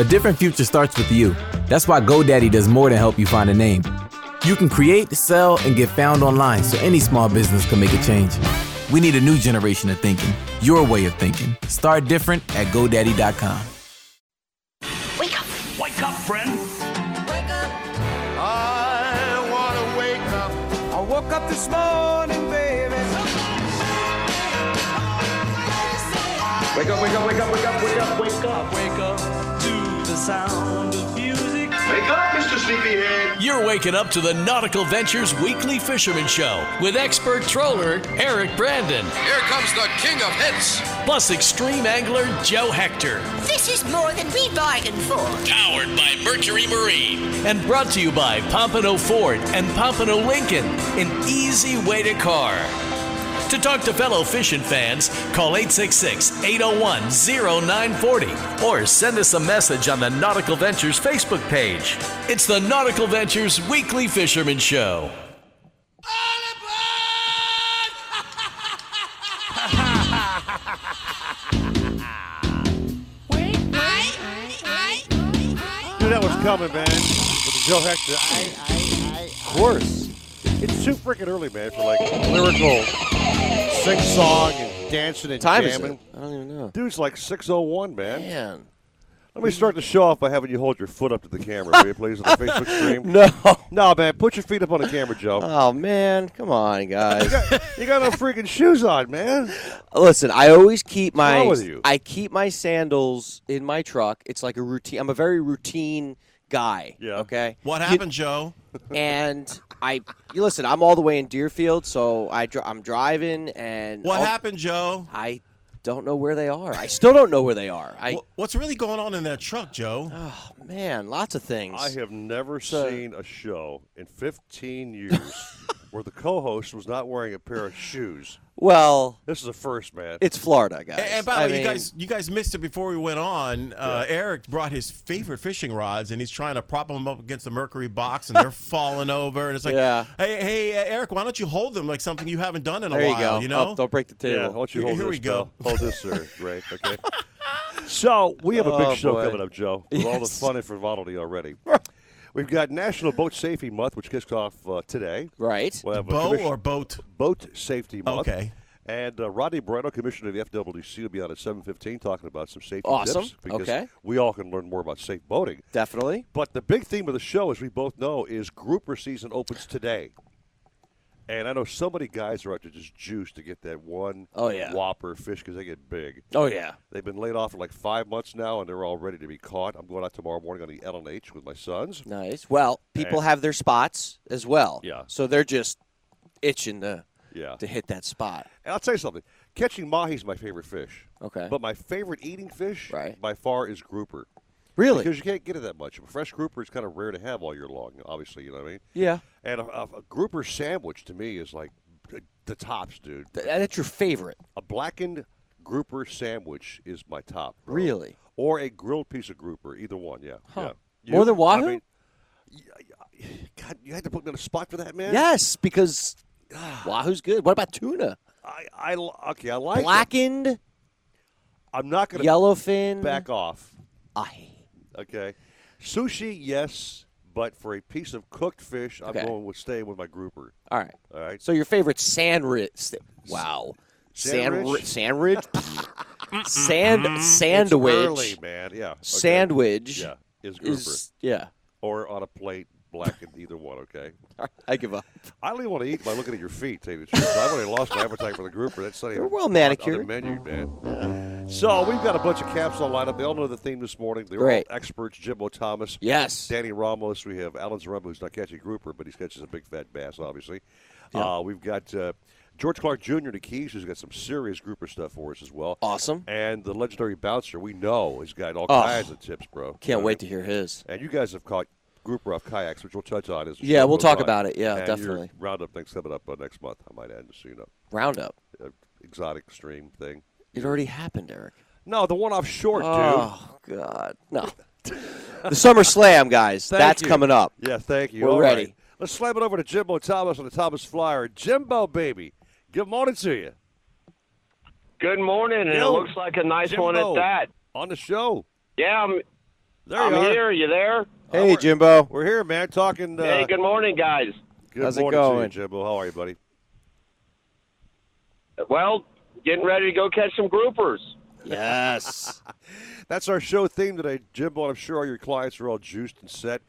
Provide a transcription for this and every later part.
A different future starts with you. That's why GoDaddy does more than help you find a name. You can create, sell, and get found online so any small business can make a change. We need a new generation of thinking, your way of thinking. Start different at GoDaddy.com. Wake up, friend. Wake up. I want to wake up. I woke up this morning, baby. Wake up, wake up, wake up, wake up, wake up, wake up, wake up to the sound of music. Wake up, Mr. Sleepyhead. You're waking up to the Nautical Ventures Weekly Fisherman Show with expert troller Eric Brandon. Here comes the king of hits. Plus extreme angler Joe Hector. This is more than we bargained for. Powered by Mercury Marine. And brought to you by Pompano Ford and Pompano Lincoln. An easy way to car. To talk to fellow fishing fans, call 866-801-0940 or send us a message on the Nautical Ventures Facebook page. It's the Nautical Ventures Weekly Fisherman Show. Knew that was coming, man. With Joe Hector. Of course. It's too freaking early, man, for like lyrical sing-song and dancing and jamming. What time is it? I don't even know. Dude's like 6:01, man. Man. Let me start the show off by having you hold your foot up to the camera, will you please, on the Facebook stream? No, man. Put your feet up on the camera, Joe. Oh, man. Come on, guys. You got no freaking shoes on, man. Listen, I always keep my sandals in my truck. It's like a routine. I'm a very routine guy. Yeah. Okay? What happened, Joe? And... Listen, I'm all the way in Deerfield, so I'm driving. And what happened, Joe? I don't know where they are. I still don't know where they are. What's really going on in that truck, Joe? Oh, man, lots of things. I have never seen a show in 15 years where the co-host was not wearing a pair of shoes. Well, this is a first, man. It's Florida, guys. And by the way, you guys missed it before we went on. Eric brought his favorite fishing rods, and he's trying to prop them up against the Mercury box, and they're falling over. And it's like, hey, Eric, why don't you hold them like something you haven't done in a while? You know, don't break the table. Yeah, why don't you hold this, Joe? Hold this, sir. Right? Okay. So we have a big show coming up, Joe, with all the fun and frivolity already. We've got National Boat Safety Month, which kicks off today. Right. We'll boat? Boat Safety Month. Okay. And Rodney Barreto, Commissioner of the FWC, will be on at 7:15 talking about some safety tips. Because we all can learn more about safe boating. Definitely. But the big theme of the show, as we both know, is grouper season opens today. And I know so many guys are out to just juice to get that one whopper fish because they get big. Oh, yeah. They've been laid off for like 5 months now, and they're all ready to be caught. I'm going out tomorrow morning on the LNH with my sons. Nice. Well, people have their spots as well. Yeah. So they're just itching to hit that spot. And I'll tell you something. Catching mahi is my favorite fish. Okay. But my favorite eating fish by far is grouper. Really? Because you can't get it that much. A fresh grouper is kind of rare to have all year long, obviously, you know what I mean? Yeah. And a grouper sandwich, to me, is like the tops, dude. That's your favorite. A blackened grouper sandwich is my top, bro. Really? Or a grilled piece of grouper, either one, yeah. More than wahoo? I mean, God, you had to put me on a spot for that, man? Yes, because wahoo's good. What about tuna? I like blackened it. I'm not going to yellowfin. Back off. Okay. Sushi, yes, but for a piece of cooked fish, I'm going with staying with my grouper. All right. All right. So your favorite sandwich. It's early, man. Yeah. Okay. Sandwich. Yeah. Is grouper. Or on a plate, blackened, either one, okay? I give up. I only want to eat by looking at your feet, tell you the truth. I've already lost my appetite for the grouper. That's not even well manicured. On the menu, man. So we've got a bunch of caps on lineup. They all know the theme this morning. They're all experts. Jimbo Thomas. Yes. Danny Ramos. We have Alan Zaremba, who's not catching grouper, but he catches a big fat bass, obviously. Yeah. We've got George Clark Jr. to Keys, who's got some serious grouper stuff for us as well. Awesome. And the legendary bouncer, we know, has got all kinds of tips, bro. Can't wait to hear his. And you guys have caught grouper off kayaks, which we'll touch on. We'll talk about it. Yeah, and definitely. Your roundup thing's coming up next month, I might add, just so you know. Roundup? Exotic extreme thing. It already happened, Eric. No, the one offshore, dude. Oh, God. No. The Summer Slam, guys. That's coming up. Yeah, thank you. We're ready. Right. Let's slam it over to Jimbo Thomas on the Thomas Flyer. Jimbo, baby, good morning to you. Good morning, and it looks like a nice Jimbo, one at that. On the show. Yeah, I'm There I'm you are. Here. You there? Hey, Jimbo. We're here, man, talking. Hey, good morning, guys. How's it going? To you, Jimbo. How are you, buddy? Well, getting ready to go catch some groupers. Yes. That's our show theme today, Jimbo. I'm sure all your clients are all juiced and set.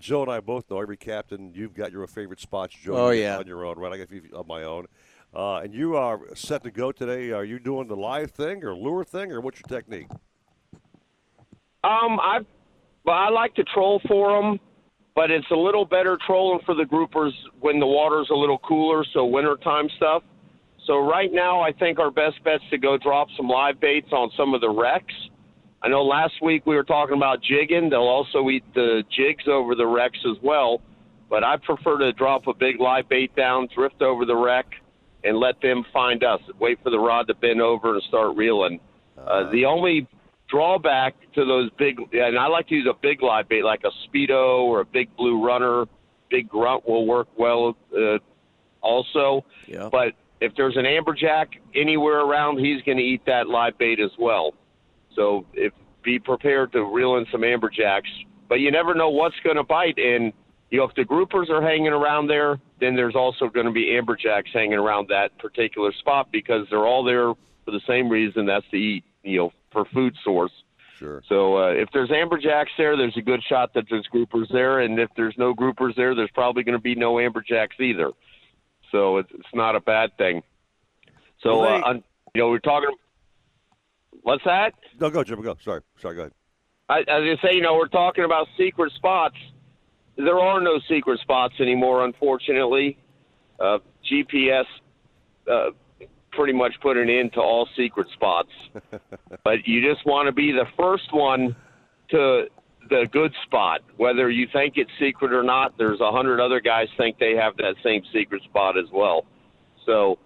Joe and I both know every captain, you've got your favorite spots, Joe. Oh, yeah. On your own, right? I got a few on my own. And you are set to go today. Are you doing the live thing or lure thing, or what's your technique? I like to troll for them, but it's a little better trolling for the groupers when the water's a little cooler, so wintertime stuff. So right now I think our best bet's to go drop some live baits on some of the wrecks. I know last week we were talking about jigging. They'll also eat the jigs over the wrecks as well, but I prefer to drop a big live bait down, drift over the wreck, and let them find us. Wait for the rod to bend over and start reeling. The only drawback to those big, and I like to use a big live bait like a Speedo or a big blue runner, big grunt will work well also. Yeah. But if there's an amberjack anywhere around, he's going to eat that live bait as well. So be prepared to reel in some amberjacks. But you never know what's going to bite, and you know, if the groupers are hanging around there, then there's also going to be amberjacks hanging around that particular spot because they're all there for the same reason, that's to eat, you know, for food source. Sure. So if there's amberjacks there, there's a good shot that there's groupers there, and if there's no groupers there, there's probably going to be no amberjacks either. So it's not a bad thing. So, well, we're talking – what's that? No, go, Jim, go. Sorry, go ahead. I was going to say, we're talking about secret spots. There are no secret spots anymore, unfortunately. GPS pretty much put an end to all secret spots. But you just want to be the first one to the good spot. Whether you think it's secret or not, there's 100 other guys think they have that same secret spot as well. So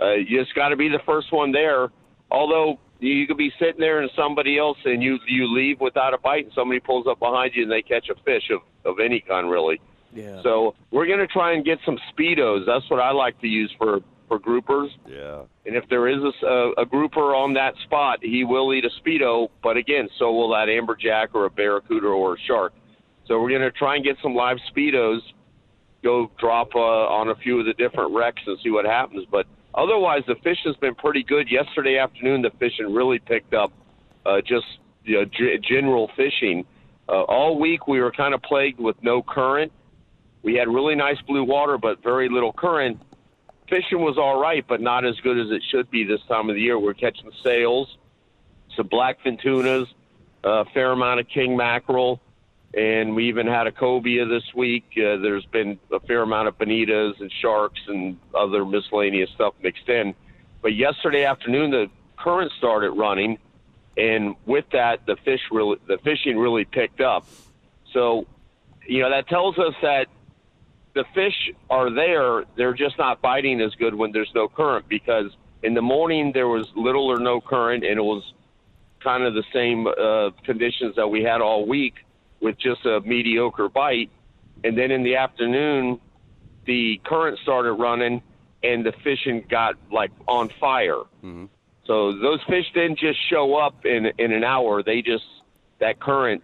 you just got to be the first one there. Although you could be sitting there and somebody else, and you leave without a bite, and somebody pulls up behind you and they catch a fish of any kind, really. Yeah. So we're going to try and get some Speedos. That's what I like to use for groupers. Yeah. And if there is a grouper on that spot, he will eat a Speedo, but again, so will that amberjack or a barracuda or a shark. So we're going to try and get some live Speedos, go drop on a few of the different wrecks and see what happens. But otherwise, the fish has been pretty good. Yesterday afternoon, the fishing really picked up, general fishing. All week, we were kind of plagued with no current. We had really nice blue water, but very little current. Fishing was all right, but not as good as it should be this time of the year. We're catching sails, some blackfin tunas, a fair amount of king mackerel, and we even had a cobia this week. There's been a fair amount of bonitas and sharks and other miscellaneous stuff mixed in. But yesterday afternoon, the current started running, and with that, the fishing really picked up. So, that tells us that the fish are there. They're just not biting as good when there's no current, because in the morning there was little or no current, and it was kind of the same conditions that we had all week with just a mediocre bite. And then in the afternoon, the current started running, and the fishing got, on fire. Mm-hmm. So those fish didn't just show up in an hour. They just – that current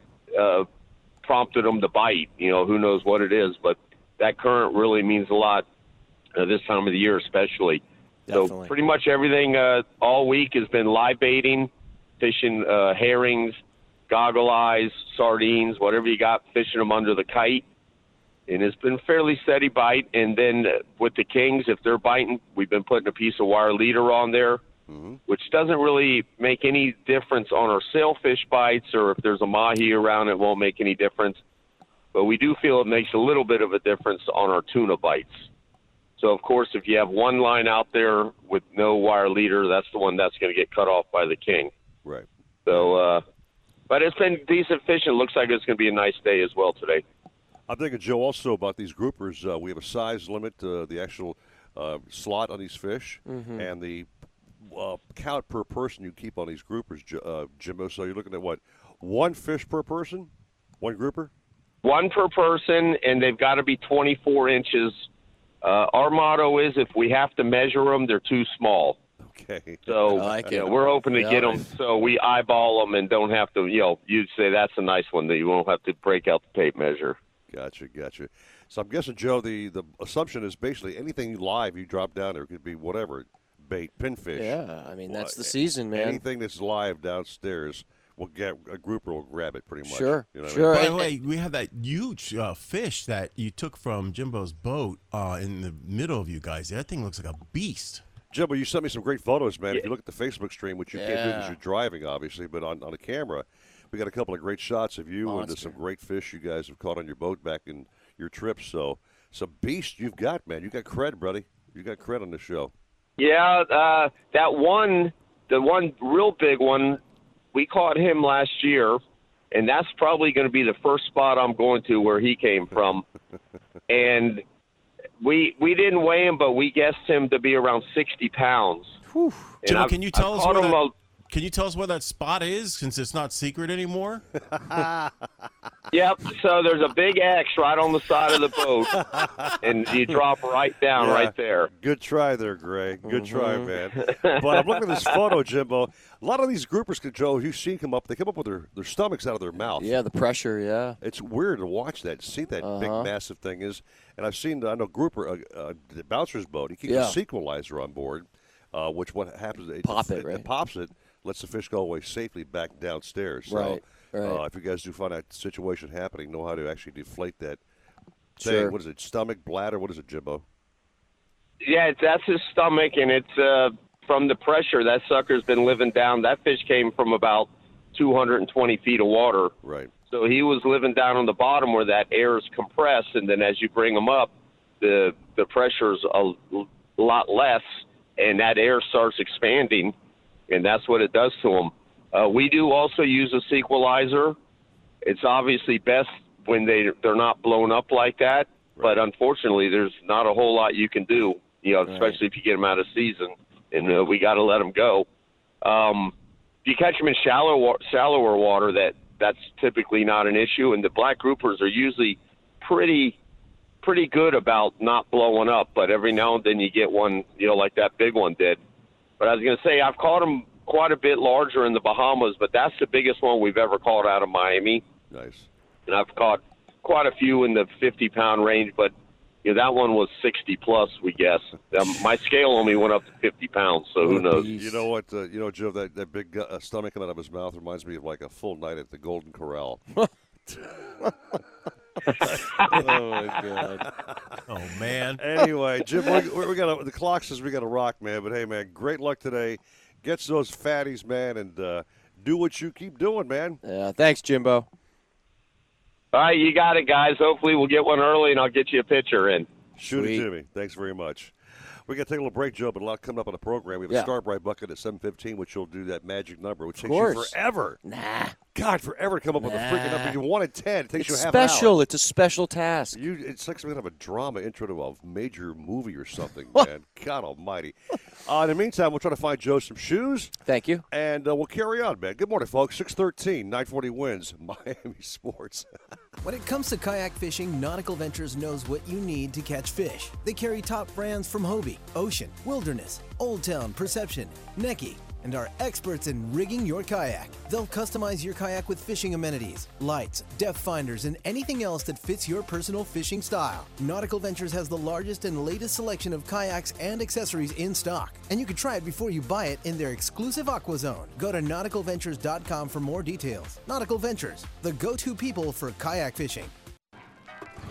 prompted them to bite. Who knows what it is, but that current really means a lot this time of the year especially. Definitely. So pretty much everything all week has been live baiting, fishing herrings, goggle eyes, sardines, whatever you got, fishing them under the kite. And it's been fairly steady bite. And then with the kings, if they're biting, we've been putting a piece of wire leader on there, mm-hmm. which doesn't really make any difference on our sailfish bites, or if there's a mahi around, it won't make any difference. But we do feel it makes a little bit of a difference on our tuna bites. So, of course, if you have one line out there with no wire leader, that's the one that's going to get cut off by the king. Right. So, but it's been decent fishing. Looks like it's going to be a nice day as well today. I'm thinking, Joe, also about these groupers. We have a size limit, the actual slot on these fish, mm-hmm. and the count per person you keep on these groupers, Jimbo. So you're looking at what, one fish per person, one grouper? One per person, and they've got to be 24 inches. Our motto is if we have to measure them, they're too small. Okay. So like we're hoping to get them so we eyeball them and don't have to, you'd say that's a nice one that you won't have to break out the tape measure. Gotcha. So I'm guessing, Joe, the assumption is basically anything live you drop down there could be whatever, bait, pinfish. Yeah, I mean, that's the season, man. Anything that's live downstairs. We'll get a grouper will grab it pretty much. Sure, you know sure. I mean? By the way, we have that huge fish that you took from Jimbo's boat in the middle of you guys. That thing looks like a beast. Jimbo, you sent me some great photos, man. Yeah. If you look at the Facebook stream, which you can't do because you're driving, obviously, but on a camera, we got a couple of great shots of you and some great fish you guys have caught on your boat back in your trip. So some beast you've got, man. You got cred, buddy. You got cred on the show. Yeah, the one real big one. We caught him last year, and that's probably going to be the first spot I'm going to where he came from. And we didn't weigh him, but we guessed him to be around 60 pounds. Joe, can you tell us where that spot is, since it's not secret anymore? Yep, so there's a big X right on the side of the boat, and you drop right down right there. Good try there, Greg. Good try, man. But I'm looking at this photo, Jimbo. A lot of these groupers, Joe, you've seen come up. They come up with their stomachs out of their mouth. Yeah, the pressure, yeah. It's weird to watch that, see that big, massive thing is. And I've seen, I know, grouper, the bouncer's boat, he keeps a sequelizer on board, which what happens, it pops it, lets the fish go away safely back downstairs. So, right. If you guys do find that situation happening, know how to actually deflate that thing. What is it, stomach, bladder? What is it, Jimbo? Yeah, that's his stomach, and it's from the pressure. That sucker's been living down. That fish came from about 220 feet of water. Right. So he was living down on the bottom where that air is compressed, and then as you bring him up, the pressure's a lot less, and that air starts expanding, and that's what it does to him. We do also use a sequelizer. It's obviously best when they're not blown up like that, but unfortunately there's not a whole lot you can do, especially if you get them out of season, and we got to let them go. If you catch them in shallower water, that's typically not an issue, and the black groupers are usually pretty good about not blowing up, but every now and then you get one, like that big one did. But I was going to say, I've caught them quite a bit larger in the Bahamas, but that's the biggest one we've ever caught out of Miami. Nice. And I've caught quite a few in the 50-pound range, but that one was 60-plus, we guess. My scale only went up to 50 pounds, so who knows? You know what, Joe, that big stomach coming out of his mouth reminds me of like a full night at the Golden Corral. Oh, my God. Oh, man. Anyway, Jim, we got the clock says we got to rock, man. But, hey, man, great luck today. Get those fatties, man, and do what you keep doing, man. Yeah, thanks, Jimbo. All right, you got it, guys. Hopefully we'll get one early, and I'll get you a picture in. Shoot it to me. Thanks very much. We got to take a little break, Joe, but a lot coming up on the program. We have a Starbright bucket at 7:15, which will do that magic number, which takes you forever. Nah. God, forever to come up with a freaking number. You want 1 in 10. It takes you half an hour. It's special. It's a special task. It's like some kind of a drama intro to a major movie or something, man. God almighty. In the meantime, we'll try to find Joe some shoes. Thank you. And we'll carry on, man. Good morning, folks. 6:13, 940 wins, Miami Sports. When it comes to kayak fishing, Nautical Ventures knows what you need to catch fish. They carry top brands from Hobie, Ocean, Wilderness, Old Town, Perception, Necky, and are experts in rigging your kayak. They'll customize your kayak with fishing amenities, lights, depth finders, and anything else that fits your personal fishing style. Nautical Ventures has the largest and latest selection of kayaks and accessories in stock, and you can try it before you buy it in their exclusive Aqua Zone. Go to nauticalventures.com for more details. Nautical Ventures, the go-to people for kayak fishing.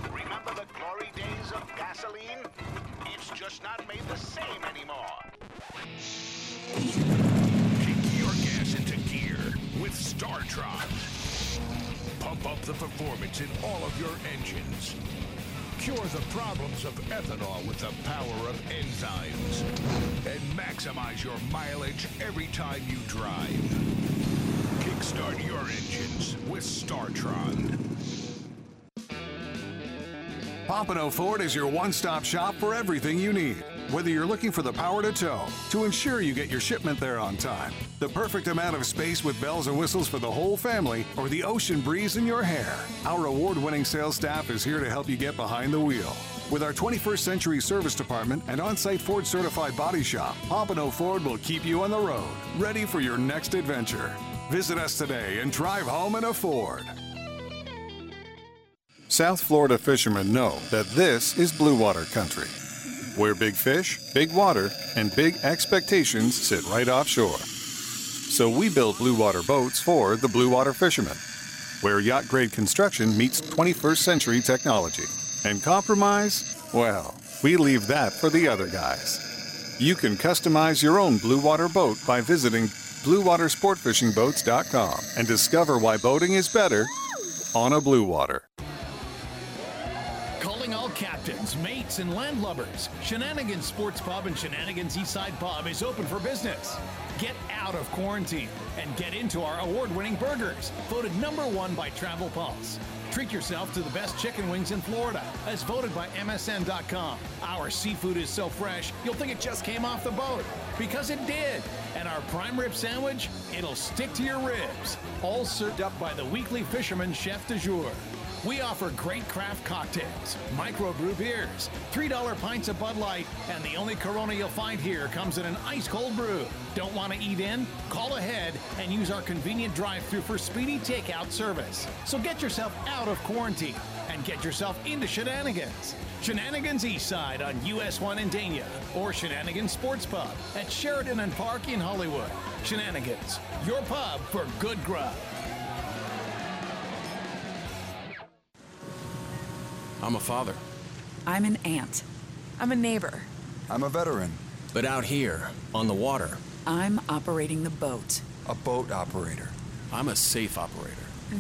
Remember the glory days of gasoline? It's just not made the same anymore. StarTron. Pump up the performance in all of your engines. Cure the problems of ethanol with the power of enzymes. And maximize your mileage every time you drive. Kickstart your engines with StarTron. Pompano Ford is your one-stop shop for everything you need. Whether you're looking for the power to tow, to ensure you get your shipment there on time, the perfect amount of space with bells and whistles for the whole family, or the ocean breeze in your hair, our award-winning sales staff is here to help you get behind the wheel. With our 21st Century Service Department and on-site Ford-certified body shop, Pompano Ford will keep you on the road, ready for your next adventure. Visit us today and drive home in a Ford. South Florida fishermen know that this is blue water country, where big fish, big water, and big expectations sit right offshore. So we build blue water boats for the blue water fishermen, where yacht-grade construction meets 21st century technology. And compromise? Well, we leave that for the other guys. You can customize your own blue water boat by visiting bluewatersportfishingboats.com and discover why boating is better on a blue water. Calling all captains, mates, and landlubbers. Shenanigans Sports Pub and Shenanigans Eastside Pub is open for business. Get out of quarantine and get into our award-winning burgers, voted #1 by Travel Pulse. Treat yourself to the best chicken wings in Florida, as voted by MSN.com. Our seafood is so fresh, you'll think it just came off the boat, because it did. And our prime rib sandwich, it'll stick to your ribs. All served up by the Weekly Fisherman Chef du Jour. We offer great craft cocktails, microbrew beers, $3 pints of Bud Light, and the only Corona you'll find here comes in an ice-cold brew. Don't want to eat in? Call ahead and use our convenient drive-thru for speedy takeout service. So get yourself out of quarantine and get yourself into Shenanigans. Shenanigans Eastside on US 1 in Dania, or Shenanigans Sports Pub at Sheridan and Park in Hollywood. Shenanigans, your pub for good grub. I'm a father. I'm an aunt. I'm a neighbor. I'm a veteran. But out here, on the water, I'm operating the boat. A boat operator. I'm a safe operator.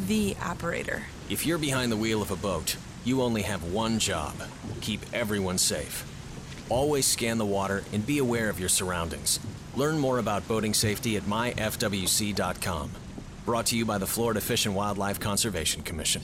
The operator. If you're behind the wheel of a boat, you only have one job: keep everyone safe. Always scan the water and be aware of your surroundings. Learn more about boating safety at myfwc.com. Brought to you by the Florida Fish and Wildlife Conservation Commission.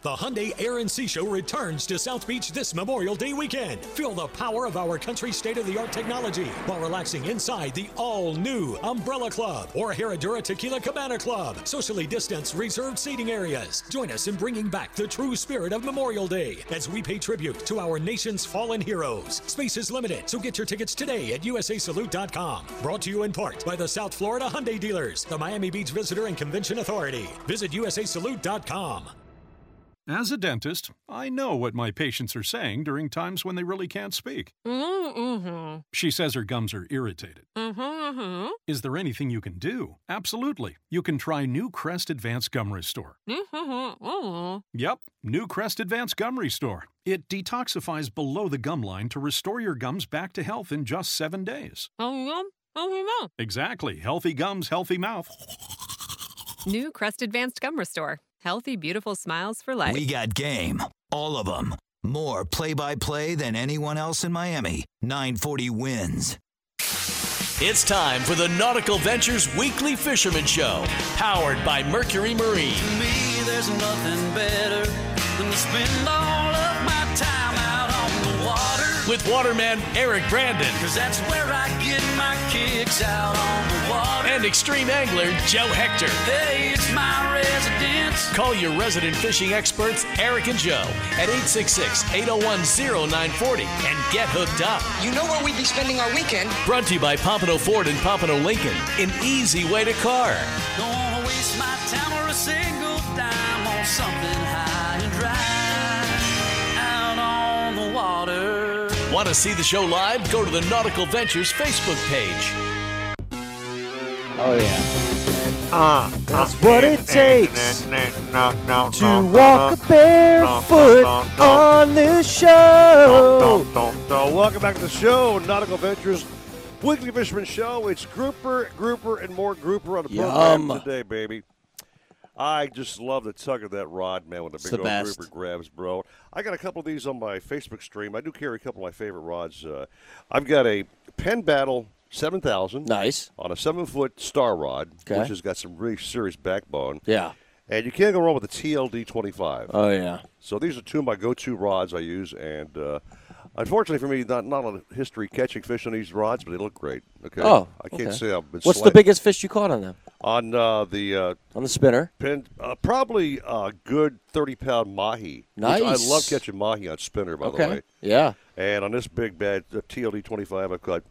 The Hyundai Air and Sea Show returns to South Beach this Memorial Day weekend. Feel the power of our country's state-of-the-art technology while relaxing inside the all-new Umbrella Club or Herradura Tequila Cabana Club. Socially distanced, reserved seating areas. Join us in bringing back the true spirit of Memorial Day as we pay tribute to our nation's fallen heroes. Space is limited, so get your tickets today at usasalute.com. Brought to you in part by the South Florida Hyundai Dealers, the Miami Beach Visitor and Convention Authority. Visit usasalute.com. As a dentist, I know what my patients are saying during times when they really can't speak. Mm-hmm. She says her gums are irritated. Mm-hmm. Is there anything you can do? Absolutely. You can try New Crest Advanced Gum Restore. Mm-hmm. Mm-hmm. Yep, New Crest Advanced Gum Restore. It detoxifies below the gum line to restore your gums back to health in just 7 days. Healthy mouth. Exactly. Healthy gums, healthy mouth. New Crest Advanced Gum Restore. Healthy, beautiful smiles for life. We got game. All of them. More play-by-play than anyone else in Miami. 940 wins. It's time for the Nautical Ventures Weekly Fisherman Show, powered by Mercury Marine. To me, there's nothing better than to spend all of my time out on the water. With waterman Eric Brandon. Because that's where I get my kicks, out on the water. And extreme angler Joe Hector. Hey, it's my residence. Call your resident fishing experts, Eric and Joe, at 866-801-0940 and get hooked up. You know where we'd be spending our weekend. Brought to you by Pompano Ford and Pompano Lincoln, an easy way to car. Don't want to waste my time or a single dime on something high and dry out on the water. Want to see the show live? Go to the Nautical Ventures Facebook page. Oh, yeah. That's what it takes to walk barefoot on this show. Welcome back to the show, Nautical Ventures Weekly Fisherman Show. It's grouper, and more grouper on the program today, baby. I just love the tug of that rod, man, with the big old grouper grabs, bro. I got a couple of these on my Facebook stream. I do carry a couple of my favorite rods. I've got a Penn Battle 7,000. Nice. On a 7-foot star rod, okay, which has got some really serious backbone. Yeah. And you can't go wrong with a TLD 25. Oh, yeah. So these are two of my go-to rods I use, and unfortunately for me, not a history catching fish on these rods, but they look great. Okay. Oh, I can't say I've been. What's the biggest fish you caught on them? On on the spinner, probably a good 30-pound mahi. Nice. I love catching mahi on spinner, by the way. Yeah. And on this big bad TLD 25, I've caught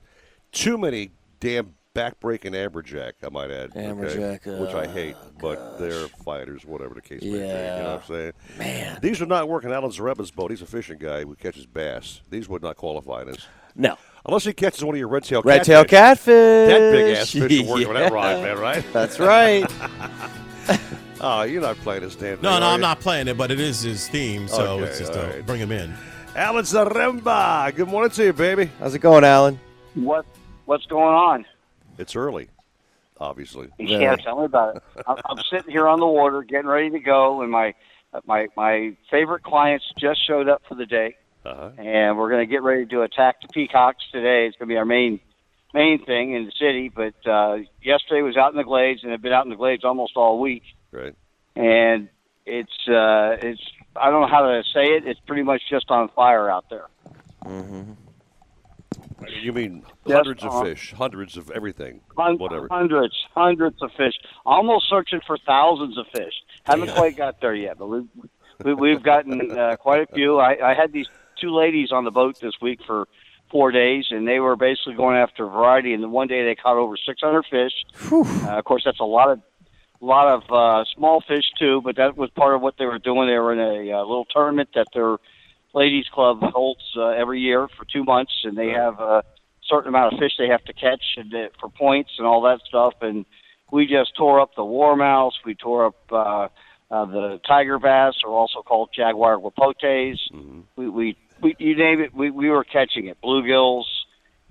too many damn back-breaking amberjack, I might add. Amberjack, okay? Which I hate, but they're fighters, whatever the case may be. You know what I'm saying? Man. These are not working out on Zareba's boat. He's a fishing guy who catches bass. These would not qualify as. No. Unless he catches one of your red-tailed catfish. Red-tailed catfish. That big-ass fish is working on that rod, man, right? That's right. Oh, you're not playing his damn thing. No, I'm not playing it, but it is his theme, so it's just bring him in. Alan Zaremba, good morning to you, baby. How's it going, Alan? What's going on? It's early, obviously. Yeah, tell me about it. I'm sitting here on the water, getting ready to go, and my favorite clients just showed up for the day, and we're going to get ready to attack the peacocks today. It's going to be our main thing in the city, but yesterday was out in the glades, and I've been out in the glades almost all week. Right. And it's I don't know how to say it. It's pretty much just on fire out there. Mm-hmm. You mean hundreds of fish, hundreds of everything, whatever. Hundreds of fish. Almost searching for thousands of fish. Haven't quite got there yet, but we've gotten quite a few. I had these two ladies on the boat this week for 4 days, and they were basically going after a variety. And then one day they caught over 600 fish. Of course, that's a lot of small fish too, but that was part of what they were doing. They were in a little tournament that they're Ladies Club holds every year for 2 months, and they have a certain amount of fish they have to catch for points and all that stuff. And we just tore up the warmouse. We tore up the tiger bass, or also called jaguar wapotes. Mm-hmm. We you name it, we were catching it. Bluegills.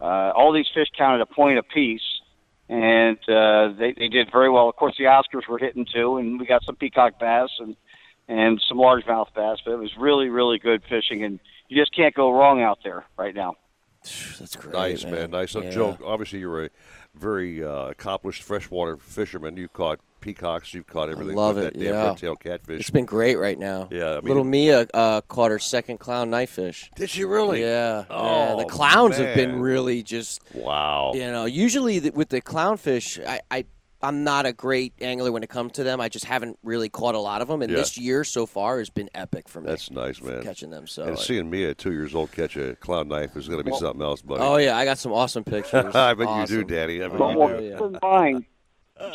All these fish counted a point apiece, and they did very well. Of course, the Oscars were hitting too, and we got some peacock bass and some largemouth bass, but it was really, really good fishing, and you just can't go wrong out there right now. That's great, nice, man. Nice. So, Joe, obviously you're a very accomplished freshwater fisherman. You've caught peacocks. You've caught everything. I love it, that damn red-tailed catfish. It's been great right now. Yeah. I mean, little Mia caught her second clown knifefish. Did she really? Yeah. Oh, yeah. The clowns have been really just – wow. You know, usually with the clownfish, I'm not a great angler when it comes to them. I just haven't really caught a lot of them. And this year so far has been epic for me. That's nice, man. Catching them. So. And seeing me at 2 years old catch a clown knife is going to be something else, buddy. Oh, yeah. I got some awesome pictures. I bet you do, Daddy. I bet you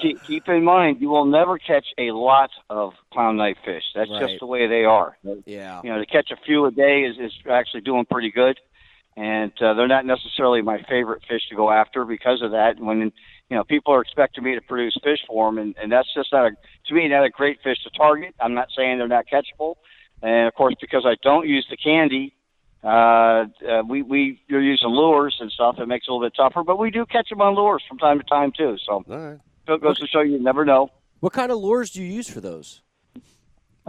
do. Keep in mind, you will never catch a lot of clown knife fish. That's just the way they are. Yeah. You know, to catch a few a day is actually doing pretty good. And they're not necessarily my favorite fish to go after because of that. And when people are expecting me to produce fish for them, and that's just not a great fish to target. I'm not saying they're not catchable, and of course because I don't use the candy, you're using lures and stuff. It makes it a little bit tougher, but we do catch them on lures from time to time too. So it goes to show you never know. What kind of lures do you use for those?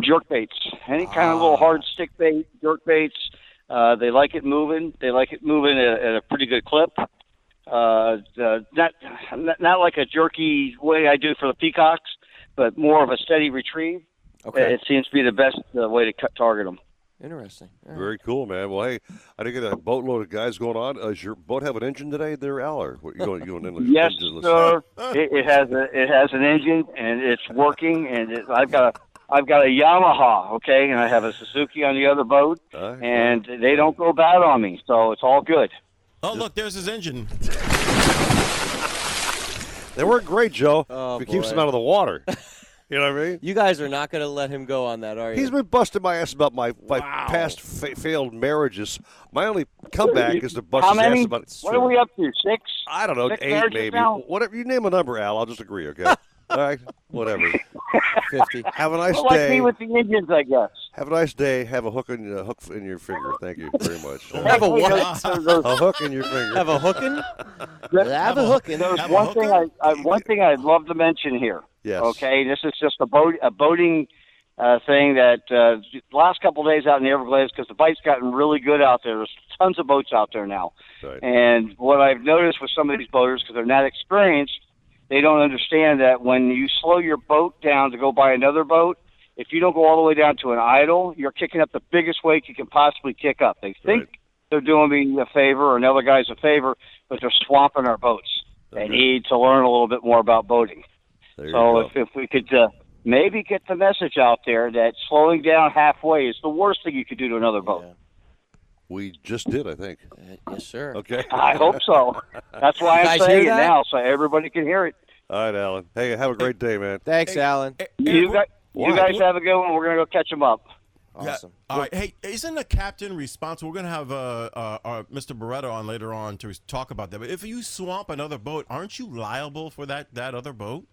Jerk baits, any kind of little hard stick bait, jerk baits. They like it moving. They like it moving at a pretty good clip. Not like a jerky way I do for the peacocks, but more of a steady retrieve. Okay. It seems to be the best way to target them. Interesting. Right. Very cool, man. Well, hey, I did get a boatload of guys going on. Does your boat have an engine today there, Al? Or what, you going English? Yes, sir. It has an engine, and it's working, and I've got a Yamaha, okay, and I have a Suzuki on the other boat, and they don't go bad on me, so it's all good. Oh, look, there's his engine. They work great, Joe. Oh, if it keeps him out of the water. You know what I mean? You guys are not going to let him go on that, are you? He's been busting my ass about my past failed marriages. My only comeback is to bust his ass about it. What are we up to, 6? I don't know, 8 maybe. Whatever, you name a number, Al. I'll just agree, okay? All right, whatever. 50. Have a nice day. Like me with the Indians, I guess. Have a nice day. Have a hook in your finger. Thank you very much. Have a what? A hook in your finger. Have a hookin'? Have a hookin'. There's one thing I'd love to mention here. Yes. Okay, this is just a boating thing that last couple of days out in the Everglades, because the bite's gotten really good out there. There's tons of boats out there now. Right. And what I've noticed with some of these boaters, because they're not experienced, they don't understand that when you slow your boat down to go buy another boat, if you don't go all the way down to an idle, you're kicking up the biggest wake you can possibly kick up. They think they're doing me a favor or another guy's a favor, but they're swamping our boats. Okay. They need to learn a little bit more about boating. So if we could... maybe get the message out there that slowing down halfway is the worst thing you could do to another boat. Yeah. We just did, I think. Yes, sir. Okay. I hope so. That's why I'm saying it now, so everybody can hear it. All right, Alan. Hey, have a great day, man. Thanks, Alan. You guys have a good one. We're going to go catch them up. Awesome. Yeah. All right. Hey, isn't the captain responsible? We're going to have Mr. Beretta on later on to talk about that. But if you swamp another boat, aren't you liable for that other boat?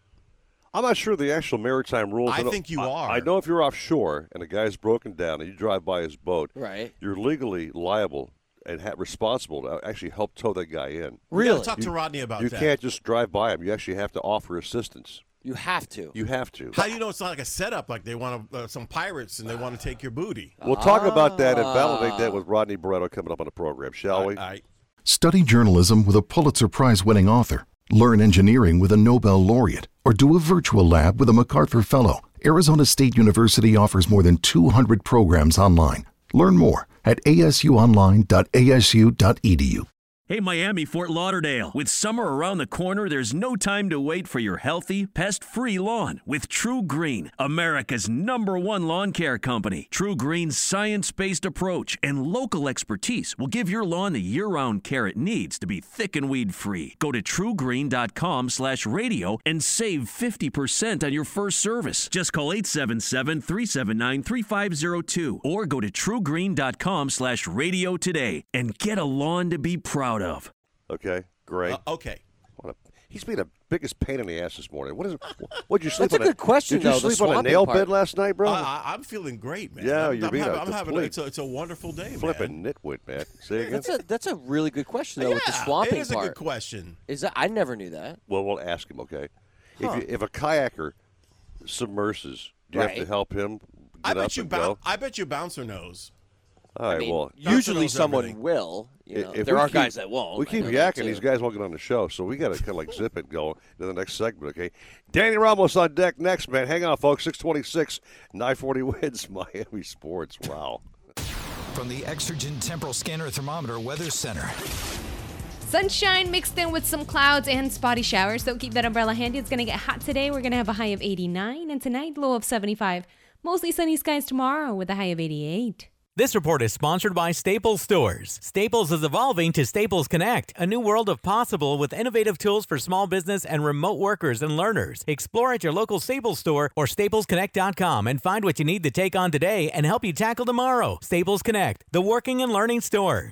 I'm not sure the actual maritime rules. I think you are. I know if you're offshore and a guy's broken down and you drive by his boat, right, you're legally liable and responsible to actually help tow that guy in. Really? Yeah, talk to Rodney about that. You can't just drive by him. You actually have to offer assistance. You have to. You have to. How do you know it's not like a setup, like they want some pirates and they want to take your booty? We'll talk about that and validate that with Rodney Barreto coming up on the program, shall we? All right. Study journalism with a Pulitzer Prize-winning author. Learn engineering with a Nobel laureate, or do a virtual lab with a MacArthur Fellow. Arizona State University offers more than 200 programs online. Learn more at asuonline.asu.edu. Hey, Miami, Fort Lauderdale. With summer around the corner, there's no time to wait for your healthy, pest-free lawn with True Green, America's #1 lawn care company. True Green's science-based approach and local expertise will give your lawn the year-round care it needs to be thick and weed-free. Go to truegreen.com/radio and save 50% on your first service. Just call 877-379-3502 or go to truegreen.com/radio today and get a lawn to be proud of. Okay, great. Okay. He's been the biggest pain in the ass this morning. What'd you sleep on? That's a good question, though. Did you sleep on a nail bed last night, bro? I'm feeling great, man. Yeah, you're being it's a wonderful day, man. Flipping nitwit, man. Say again? That's a really good question, though, with the swamping part. It is a good question. I never knew that. Well, we'll ask him, okay? Huh. If a kayaker submerses, do you have to help him get up and go? I bet you bouncer knows. All right, well, usually someone will. You know, there are guys that won't. We keep yakking. These guys won't get on the show, so we got to kind of like zip it and go to the next segment, okay? Danny Ramos on deck next, man. Hang on, folks. 626, 940 wins Miami Sports. Wow. From the Exergen Temporal Scanner Thermometer Weather Center. Sunshine mixed in with some clouds and spotty showers, so keep that umbrella handy. It's going to get hot today. We're going to have a high of 89, and tonight, low of 75. Mostly sunny skies tomorrow with a high of 88. This report is sponsored by Staples Stores. Staples is evolving to Staples Connect, a new world of possible with innovative tools for small business and remote workers and learners. Explore at your local Staples store or staplesconnect.com and find what you need to take on today and help you tackle tomorrow. Staples Connect, the working and learning store.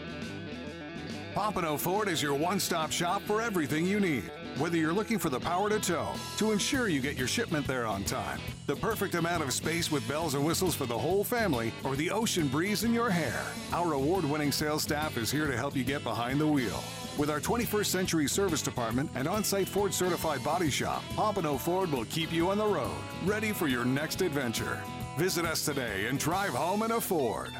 Pompano Ford is your one-stop shop for everything you need. Whether you're looking for the power to tow, to ensure you get your shipment there on time, the perfect amount of space with bells and whistles for the whole family, or the ocean breeze in your hair, our award-winning sales staff is here to help you get behind the wheel. With our 21st Century Service Department and on-site Ford-certified body shop, Pompano Ford will keep you on the road, ready for your next adventure. Visit us today and drive home in a Ford.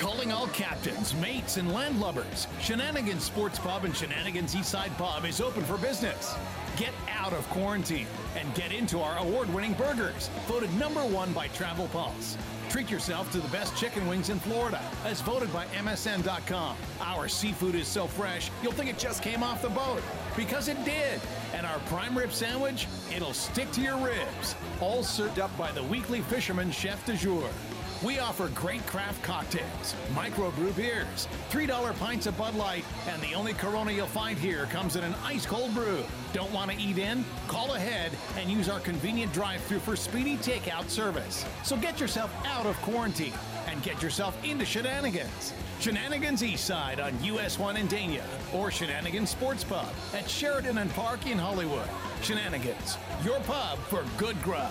Calling all captains, mates, and landlubbers. Shenanigans Sports Pub and Shenanigans Eastside Pub is open for business. Get out of quarantine and get into our award-winning burgers, voted #1 by Travel Pulse. Treat yourself to the best chicken wings in Florida, as voted by MSN.com. Our seafood is so fresh, you'll think it just came off the boat. because it did. And our prime rib sandwich, it'll stick to your ribs. All served up by the Weekly Fisherman Chef du Jour. We offer great craft cocktails, microbrew beers, $3 pints of Bud Light, and the only Corona you'll find here comes in an ice-cold brew. Don't want to eat in? Call ahead and use our convenient drive-thru for speedy takeout service. So get yourself out of quarantine and get yourself into Shenanigans. Shenanigans Eastside on US 1 in Dania, or Shenanigans Sports Pub at Sheridan and Park in Hollywood. Shenanigans, your pub for good grub.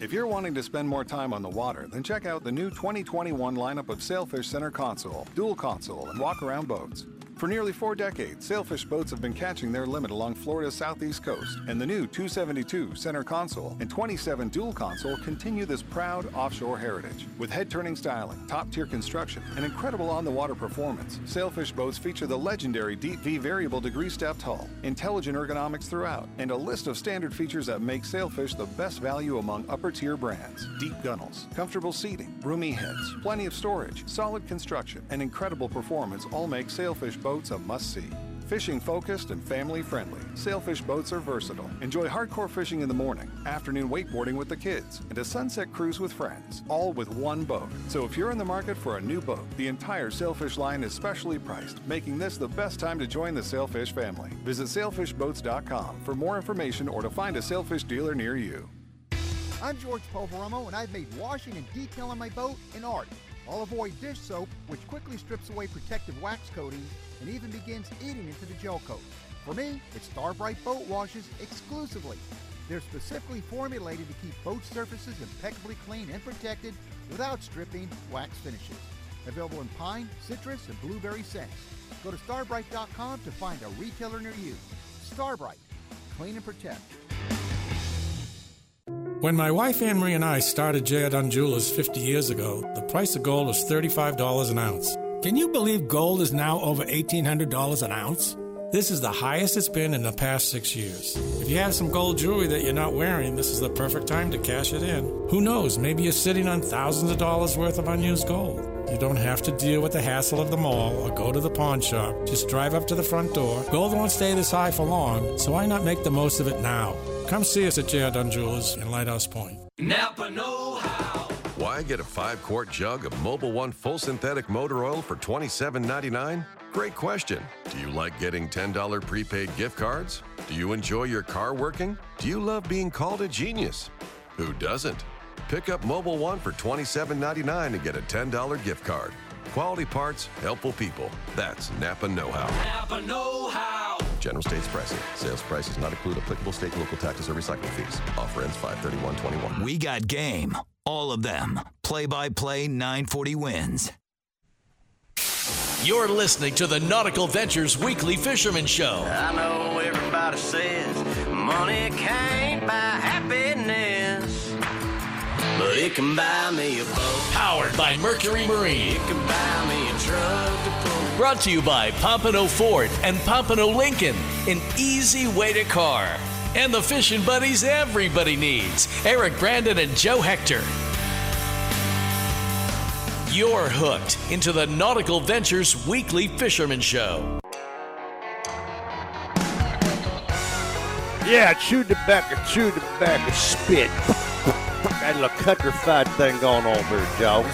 If you're wanting to spend more time on the water, then check out the new 2021 lineup of Sailfish center console, dual console, and walk-around boats. For nearly 4 decades, Sailfish boats have been catching their limit along Florida's southeast coast, and the new 272 center console and 27 dual console continue this proud offshore heritage. With head-turning styling, top-tier construction, and incredible on-the-water performance, Sailfish boats feature the legendary Deep V variable degree stepped hull, intelligent ergonomics throughout, and a list of standard features that make Sailfish the best value among upper-tier brands. Deep gunnels, comfortable seating, roomy heads, plenty of storage, solid construction, and incredible performance all make Sailfish boats a must-see. Fishing focused and family friendly, Sailfish boats are versatile. Enjoy hardcore fishing in the morning, afternoon wakeboarding with the kids, and a sunset cruise with friends, all with one boat. So if you're in the market for a new boat, the entire Sailfish line is specially priced, making this the best time to join the Sailfish family. Visit sailfishboats.com for more information or to find a Sailfish dealer near you. I'm George Poveromo, and I've made washing and detailing my boat an art. I'll avoid dish soap, which quickly strips away protective wax coating and even begins eating into the gel coat. For me, it's Starbrite Boat Washes exclusively. They're specifically formulated to keep boat surfaces impeccably clean and protected without stripping wax finishes. Available in pine, citrus, and blueberry scents. Go to starbrite.com to find a retailer near you. Starbrite, clean and protect. When my wife Anne-Marie and I started J.A. Jewelers 50 years ago, the price of gold was $35 an ounce. Can you believe gold is now over $1,800 an ounce? This is the highest it's been in the past 6 years. If you have some gold jewelry that you're not wearing, this is the perfect time to cash it in. Who knows, maybe you're sitting on thousands of dollars worth of unused gold. You don't have to deal with the hassle of the mall or go to the pawn shop. Just drive up to the front door. Gold won't stay this high for long, so why not make the most of it now? Come see us at J.R. Dunn Jewelers in Lighthouse Point. Napa know-how. Why get a 5-quart jug of Mobil 1 full synthetic motor oil for $27.99? Great question. Do you like getting $10 prepaid gift cards? Do you enjoy your car working? Do you love being called a genius? Who doesn't? Pick up Mobil 1 for $27.99 and get a $10 gift card. Quality parts, helpful people. That's Napa know-how. Napa know-how. General States pricing. Sales price does not include applicable state and local taxes or recycling fees. Offer ends 5/31/21. We got game. All of them. Play-by-play 940 wins. You're listening to the Nautical Ventures Weekly Fisherman Show. I know everybody says money can't buy happiness, but it can buy me a boat. Powered by Mercury Marine. It can buy me a truck to pull. Brought to you by Pompano Ford and Pompano Lincoln. An easy way to car. And the fishing buddies everybody needs. Eric Brandon and Joe Hector. You're hooked into the Nautical Ventures Weekly Fisherman Show. Yeah, chew tobacco, spit. That little countrified thing going on there, Joe.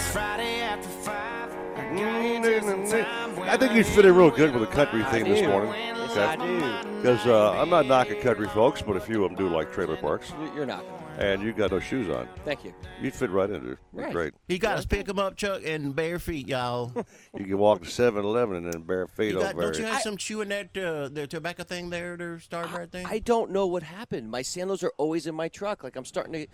I think you fit in real good with the country theme this morning. Yes, okay. I do. Because I'm not knocking country folks, but a few of them do like trailer parks. You're knocking. And you got those shoes on. Thank you. You'd fit right in there. Right. Great. He got us pick them up, Chuck, in bare feet, y'all. You can walk to 7-Eleven and then bare feet over there. Don't you have some chewing that the tobacco thing there, the Starbright thing? I don't know what happened. My sandals are always in my truck. Like I'm starting to.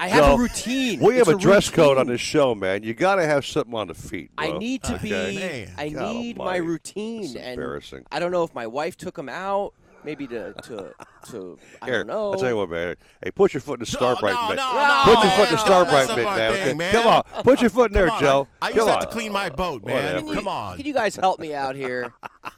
I have a routine. We have a dress code on this show, man. You got to have something on the feet, bro. I need to be. Man, I need my routine. That's embarrassing. I don't know if my wife took him out. Maybe to I don't know. I'll tell you what, man. Hey, put your foot in the Starbrite mitt. Put your foot in the Starbrite mitt, man. Come on. Put your foot in there, Joe. I used to have to clean my boat, man. Come on. Can you guys help me out here?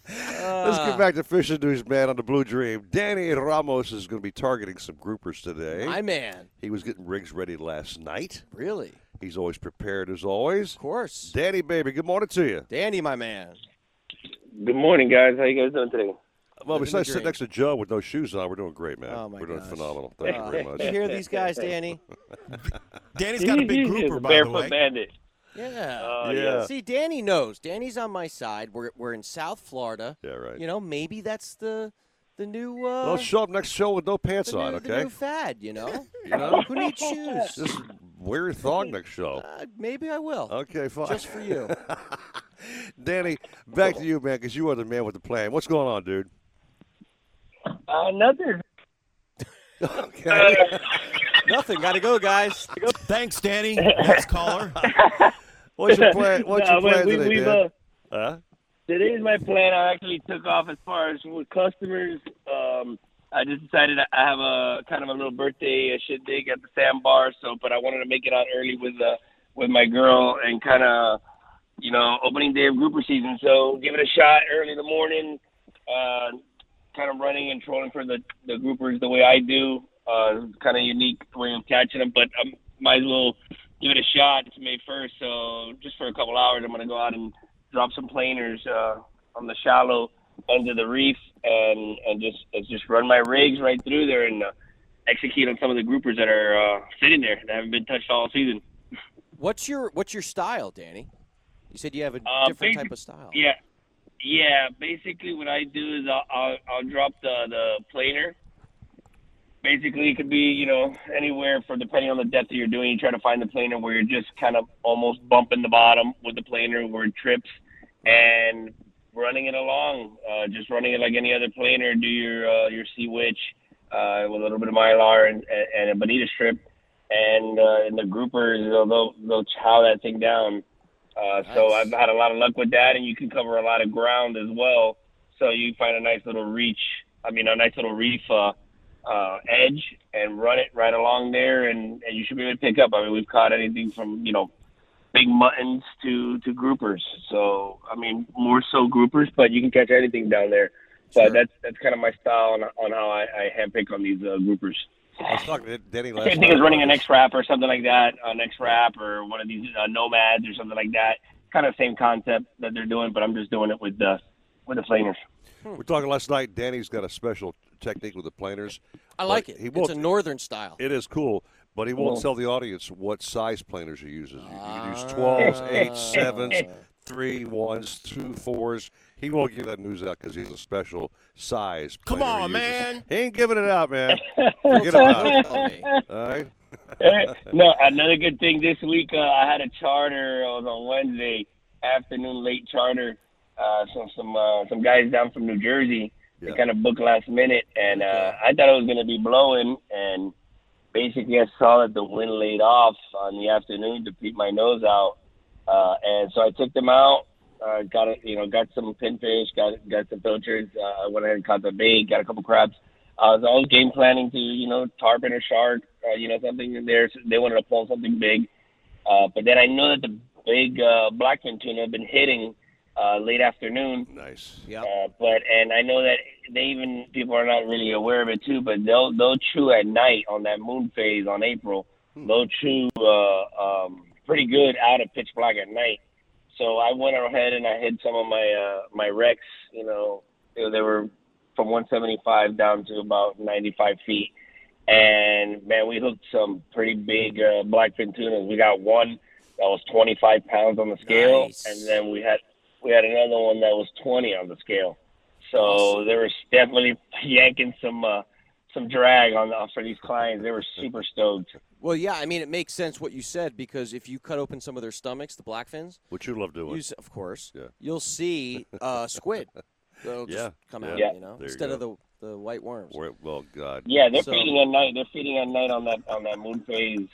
Let's get back to fishing news, man, on the Blue Dream. Danny Ramos is going to be targeting some groupers today. My man. He was getting rigs ready last night. Really? He's always prepared, as always. Of course. Danny, baby, good morning to you. Danny, my man. Good morning, guys. How you guys doing today? Well, besides sitting next to Joe with no shoes on, we're doing great, man. Oh, my gosh. We're doing phenomenal. Thank you very much. You hear these guys, Danny? Danny's got a big grouper, by the way. Barefoot bandit. Yeah. Yeah. See, Danny knows. Danny's on my side. We're in South Florida. Yeah, right. You know, maybe that's the new... Well, show up next show with no pants on, okay? The new fad, you know? You know? Who needs shoes? Just wear a thong next show. Maybe I will. Okay, fine. Just for you. Danny, back to you, man, because you are the man with the plan. What's going on, dude? Nothing. Okay. Nothing. Got to go, guys. Thanks, Danny. Next caller. What's your plan? What's your plan today, Dan? Today's my plan. I actually took off as far as with customers. I just decided I have a kind of a little birthday shindig at the sandbar. But I wanted to make it out early with my girl and kind of, you know, opening day of grouper season. So give it a shot early in the morning. Kind of running and trolling for the groupers the way I do. Kind of unique way of catching them, but I might as well give it a shot. It's May 1st, so just for a couple hours, I'm going to go out and drop some planers on the shallow under the reef and just run my rigs right through there and execute on some of the groupers that are sitting there that haven't been touched all season. What's your style, Danny? You said you have a different type of style. Yeah. Yeah, basically what I do is I'll drop the planer. Basically, it could be, you know, anywhere from depending on the depth that you're doing. You try to find the planer where you're just kind of almost bumping the bottom with the planer where it trips and running it along. Just running it like any other planer. Do your Sea Witch with a little bit of Mylar and a bonita strip. And the groupers, they'll chow that thing down. Nice. So I've had a lot of luck with that, and you can cover a lot of ground as well. So you find a nice little reef edge and run it right along there, and you should be able to pick up. I mean, we've caught anything from, you know, big muttons to groupers. So, I mean, more so groupers, but you can catch anything down there. Sure. But that's kind of my style on how I handpick on these groupers. I was talking to Danny last night. Same thing as running an X-Wrap or something like that, an X-Wrap or one of these Nomads or something like that. Kind of same concept that they're doing, but I'm just doing it with the planers. We're talking last night. Danny's got a special technique with the planers. I like it. It's a northern style. It is cool, but he won't tell the audience what size planers he uses. You can use 12s, 8s, 7s, 3, 1s, 2, 4s. He won't give that news out because he's a special size. Come on, man. He ain't giving it out, man. Forget about it. All right? No, another good thing this week, I had a charter. It was on Wednesday afternoon, late charter. Some guys down from New Jersey. They kind of booked last minute, and I thought it was going to be blowing. And basically, I saw that the wind laid off on the afternoon to peep my nose out. And so I took them out. Got some pinfish, got some pilchards. I went ahead and caught the bait, got a couple crabs. I was always game planning to, you know, tarpon or shark, something in there. So they wanted to pull something big. But then I know that the big blackfin tuna had been hitting late afternoon. Nice. Yeah. And I know that people are not really aware of it too, but they'll chew at night on that moon phase on April. They'll chew pretty good out of pitch black at night. So I went ahead and I hit some of my wrecks. You know, they were from 175 down to about 95 feet. And, man, we hooked some pretty big blackfin tunas. We got one that was 25 pounds on the scale. Nice. And then we had another one that was 20 on the scale. So they were definitely yanking some drag for these clients. They were super stoked. Well, yeah, I mean, it makes sense what you said, because if you cut open some of their stomachs, the blackfins, which you love doing, of course, yeah, you'll see squid. They'll just come out, you know, instead of the white worms. Well, God. Yeah, they're feeding at night. They're feeding at night on that moon phase.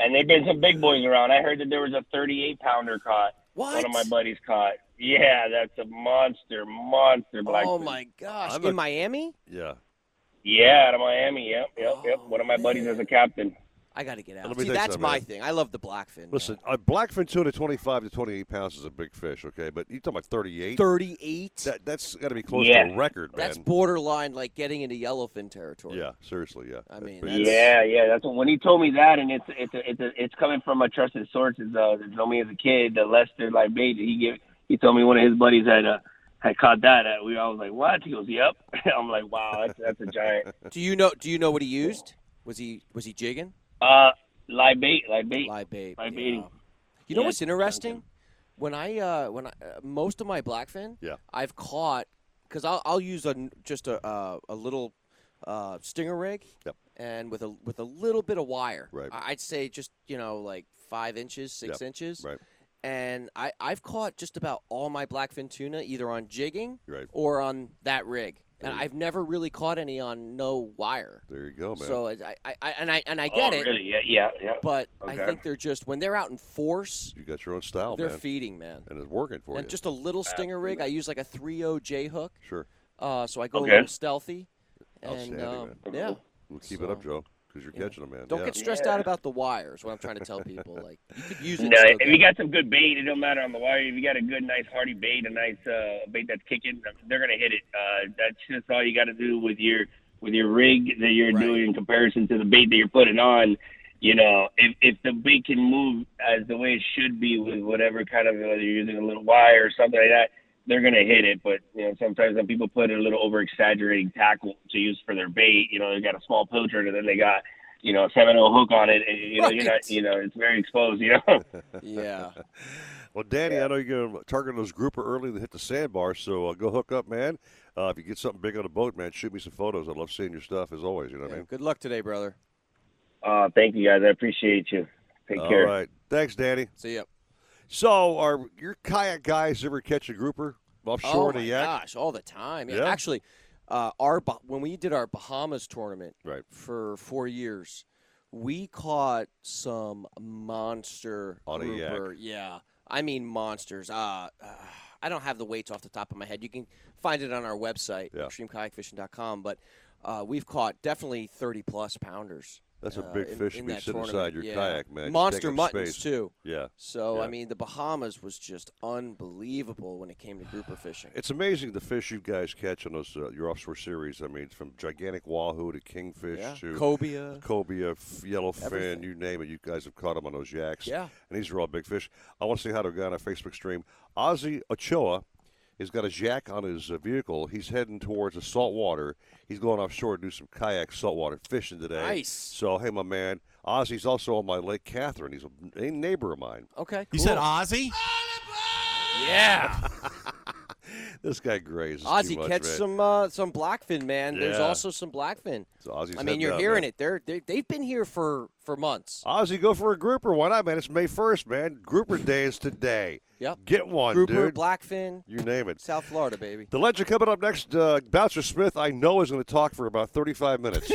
And they've been some big boys around. I heard that there was a 38-pounder caught. What? One of my buddies caught. Yeah, that's a monster blackfish. Oh, my gosh. In Miami? Yeah. Yeah, out of Miami. Yep. One of my buddies is a captain. I got to get out. See, that's my thing. I love the blackfin. Listen, a blackfin tuna 25 to 28 pounds is a big fish, okay? But you're talking about 38? 38? That's got to be close to a record, man. That's borderline, like, getting into yellowfin territory. Yeah, seriously, yeah. I mean, that's when he told me that, and it's coming from a trusted source. It's known me as a kid, the Lester, like, mate, he told me one of his buddies had caught that. I was like, what? He goes, yep. I'm like, wow, that's a giant. Do you know what he used? Was he jigging? Live baiting. Yeah. You know what's interesting? When I most of my blackfin, I've caught, because I'll use a little stinger rig, and with a little bit of wire, right. I'd say just, you know, like 5 inches, 6 inches, right. And I've caught just about all my blackfin tuna either on jigging or on that rig. And I've never really caught any on no wire. There you go, man. So I get it. Really? Yeah. But okay. I think they're just, when they're out in force. You got your own style, they're feeding, man. And it's working for you. And just a little stinger rig. I use like a 3/0 J hook. Sure. So I go a little stealthy. Outstanding, and, man. Yeah. We'll keep it up, Joe, because you're catching them, man. Don't get stressed out about the wires. What I'm trying to tell people, like, you could use it. No, if you got some good bait, it don't matter on the wire. If you got a good, nice, hardy bait, a nice bait that's kicking, they're gonna hit it. That's just all you got to do with your rig that you're doing in comparison to the bait that you're putting on. You know, if the bait can move as the way it should be with whatever kind of, whether you're using a little wire or something like that, they're gonna hit it. But you know, sometimes when people put a little over exaggerating tackle to use for their bait, you know, they got a small poacher and then they got, you know, a 7/0 hook on it, and you know, you're not, you know, it's very exposed, you know. Yeah. Well, Danny, I know you're gonna target those grouper early to hit the sandbar, so go hook up, man. If you get something big on a boat, man, shoot me some photos. I love seeing your stuff as always. You know what I mean? Good luck today, brother. Thank you guys. I appreciate you. Take care. All right. Thanks, Danny. See ya. So, are your kayak guys ever catch a grouper offshore to yak? Oh, my gosh, all the time. Yeah. Actually, when we did our Bahamas tournament for 4 years, we caught some monster grouper. A yak. Yeah, I mean monsters. I don't have the weights off the top of my head. You can find it on our website, extremekayakfishing.com, but we've caught definitely 30-plus pounders. That's a big fish to be sitting inside your kayak, man. Monster muttons, too. Yeah. So, I mean, the Bahamas was just unbelievable when it came to grouper fishing. It's amazing the fish you guys catch on those your offshore series. I mean, from gigantic wahoo to kingfish to cobia, yellowfin, you name it. You guys have caught them on those yaks. Yeah. And these are all big fish. I want to say hi to a guy on our Facebook stream. Ozzy Ochoa. He's got his yak on his vehicle. He's heading towards the saltwater. He's going offshore to do some kayak saltwater fishing today. Nice. So, hey, my man. Ozzy's also on my Lake Catherine. He's a neighbor of mine. Okay, cool. You said Ozzy? Yeah. This guy grazes Ozzy too much, catch some blackfin, man. Yeah. There's also some blackfin. So Ozzy's, I mean, you're hearing it. They've been here for months. Ozzy, go for a grouper. Why not, man? It's May 1st, man. Grouper Day is today. Yep. Get one, grouper, dude. Blackfin. You name it. South Florida, baby. The legend coming up next, Bouncer Smith, I know, is going to talk for about 35 minutes.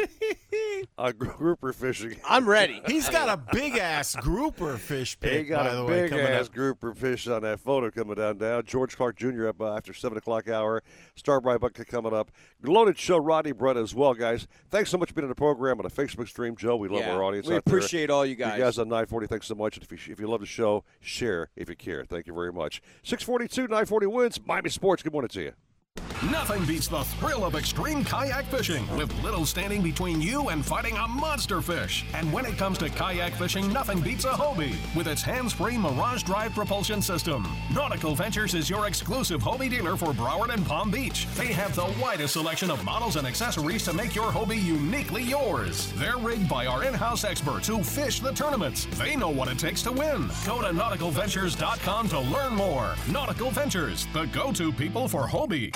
Grouper fishing. I'm ready. He's got a big-ass grouper fish pick, by the way. He got a big-ass grouper fish on that photo coming down now. George Clark Jr. up after 7 o'clock hour. Starbright Bucket coming up. Loaded show, Rodney Brett as well, guys. Thanks so much for being on the program on the Facebook stream, Joe. We love our audience. We appreciate all you guys. You guys on 940, thanks so much. And if you love the show, share if you care. Thank you very much. 642, 940 wins. Miami Sports, good morning to you. Nothing beats the thrill of extreme kayak fishing, with little standing between you and fighting a monster fish. And when it comes to kayak fishing, nothing beats a Hobie with its hands-free Mirage Drive propulsion system. Nautical Ventures is your exclusive Hobie dealer for Broward and Palm Beach. They have the widest selection of models and accessories to make your Hobie uniquely yours. They're rigged by our in-house experts who fish the tournaments. They know what it takes to win. Go to nauticalventures.com to learn more. Nautical Ventures, the go-to people for Hobie.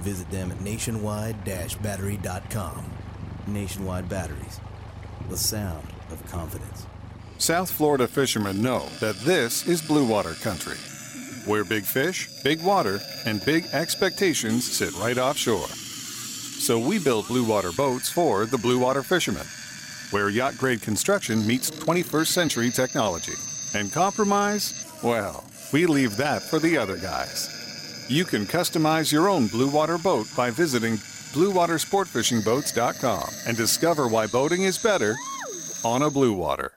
Visit them at nationwide-battery.com. Nationwide Batteries, the sound of confidence. South Florida fishermen know that this is blue water country, where big fish, big water, and big expectations sit right offshore. So we build blue water boats for the blue water fishermen, where yacht-grade construction meets 21st century technology. And compromise? Well, we leave that for the other guys. You can customize your own blue water boat by visiting bluewatersportfishingboats.com and discover why boating is better on a blue water.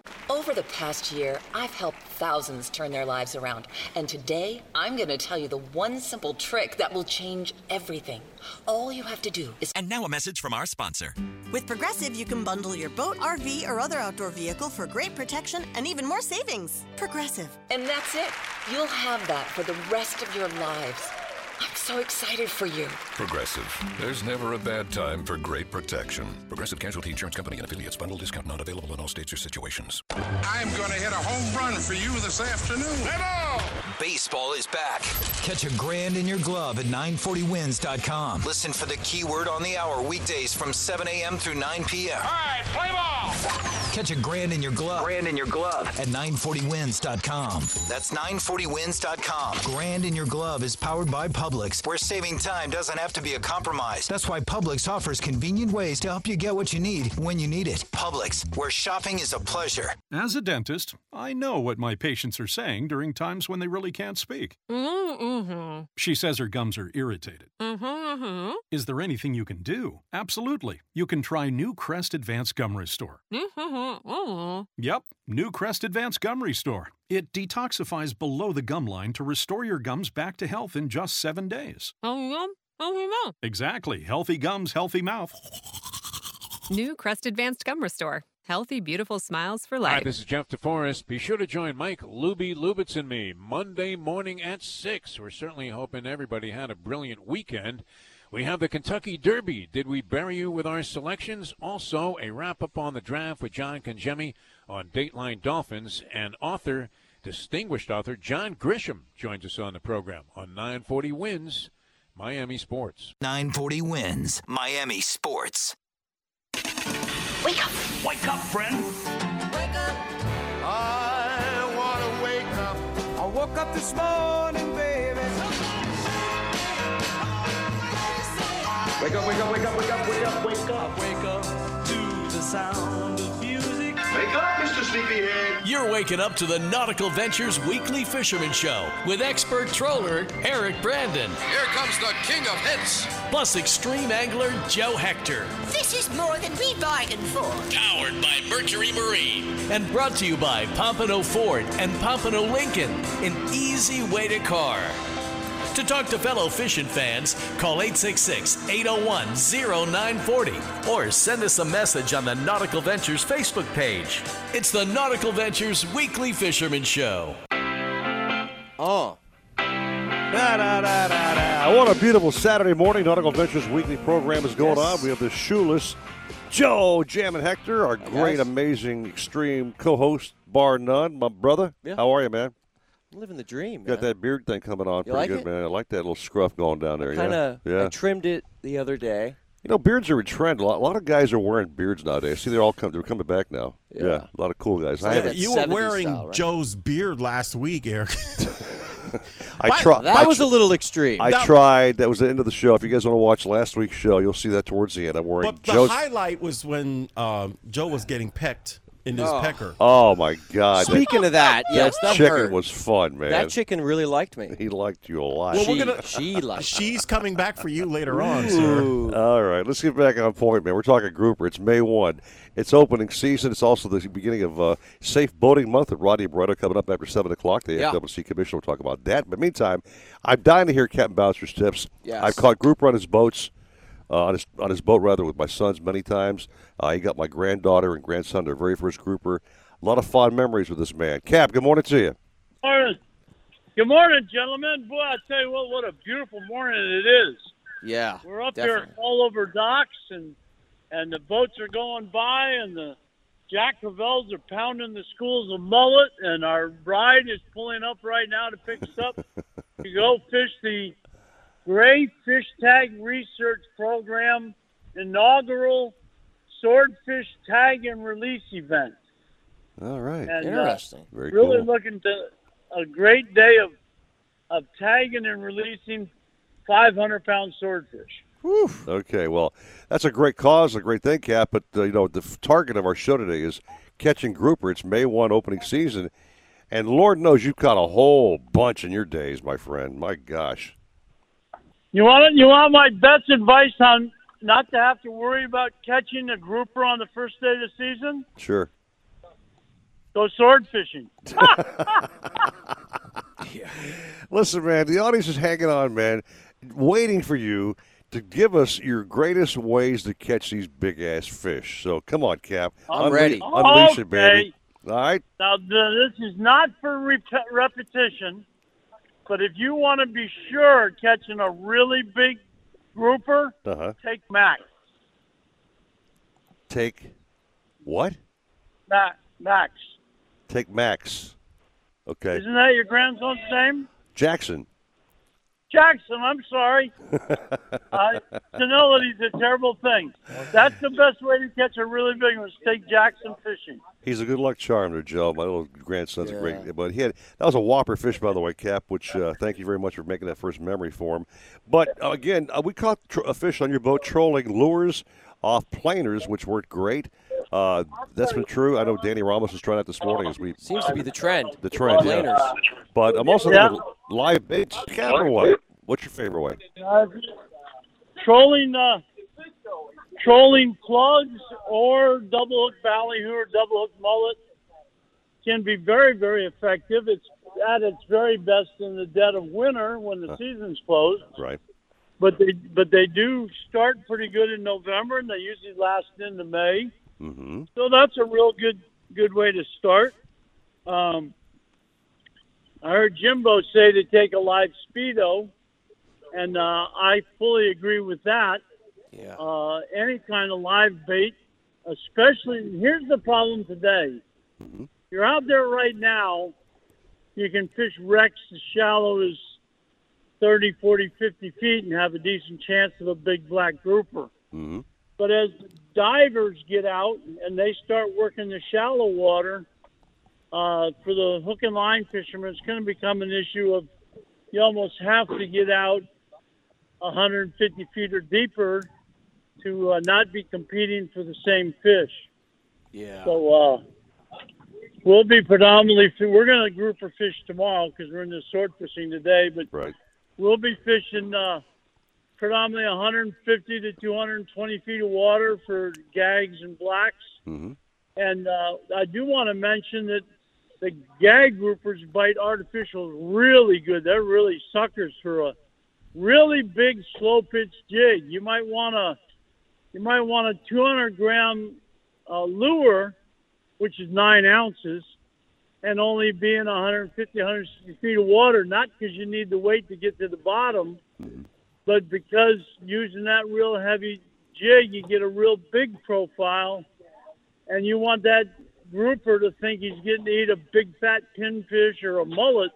Over the past year, I've helped thousands turn their lives around. And today, I'm going to tell you the one simple trick that will change everything. All you have to do is... And now a message from our sponsor. With Progressive, you can bundle your boat, RV, or other outdoor vehicle for great protection and even more savings. Progressive. And that's it. You'll have that for the rest of your lives. I'm so excited for you. Progressive. There's never a bad time for great protection. Progressive Casualty Insurance Company and affiliates. Bundle discount not available in all states or situations. I'm going to hit a home run for you this afternoon. Hello! Baseball is back. Catch a grand in your glove at 940wins.com. Listen for the keyword on the hour weekdays from 7 a.m. through 9 p.m. All right, play ball! Catch a grand in your glove. Grand in your glove. At 940wins.com. That's 940wins.com. Grand in your glove is powered by Publix, where saving time doesn't have to be a compromise. That's why Publix offers convenient ways to help you get what you need when you need it. Publix, where shopping is a pleasure. As a dentist, I know what my patients are saying during times when they really can't speak. Mm-hmm. She says her gums are irritated. Mm-hmm. Is there anything you can do? Absolutely. You can try New Crest Advanced Gum Restore. Mm-hmm. Yep, New Crest Advanced Gum Restore. It detoxifies below the gum line to restore your gums back to health in just 7 days. Healthy gum, healthy mouth. Exactly. Healthy gums, healthy mouth. New Crest Advanced Gum Restore. Healthy, beautiful smiles for life. Hi, this is Jeff DeForest. Be sure to join Mike, Luby, Lubitz, and me Monday morning at 6. We're certainly hoping everybody had a brilliant weekend. We have the Kentucky Derby. Did we bury you with our selections? Also, a wrap-up on the draft with John Congemi on Dateline Dolphins, and author... distinguished author John Grisham joins us on the program on 940 Wins, Miami Sports. 940 Wins, Miami Sports. Wake up. Wake up, friend. Wake up. I want to wake up. I woke up this morning, baby. Wake up, wake up, wake up, wake up, wake up, wake up. Wake up to the sound of music. Wake up, Mr. Sleepyhead. You're waking up to the Nautical Ventures Weekly Fisherman Show with expert troller Eric Brandon. Here comes the king of hits. Plus extreme angler Joe Hector. This is more than we bargained for. Powered by Mercury Marine. And brought to you by Pompano Ford and Pompano Lincoln. An easy way to car. To talk to fellow fishing fans, call 866-801-0940 or send us a message on the Nautical Ventures Facebook page. It's the Nautical Ventures Weekly Fisherman Show. Oh. Da, da, da, da, da. What a beautiful Saturday morning. Nautical Ventures Weekly program is going on. We have the shoeless Joe Jammin' Hector, our amazing, extreme co-host, bar none, my brother. Yeah. How are you, man? Living the dream. Got that beard thing coming on pretty good, man. I like that little scruff going down there. I trimmed it the other day. You know, beards are a trend. A lot of guys are wearing beards nowadays. See, they're coming back now. Yeah, a lot of cool guys. You were wearing style, right? Joe's beard last week, Eric. That was a little extreme. I tried. That was the end of the show. If you guys want to watch last week's show, you'll see that towards the end. I'm wearing Joe's. But the highlight was when Joe was getting pecked in his pecker. Oh, my God. Speaking of that, yes, that chicken was fun, man. That chicken really liked me. He liked you a lot. Well, she's coming back for you later on, sir. All right, let's get back on point, man. We're talking grouper. It's May 1. It's opening season. It's also the beginning of Safe Boating Month at Rodney Barreto coming up after 7 o'clock. The FWC Commissioner will talk about that. But meantime, I'm dying to hear Captain Bouncer's tips. Yes. I've caught grouper on his boats. On his boat, with my sons many times. He got my granddaughter and grandson their very first grouper. A lot of fond memories with this man. Cap, good morning to you. Good morning, gentlemen. Boy, I tell you what a beautiful morning it is. Yeah, we're up here all over docks, and the boats are going by, and the Jack Cavels are pounding the schools of mullet, and our bride is pulling up right now to pick us up to go fish the Gray Fish Tag Research Program inaugural swordfish tag and release event. All right. And, interesting. Very really cool. Looking to a great day of tagging and releasing 500-pound swordfish. Whew. Okay, well, that's a great cause, a great thing, Cap, but, the target of our show today is catching grouper. It's May 1 opening season, and Lord knows you've caught a whole bunch in your days, my friend. My gosh. You want my best advice on not to have to worry about catching a grouper on the first day of the season? Sure. Go sword fishing. Yeah. Listen, man, the audience is hanging on, man, waiting for you to give us your greatest ways to catch these big-ass fish. So come on, Cap. I'm ready. Unleash it, baby. All right. Now, this is not for repetition. But if you want to be sure catching a really big grouper, take Max. Take what? Max. Take Max. Okay. Isn't that your grandson's name? Jackson, I'm sorry. Senility's a terrible thing. That's the best way to catch a really big one, is take Jackson fishing. He's a good luck charmer, Joe. My little grandson's a great, but that was a whopper fish, by the way, Cap, which thank you very much for making that first memory for him. But again, we caught a fish on your boat trolling lures off planers, which worked great. That's been true. I know Danny Ramos was trying that this morning. Seems to be the trend. The trend, yeah. But I'm also thinking live baits. What's your favorite way? Trolling plugs or double hook ballyhoo or double hook mullet can be very, very effective. It's at its very best in the dead of winter when the season's closed. Right. But they do start pretty good in November, and they usually last into May. Mm-hmm. So that's a real good way to start. I heard Jimbo say to take a live Speedo, and I fully agree with that. Yeah. Any kind of live bait, especially, here's the problem today. Mm-hmm. You're out there right now, you can fish wrecks as shallow as 30, 40, 50 feet and have a decent chance of a big black grouper. Mm-hmm. But as divers get out and they start working the shallow water, for the hook and line fishermen, it's going to become an issue of you almost have to get out 150 feet or deeper to not be competing for the same fish. Yeah. So we'll be predominantly, we're going to grouper fish tomorrow because we're in the sword fishing today, but we'll be fishing predominantly 150 to 220 feet of water for gags and blacks. Mm-hmm. And I do want to mention that the gag groupers bite artificials really good. They're really suckers for a really big slow pitch jig. You might want a 200 gram lure, which is 9 ounces, and only be in 150, 160 feet of water, not because you need the weight to get to the bottom, but because using that real heavy jig, you get a real big profile, and you want that grouper to think he's getting to eat a big fat pinfish or a mullet,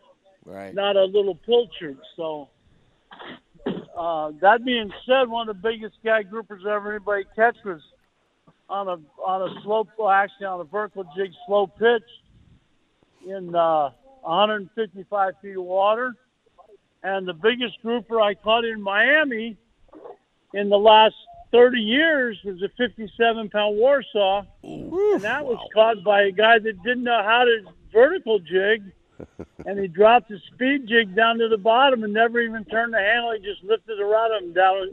not a little pilchard. So that being said, one of the biggest gag groupers ever anybody catch was on a slow, actually on a vertical jig slow pitch in 155 feet of water. And the biggest grouper I caught in Miami in the last 30 years was a 57-pound Warsaw. Ooh, and that was caught by a guy that didn't know how to vertical jig, and he dropped the speed jig down to the bottom and never even turned the handle. He just lifted the rod up and down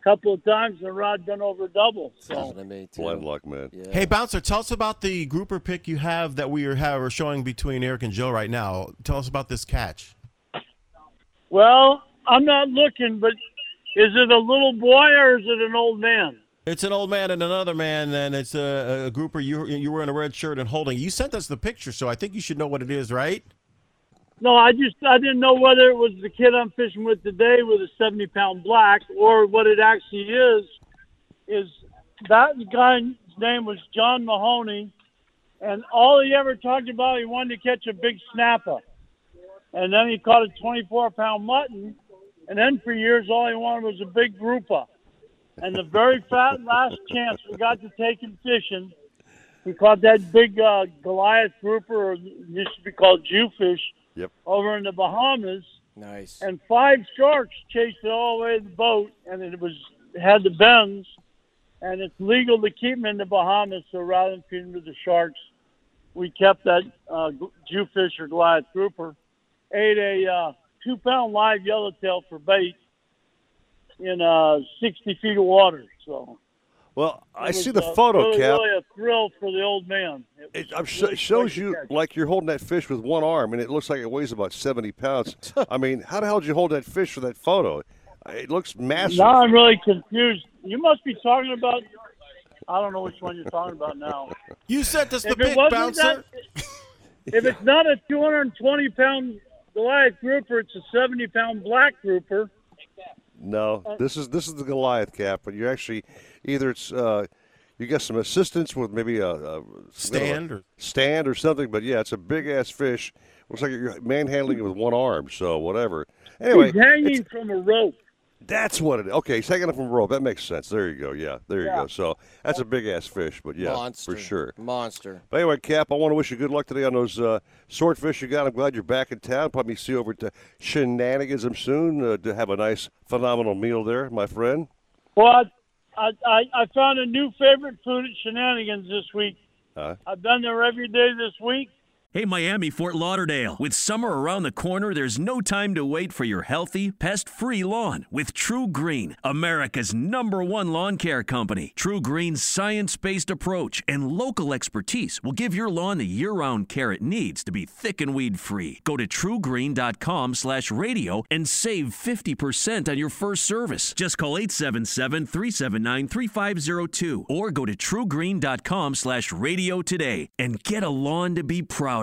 a couple of times, and the rod went over double. So blind luck, man. Yeah. Hey, Bouncer, tell us about the grouper pick you have that we are showing between Eric and Joe right now. Tell us about this catch. Well, I'm not looking, but is it a little boy or is it an old man? It's an old man and another man, and it's a grouper. You were in a red shirt and holding. You sent us the picture, so I think you should know what it is, right? No, I didn't know whether it was the kid I'm fishing with today with a 70-pound black or what it actually is. Is that guy's name was John Mahoney, and all he ever talked about, he wanted to catch a big snapper. And then he caught a 24-pound mutton, and then for years all he wanted was a big grouper. And the very fat last chance we got to take him fishing, we caught that big Goliath grouper, or used to be called Jewfish, over in the Bahamas. Nice. And five sharks chased it all the way to the boat, and it had the bends, and it's legal to keep them in the Bahamas, so rather than feed them to the sharks, we kept that Jewfish or Goliath grouper. Ate a 2-pound live yellowtail for bait in 60 feet of water. So, well, I see the photo, really, Cap. Really a thrill for the old man. It shows you like you're holding that fish with one arm, and it looks like it weighs about 70 pounds. I mean, how the hell did you hold that fish for that photo? It looks massive. Now I'm really confused. You must be talking about – I don't know which one you're talking about now. You sent us the big Bouncer. If it's not a 220-pound Goliath grouper, it's a 70-pound black grouper. No, this is the Goliath, Cap, but you actually either it's you get some assistance with maybe a stand or something, but yeah, it's a big ass fish. Looks like you're manhandling it with one arm, so whatever. Anyway, he's hanging from a rope. That's what it is. Okay, he's hanging up from a rope. That makes sense. There you go. Yeah, there you go. So that's a big-ass fish, but yeah, monster. For sure. Monster. But anyway, Cap, I want to wish you good luck today on those swordfish you got. I'm glad you're back in town. Probably see you over to Shenanigans soon to have a nice, phenomenal meal there, my friend. Well, I found a new favorite food at Shenanigans this week. I've been there every day this week. Hey, Miami, Fort Lauderdale. With summer around the corner, there's no time to wait for your healthy, pest-free lawn with True Green, America's #1 lawn care company. True Green's science-based approach and local expertise will give your lawn the year-round care it needs to be thick and weed-free. Go to truegreen.com/radio and save 50% on your first service. Just call 877-379-3502 or go to truegreen.com/radio today and get a lawn to be proud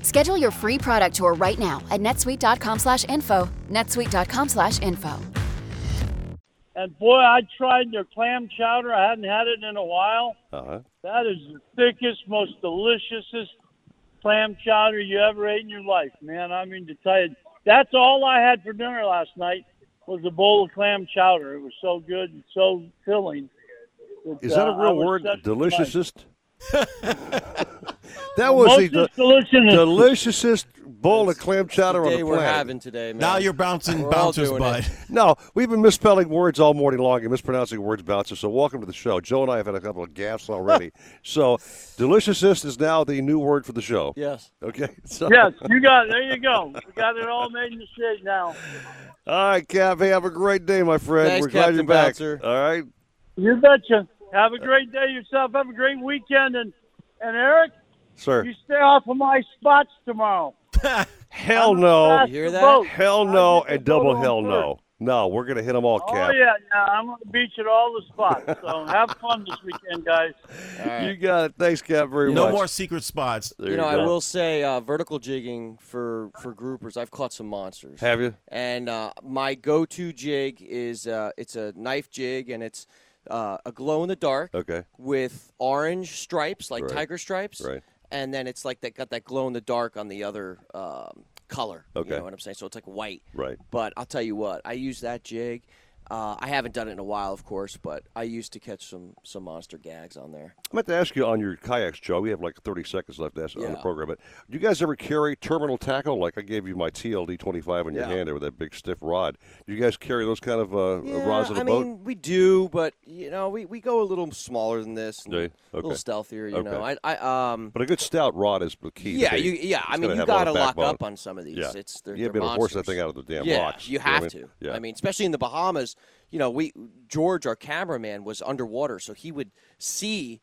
Schedule your free product tour right now at netsuite.com/info, netsuite.com/info. And boy, I tried their clam chowder. I hadn't had it in a while. That is the thickest, most deliciousest clam chowder you ever ate in your life, man. I mean, to tell you, that's all I had for dinner last night was a bowl of clam chowder. It was so good and so filling. Is that a real word, deliciousest? That was the deliciousest bowl of clam chowder on the planet. We're having today, man. Now you're Bouncer's butt. No, we've been misspelling words all morning long and mispronouncing words, Bouncer, so welcome to the show. Joe and I have had a couple of gaffes already. So deliciousest is now the new word for the show. Yes. Okay. So. Yes, you got it. There you go. We got it all made in the shade now. All right, Cap. Hey, have a great day, my friend. Thanks, Captain you're back. Bouncer. All right. You betcha. Have a great day yourself. Have a great weekend. And Eric, Sir. You stay off of my spots tomorrow. Hell no. You hear that? Hell no and double hell no. No, we're going to hit them all, Cap. Oh, yeah, I'm going to beat you to all the spots. So have fun this weekend, guys. Right. You got it. Thanks, Cap, very much. No more secret spots. There you go. I will say vertical jigging for groupers, I've caught some monsters. Have you? And my go-to jig is it's a knife jig, and it's a glow-in-the-dark with orange stripes, like tiger stripes. Right. And then it's like got that glow-in-the-dark on the other color. Okay. You know what I'm saying? So it's like white. Right. But I'll tell you what, I use that jig. I haven't done it in a while, of course, but I used to catch some monster gags on there. I meant to ask you on your kayaks, Joe. We have like 30 seconds left to ask on the program. But do you guys ever carry terminal tackle? Like I gave you my TLD 25 in your hand there with that big stiff rod. Do you guys carry those kind of rods on the boat? I mean, we do, but you know, we go a little smaller than this, and a little stealthier. You know, but a good stout rod is the key. Yeah, I mean, you got to lock up on some of these. Yeah. You've been able to force that thing out of the damn box. You have to. Yeah. I mean, especially in the Bahamas. You know, George, our cameraman, was underwater, so he would see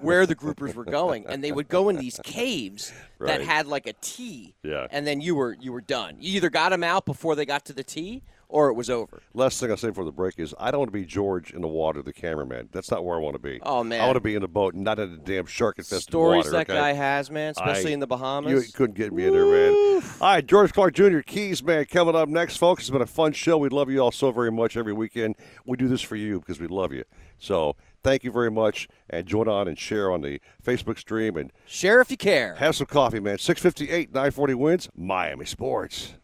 where the groupers were going, and they would go in these caves that had like a T, and then you were done. You either got them out before they got to the T, or it was over. Last thing I'll say before the break is I don't want to be George in the water, the cameraman. That's not where I want to be. Oh, man. I want to be in the boat, not in the damn shark-infested water. Stories that guy has, man, especially in the Bahamas. You couldn't get me in there, man. All right, George Clark Jr., Keys, man, coming up next, folks. It's been a fun show. We love you all so very much every weekend. We do this for you because we love you. So thank you very much, and join on and share on the Facebook stream. And share if you care. Have some coffee, man. 658, 940 wins, Miami Sports.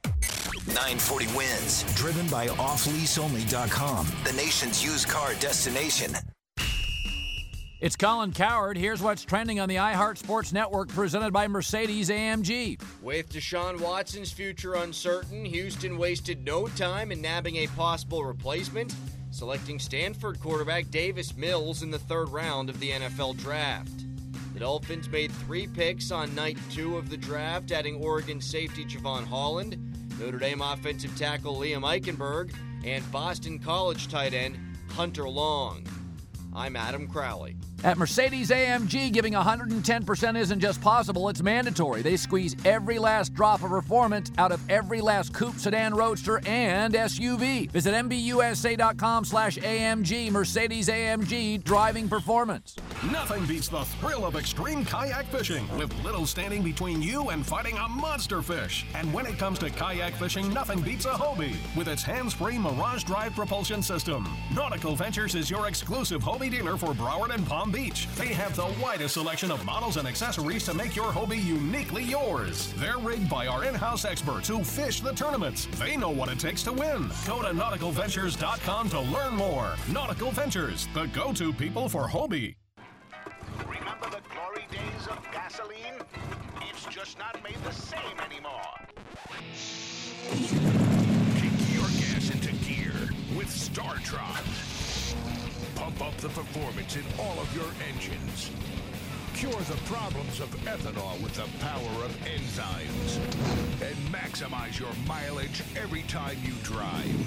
940 wins, driven by offleaseonly.com, the nation's used car destination. It's Colin Cowherd. Here's what's trending on the iHeart Sports Network, presented by Mercedes-AMG. With Deshaun Watson's future uncertain, Houston wasted no time in nabbing a possible replacement, selecting Stanford quarterback Davis Mills in the third round of the NFL draft. The Dolphins made 3 picks on night 2 of the draft, adding Oregon safety Javon Holland, Notre Dame offensive tackle Liam Eichenberg, and Boston College tight end Hunter Long. I'm Adam Crowley. At Mercedes-AMG, giving 110% isn't just possible, it's mandatory. They squeeze every last drop of performance out of every last coupe, sedan, roadster, and SUV. Visit MBUSA.com/AMG. Mercedes-AMG, driving performance. Nothing beats the thrill of extreme kayak fishing, with little standing between you and fighting a monster fish. And when it comes to kayak fishing, nothing beats a Hobie, with its hands-free Mirage Drive propulsion system. Nautical Ventures is your exclusive Hobie dealer for Broward and Palm Beach. They have the widest selection of models and accessories to make your Hobie uniquely yours. They're rigged by our in-house experts who fish the tournaments. They know what it takes to win. Go to nauticalventures.com to learn more. Nautical Ventures, the go-to people for Hobie. Remember the glory days of gasoline? It's just not made the same anymore. Kick your gas into gear with StarTron. Pump up the performance in all of your engines. Cure the problems of ethanol with the power of enzymes. And maximize your mileage every time you drive.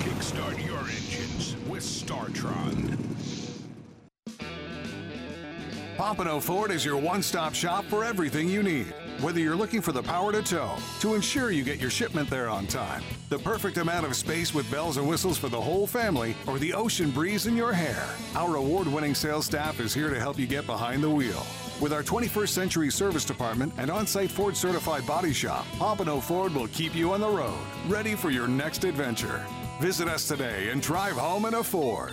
Kickstart your engines with StarTron. Pompano Ford is your one-stop shop for everything you need. Whether you're looking for the power to tow, to ensure you get your shipment there on time, the perfect amount of space with bells and whistles for the whole family, or the ocean breeze in your hair, our award-winning sales staff is here to help you get behind the wheel. With our 21st Century Service Department and on-site Ford-certified body shop, Pompano Ford will keep you on the road, ready for your next adventure. Visit us today and drive home in a Ford.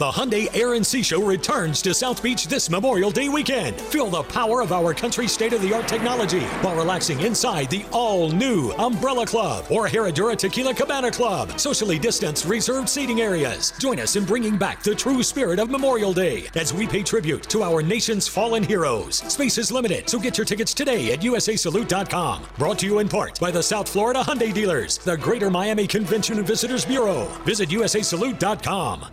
The Hyundai Air and Sea Show returns to South Beach this Memorial Day weekend. Feel the power of our country's state-of-the-art technology while relaxing inside the all-new Umbrella Club or Herradura Tequila Cabana Club. Socially distanced, reserved seating areas. Join us in bringing back the true spirit of Memorial Day as we pay tribute to our nation's fallen heroes. Space is limited, so get your tickets today at usasalute.com. Brought to you in part by the South Florida Hyundai Dealers, the Greater Miami Convention and Visitors Bureau. Visit usasalute.com.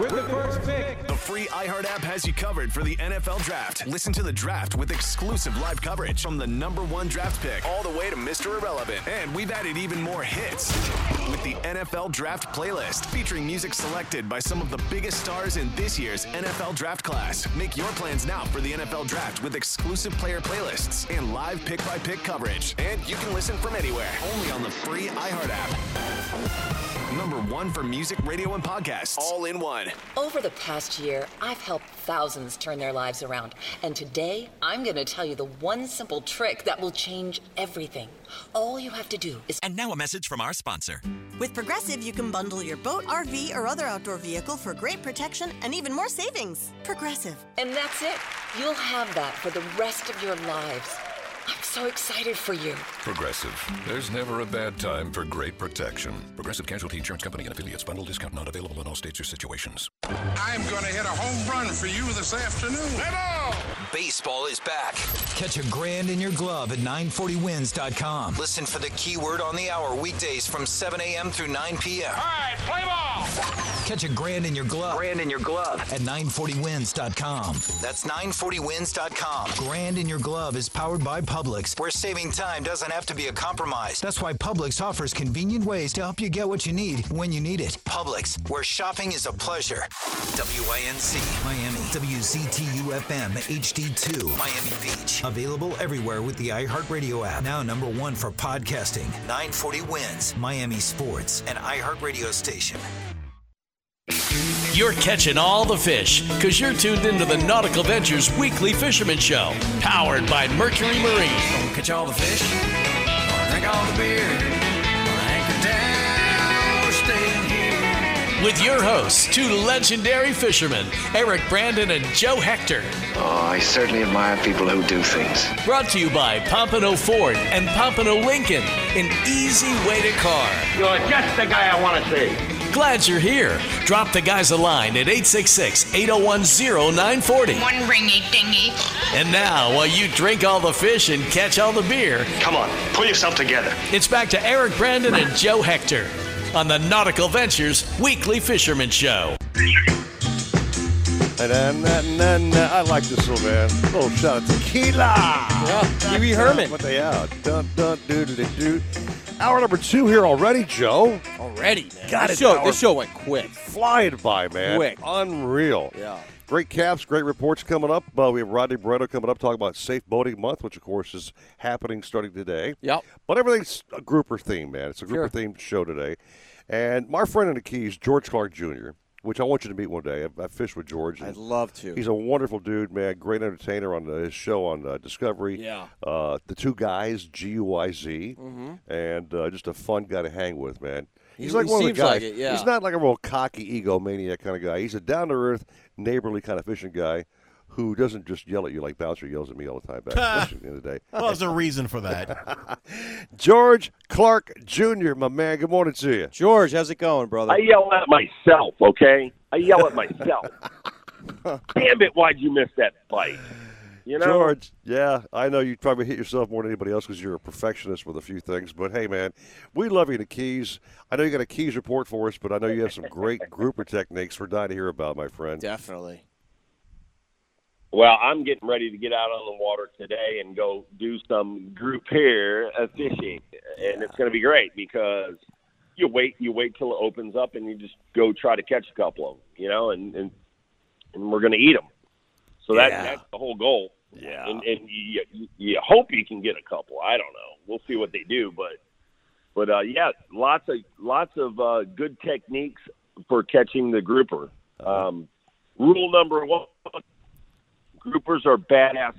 With the first pick. The free iHeart app has you covered for the NFL Draft. Listen to the draft with exclusive live coverage from the #1 draft pick all the way to Mr. Irrelevant. And we've added even more hits with the NFL Draft playlist featuring music selected by some of the biggest stars in this year's NFL Draft class. Make your plans now for the NFL Draft with exclusive player playlists and live pick-by-pick coverage. And you can listen from anywhere, only on the free iHeart app. #1 for music, radio, and podcasts, all in one. Over the past year, I've helped thousands turn their lives around. And today, I'm going to tell you the one simple trick that will change everything. All you have to do is... And now a message from our sponsor. With Progressive, you can bundle your boat, RV, or other outdoor vehicle for great protection and even more savings. Progressive. And that's it. You'll have that for the rest of your lives. I'm so excited for you. Progressive. There's never a bad time for great protection. Progressive Casualty Insurance Company and affiliates. Bundle discount not available in all states or situations. I'm going to hit a home run for you this afternoon. Hello! Baseball is back. Catch a grand in your glove at 940wins.com. Listen for the keyword on the hour weekdays from 7 a.m. through 9 p.m. All right, play ball! Catch a grand in your glove. Grand in your glove. At 940wins.com. That's 940wins.com. Grand in your glove is powered by Publix, where saving time doesn't have to be a compromise. That's why Publix offers convenient ways to help you get what you need when you need it. Publix, where shopping is a pleasure. WINC Miami, WZTU-FM HD2, Miami Beach. Available everywhere with the iHeartRadio app. Now #1 for podcasting. 940 Wins, Miami Sports, and iHeartRadio station. You're catching all the fish because you're tuned into the Nautical Ventures Weekly Fisherman Show, powered by Mercury Marine. Don't catch all the fish, drink all the beer, anchor down, we're staying here. With your hosts, two legendary fishermen, Eric Brandon and Joe Hector. Oh, I certainly admire people who do things. Brought to you by Pompano Ford and Pompano Lincoln, an easy way to car. You're just the guy I want to see. Glad you're here. Drop the guys a line at 866-801-0940. One ringy dingy. And now, while you drink all the fish and catch all the beer... Come on, pull yourself together. It's back to Eric Brandon and Joe Hector on the Nautical Ventures Weekly Fisherman Show. I like this little man. A little shot of tequila. Yeah, Pee Wee Herman. What they out? Dun, dun, doodly, doo. Hour #2 here already, Joe. Already, man. Got it. This show went quick. Flying by, man. Quick. Unreal. Yeah. Great caps, great reports coming up. We have Rodney Barreto coming up talking about Safe Boating Month, which, of course, is happening starting today. Yep. But everything's a grouper theme, man. It's a grouper themed show today. And my friend in the Keys, George Clark Jr., which I want you to meet one day. I fished with George. I'd love to. He's a wonderful dude, man. Great entertainer on his show on Discovery. Yeah. The Two Guys, GUIZ, and just a fun guy to hang with, man. He's like one of the guys. Like it, yeah. He's not like a real cocky, egomaniac kind of guy. He's a down-to-earth, neighborly kind of fishing guy who doesn't just yell at you like Bouncer yells at me all the time back at the end of the day. Well, there's a reason for that. George Clark Jr., my man. Good morning to you. George, how's it going, brother? I yell at myself, okay? I yell at myself. Damn it, why'd you miss that bite? You know? George, yeah, I know you probably hit yourself more than anybody else because you're a perfectionist with a few things. But, hey, man, we love you, the Keys. I know you got a Keys report for us, but I know you have some great grouper techniques we're dying to hear about, my friend. Definitely. Well, I'm getting ready to get out on the water today and go do some group here fishing. And it's going to be great because you wait till it opens up and you just go try to catch a couple of them, you know, and we're going to eat them. So that's the whole goal. Yeah. And you hope you can get a couple. I don't know. We'll see what they do. But yeah, lots of good techniques for catching the grouper. Rule number 1. Groupers are badass.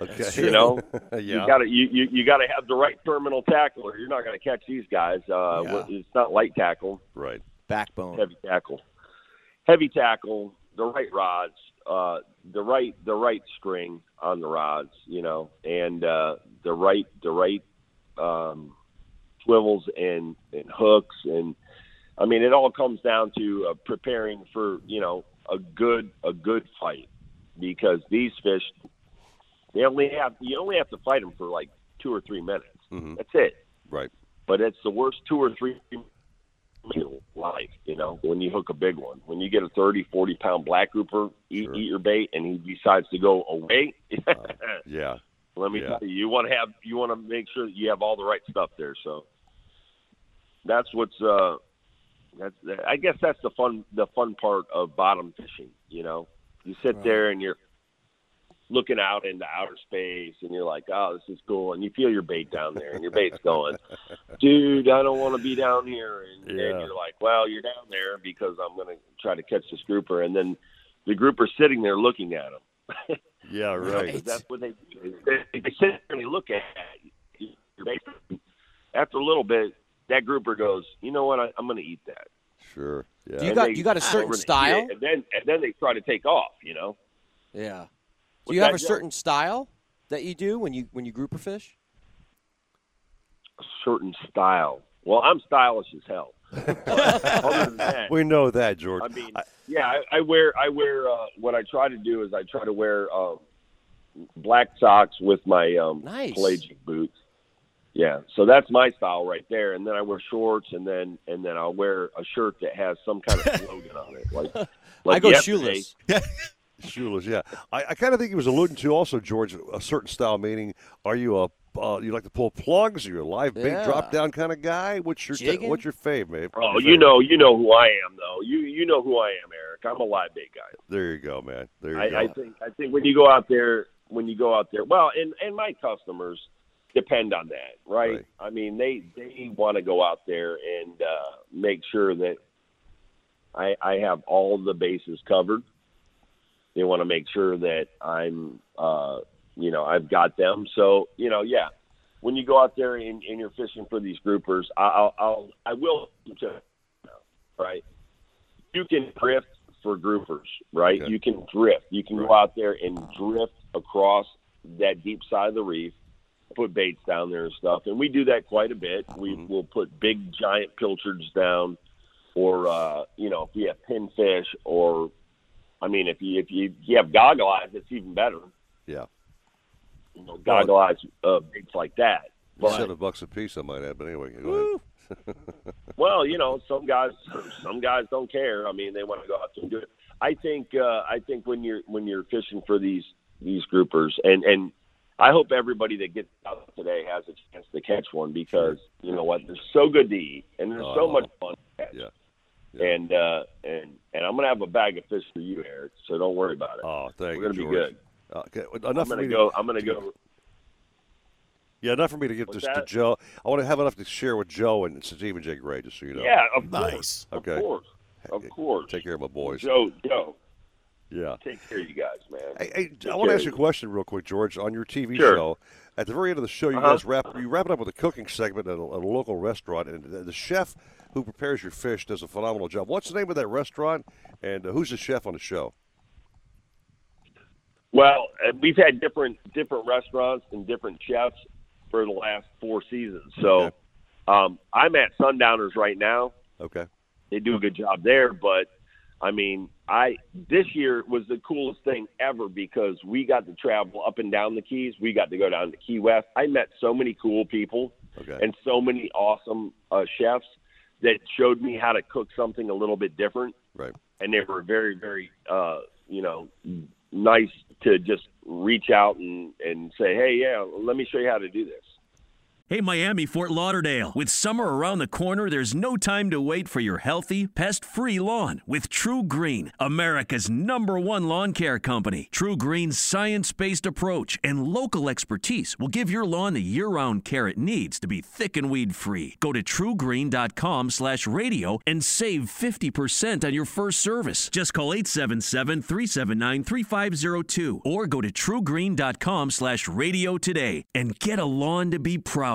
Okay. You know, yeah. you gotta have the right terminal tackle, or you're not gonna catch these guys. It's not light tackle, right? Backbone, heavy tackle. heavy tackle, the right rods, the right string on the rods, you know, and the right swivels and hooks, and I mean, it all comes down to preparing for, you know, a good fight, because these fish, you only have to fight them for like 2 or 3 minutes. Mm-hmm. That's it. Right. But it's the worst 2 or 3 minutes of life, you know, when you hook a big one. When you get a 30, 40-pound black grouper, eat your bait, and he decides to go away. Yeah. Let me tell you, you want to make sure that you have all the right stuff there. So that's what's, I guess that's the fun part of bottom fishing. You know, you sit there and you're looking out into outer space, and you're like, oh, this is cool, and you feel your bait down there, and your bait's going, dude, I don't want to be down here, and you're like, well, you're down there because I'm going to try to catch this grouper, and then the grouper's sitting there looking at him. Yeah, right. That's what they do. They sit there and they look at you. After a little bit, that grouper goes, you know what, I'm going to eat that. Sure. Yeah. You got a certain style? And then they try to take off, you know? Yeah. Do you have a certain style that you do when you grouper fish? A certain style. Well, I'm stylish as hell. Other than that, we know that, George. I mean, I wear what I try to do is I try to wear black socks with my pelagic boots. Yeah, so that's my style right there. And then I wear shorts, and then I'll wear a shirt that has some kind of slogan on it. Like I go shoeless. Shoeless, yeah. I kind of think he was alluding to also, George, a certain style, meaning are you a you like to pull plugs? Are you a live bait drop down kind of guy? What's your fave, man? Oh, you know who I am though. You know who I am, Eric. I'm a live bait guy. There you go, man. There you go. I think when you go out there, well, and my customers depend on that, right? I mean, they want to go out there and make sure that I have all the bases covered. They want to make sure that I'm, I've got them. So, you know, yeah, when you go out there and you're fishing for these groupers, I will, right? You can drift for groupers, right? Okay. You can drift. You can go out there and drift across that deep side of the reef, put baits down there and stuff. And we do that quite a bit. We will put big, giant pilchards down or, if we have pinfish or, I mean, if you have goggle eyes, it's even better. Yeah. You know, goggle eyes, things like that. But, $7 a piece, I might add, but anyway, go ahead. Well, you know, some guys don't care. I mean, they want to go out and do it. I think when you're fishing for these groupers, and I hope everybody that gets out today has a chance to catch one, because you know what, they're so good to eat and they're so much fun to catch. Yeah. Yeah. And I'm gonna have a bag of fish for you, Eric. So don't worry about it. Oh, thank you. We're gonna be good. Okay, enough. I'm gonna go. Yeah, enough for me to give this to Joe. I want to have enough to share with Joe and Steve and Jake Ray, just so you know. Yeah, of course. Okay. Of course. Take care of my boys, Joe. Yeah. Take care of you guys, man. Hey, I want to ask you a question real quick, George. On your TV show, at the very end of the show, you guys wrap it up with a cooking segment at a local restaurant, and the chef who prepares your fish does a phenomenal job. What's the name of that restaurant, and who's the chef on the show? Well, we've had different restaurants and different chefs for the last 4 seasons. So I'm at Sundowners right now. Okay. They do a good job there, but I mean, this year was the coolest thing ever because we got to travel up and down the Keys. We got to go down to Key West. I met so many cool people and so many awesome chefs that showed me how to cook something a little bit different. Right. And they were very, very, nice to just reach out and say, hey, yeah, let me show you how to do this. Hey, Miami, Fort Lauderdale. With summer around the corner, there's no time to wait for your healthy, pest-free lawn with True Green, America's #1 lawn care company. True Green's science-based approach and local expertise will give your lawn the year-round care it needs to be thick and weed-free. Go to truegreen.com/radio and save 50% on your first service. Just call 877-379-3502 or go to truegreen.com/radio today and get a lawn to be proud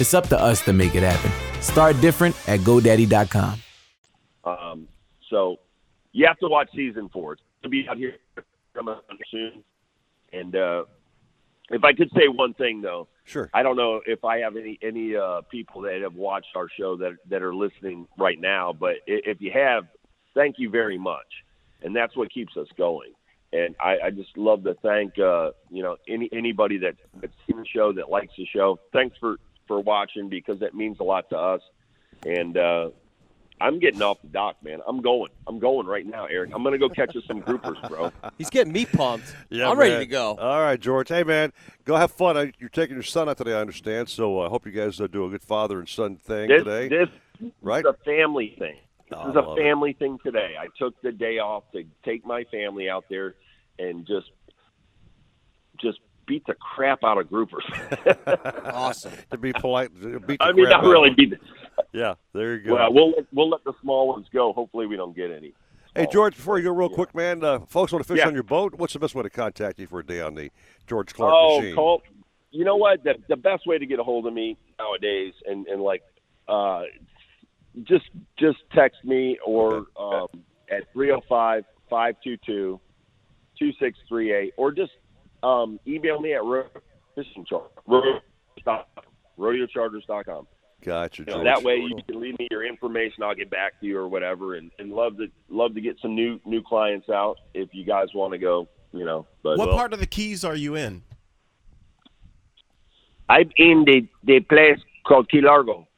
It's up to us to make it happen. Start different at GoDaddy.com. So you have to watch season 4. It's going to be out here coming soon. And if I could say one thing, though. Sure. I don't know if I have any people that have watched our show that are listening right now. But if you have, thank you very much. And that's what keeps us going. And I just love to thank, anybody that's seen the show, that likes the show. Thanks for watching, because that means a lot to us. And I'm getting off the dock, man. I'm going right now, Eric. I'm going to go catch us some groupers, bro. He's getting me pumped. Yeah, I'm ready to go. All right, George. Hey, man, go have fun. You're taking your son out today, I understand. So I hope you guys do a good father and son thing today. This right? Is a family thing. This is a family thing today. I took the day off to take my family out there and just beat the crap out of groupers. Awesome. To be polite, yeah, there you go. Well, we'll let the small ones go. Hopefully we don't get any. Hey, George, before you go real quick, man, folks want to fish on your boat. What's the best way to contact you for a day on the George Clark machine? Call, you know what? The best way to get a hold of me nowadays just text me or at 305-522-2638, or just email me at rodeocharters.com. Gotcha, George. That way you can leave me your information. I'll get back to you or whatever, and love to get some new clients out if you guys want to go. But what part of the Keys are you in? I'm in the place called Key Largo.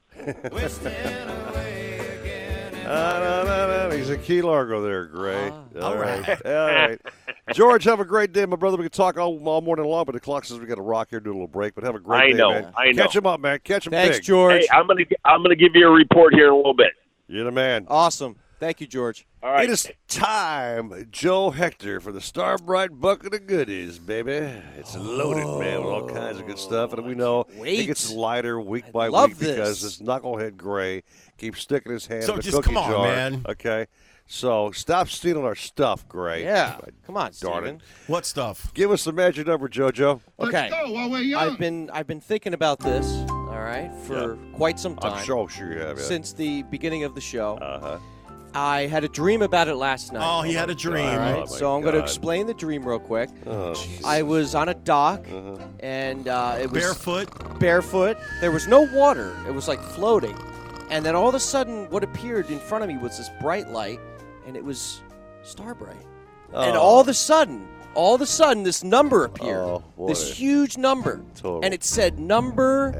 He's in Key Largo there, Gray. All right. George, have a great day, my brother. We can talk all morning long, but the clock says we got to rock here, do a little break. But have a great day, man. I know. Catch him up, man. Catch him big. Thanks, George. Hey, I'm gonna give you a report here in a little bit. You're the man. Awesome. Thank you, George. All right. It is time, Joe Hector, for the Starbrite Bucket of Goodies, baby. It's loaded, man, with all kinds of good stuff. And we know it gets lighter week by week because this knucklehead Gray keeps sticking his hand in the cookie jar. So just come on, man. Okay. So stop stealing our stuff, Gray. Yeah. Come on, darn it. What stuff? Give us the magic number, JoJo. Okay. Let's go while we're young. I've been thinking about this, all right, for quite some time. I'm sure you have, since the beginning of the show. Uh-huh. I had a dream about it last night. Oh, he had a dream. All right, I'm going to explain the dream real quick. Oh, I was on a dock, and it was barefoot. There was no water. It was like floating. And then all of a sudden, what appeared in front of me was this bright light, and it was Starbrite. Oh. And all of a sudden, this number appeared. Oh, this huge number. Total. And it said number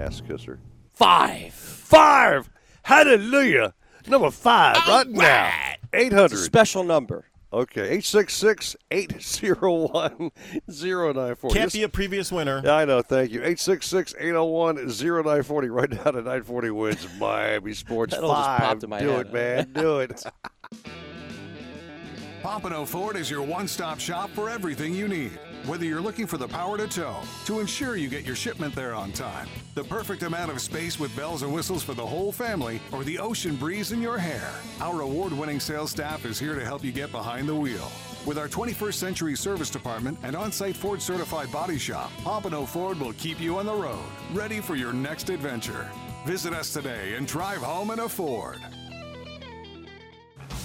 5. Hallelujah. Number 5 right now, 800. It's a special number. Okay, 866-801-0940. Can't be a previous winner. I know, thank you. 866-801-0940. Right now to 940 wins Miami Sports 5. Just popped in my head. Do it, man. Do it. Pompano Ford is your one-stop shop for everything you need. Whether you're looking for the power to tow, to ensure you get your shipment there on time, the perfect amount of space with bells and whistles for the whole family, or the ocean breeze in your hair, our award-winning sales staff is here to help you get behind the wheel. With our 21st Century Service Department and on-site Ford-certified body shop, Pompano Ford will keep you on the road, ready for your next adventure. Visit us today and drive home in a Ford.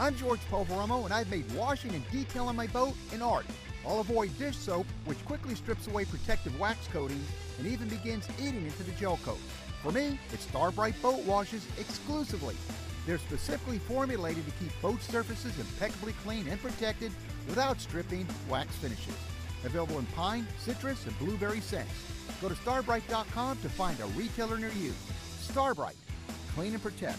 I'm George Poveromo, and I've made washing and detailing my boat an art. I'll avoid dish soap, which quickly strips away protective wax coatings and even begins eating into the gel coat. For me, it's Starbrite Boat Washes exclusively. They're specifically formulated to keep boat surfaces impeccably clean and protected without stripping wax finishes. Available in pine, citrus, and blueberry scents. Go to starbrite.com to find a retailer near you. Starbrite. Clean and protect.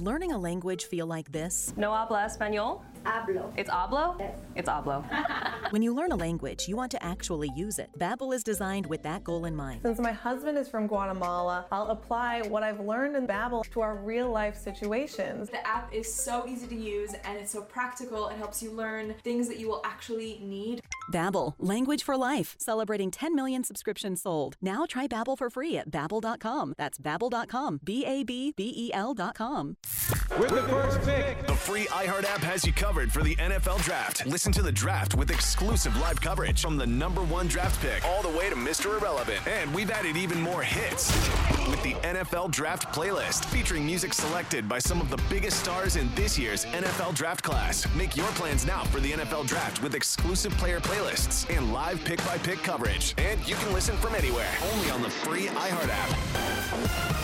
learning a language feel like this? No habla español? Hablo. It's hablo? Yes. It's hablo. When you learn a language, you want to actually use it. Babbel is designed with that goal in mind. Since my husband is from Guatemala, I'll apply what I've learned in Babbel to our real-life situations. The app is so easy to use, and it's so practical. It helps you learn things that you will actually need. Babbel, language for life. Celebrating 10 million subscriptions sold. Now try Babbel for free at Babbel.com. That's Babbel.com. Babbel.com. With the first pick. The free iHeart app has you covered for the NFL Draft. Listen to The Draft with exclusive live coverage from the #1 draft pick all the way to Mr. Irrelevant. And we've added even more hits with the NFL Draft playlist, featuring music selected by some of the biggest stars in this year's NFL Draft class. Make your plans now for the NFL Draft with exclusive player playlists and live pick-by-pick coverage. And you can listen from anywhere, only on the free iHeart app.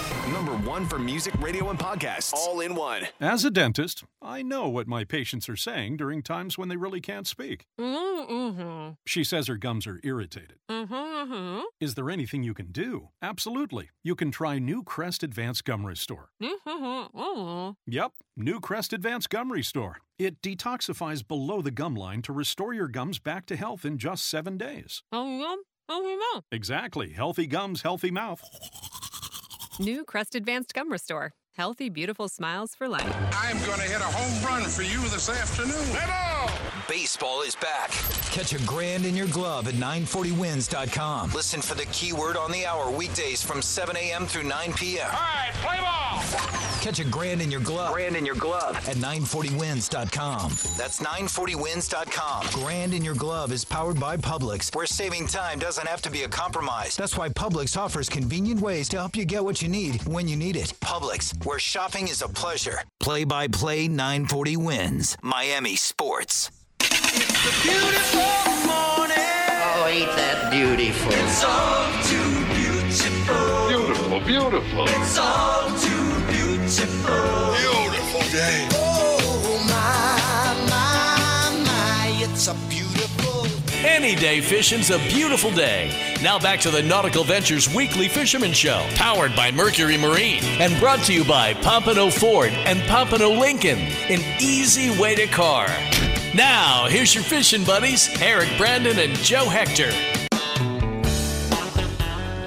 #1 for music, radio, and podcasts, all in one. As a dentist, I know what my patients are saying during times when they really can't speak. Mm-hmm. She says her gums are irritated. Mm-hmm. Is there anything you can do? Absolutely. You can try new Crest Advanced Gum Restore. Mm-hmm. Mm-hmm. Yep, new Crest Advanced Gum Restore. It detoxifies below the gum line to restore your gums back to health in just 7 days. Healthy gum, healthy mouth. Exactly. Healthy gums, healthy mouth. New Crest Advanced Gum Restore. Healthy, beautiful smiles for life. I'm going to hit a home run for you this afternoon. Hello! Baseball is back. Catch a grand in your glove at 940wins.com. Listen for the keyword on the hour weekdays from 7 a.m. through 9 p.m. All right, play ball! Catch a grand in your glove. Grand in your glove. At 940wins.com. That's 940wins.com. Grand in your glove is powered by Publix, where saving time doesn't have to be a compromise. That's why Publix offers convenient ways to help you get what you need when you need it. Publix, where shopping is a pleasure. Play-by-play 940 wins. Miami Sports. It's a beautiful morning. Oh, ain't that beautiful. It's all too beautiful. Beautiful, beautiful. It's all too beautiful. Beautiful day. Oh, my, it's a beautiful day. Any day fishing's a beautiful day. Now back to the Nautical Ventures Weekly Fisherman Show, powered by Mercury Marine and brought to you by Pompano Ford and Pompano Lincoln, an easy way to car. Now, here's your fishing buddies, Eric Brandon and Joe Hector.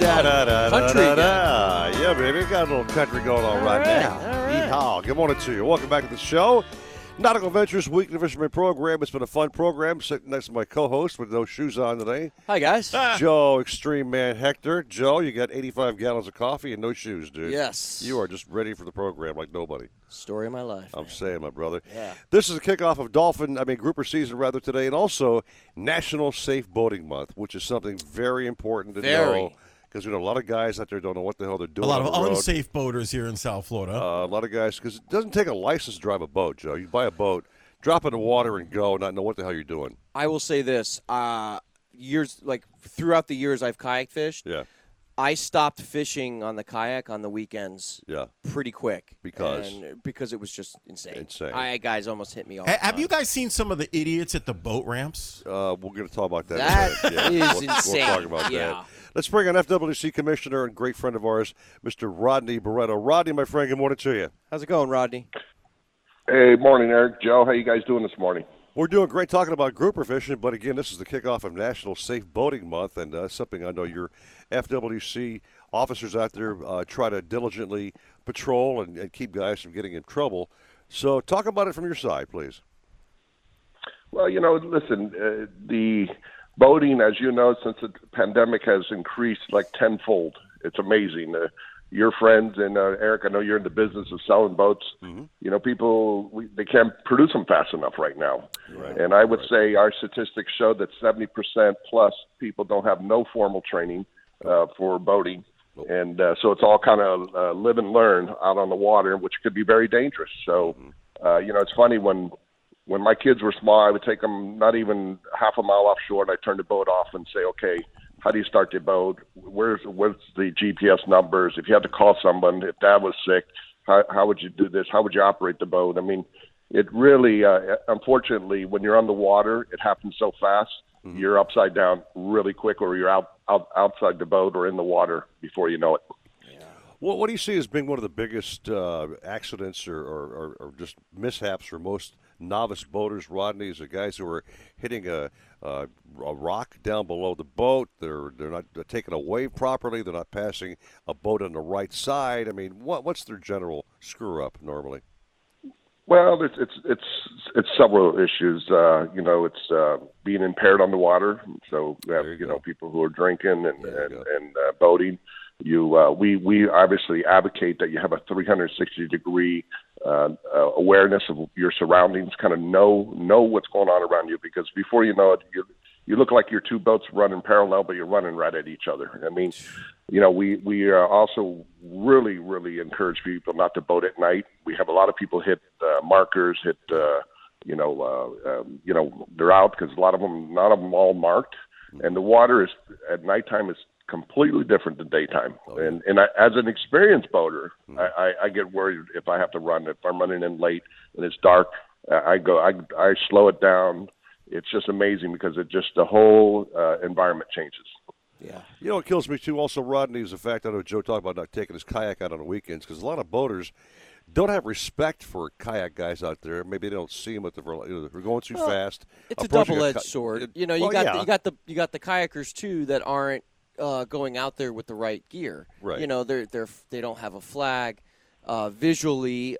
Country again. Yeah, baby, got a little country going on right now. All right. Yeehaw. Good morning to you. Welcome back to the show. Nautical Ventures Weekly Fisherman Program. It's been a fun program. Sitting next to my co-host with no shoes on today. Hi, guys. Joe, Extreme Man Hector. Joe, you got 85 gallons of coffee and no shoes, dude. Yes. You are just ready for the program like nobody. Story of my life. I'm saying, my brother. Yeah. This is a kickoff of grouper season rather today, and also National Safe Boating Month, which is something very important to know. Because we know a lot of guys out there don't know what the hell they're doing. A lot of unsafe boaters here in South Florida. A lot of guys, because it doesn't take a license to drive a boat, Joe. You buy a boat, drop it in the water, and go, not know what the hell you're doing. I will say this: throughout the years I've kayak fished. Yeah. I stopped fishing on the kayak on the weekends pretty quick. Because it was just insane. Guys almost hit me off. Have you guys seen some of the idiots at the boat ramps? We're going to talk about that. That is insane. We'll talk about that. Let's bring on FWC Commissioner and great friend of ours, Mr. Rodney Barreto. Rodney, my friend, good morning to you. How's it going, Rodney? Hey, morning, Eric. Joe, how you guys doing this morning? We're doing great talking about grouper fishing, but again, this is the kickoff of National Safe Boating Month, and something I know your FWC officers out there try to diligently patrol and keep guys from getting in trouble. So talk about it from your side, please. Well, listen, the boating, as you know, since the pandemic has increased like tenfold. It's amazing. your friends, and Eric, I know you're in the business of selling boats. Mm-hmm. You know, people, they can't produce them fast enough right now. Right. And I would say our statistics show that 70% plus people don't have no formal training for boating. Cool. And so it's all kind of live and learn out on the water, which could be very dangerous. So, mm-hmm. You know, it's funny when my kids were small, I would take them not even half a mile offshore, and I'd turn the boat off and say, okay, how do you start your boat? Where's the GPS numbers? If you had to call someone, if dad was sick, how would you do this? How would you operate the boat? I mean, it really, unfortunately, when you're on the water, it happens so fast. Mm-hmm. You're upside down really quick, or you're outside the boat or in the water before you know it. Yeah. Well, what do you see as being one of the biggest accidents or just mishaps for most novice boaters, Rodney, is the guys who are hitting a rock down below the boat? They're not taking a wave properly. They're not passing a boat on the right side. I mean, what's their general screw up normally? Well, it's several issues. You know, it's being impaired on the water. So we have you know, people who are drinking and boating. We obviously advocate that you have a 360-degree awareness of your surroundings, kind of know what's going on around you, because before you know it, you look like your two boats running parallel, but you're running right at each other. I mean, you know, we also really, really encourage people not to boat at night. We have a lot of people hit markers, they're out because not all marked, and the water is at nighttime is completely different than daytime. Okay. And I, as an experienced boater, mm-hmm. I get worried if I have to run. If I'm running in late and it's dark, I slow it down. It's just amazing because the whole environment changes. Yeah. You know, what kills me too also, Rodney, is the fact I know Joe talked about not taking his kayak out on the weekends, because a lot of boaters don't have respect for kayak guys out there. Maybe they don't see them at they're going too fast. It's a double-edged sword. You know, you got the kayakers too that aren't going out there with the right gear. Right. You know, they don't have a flag visually,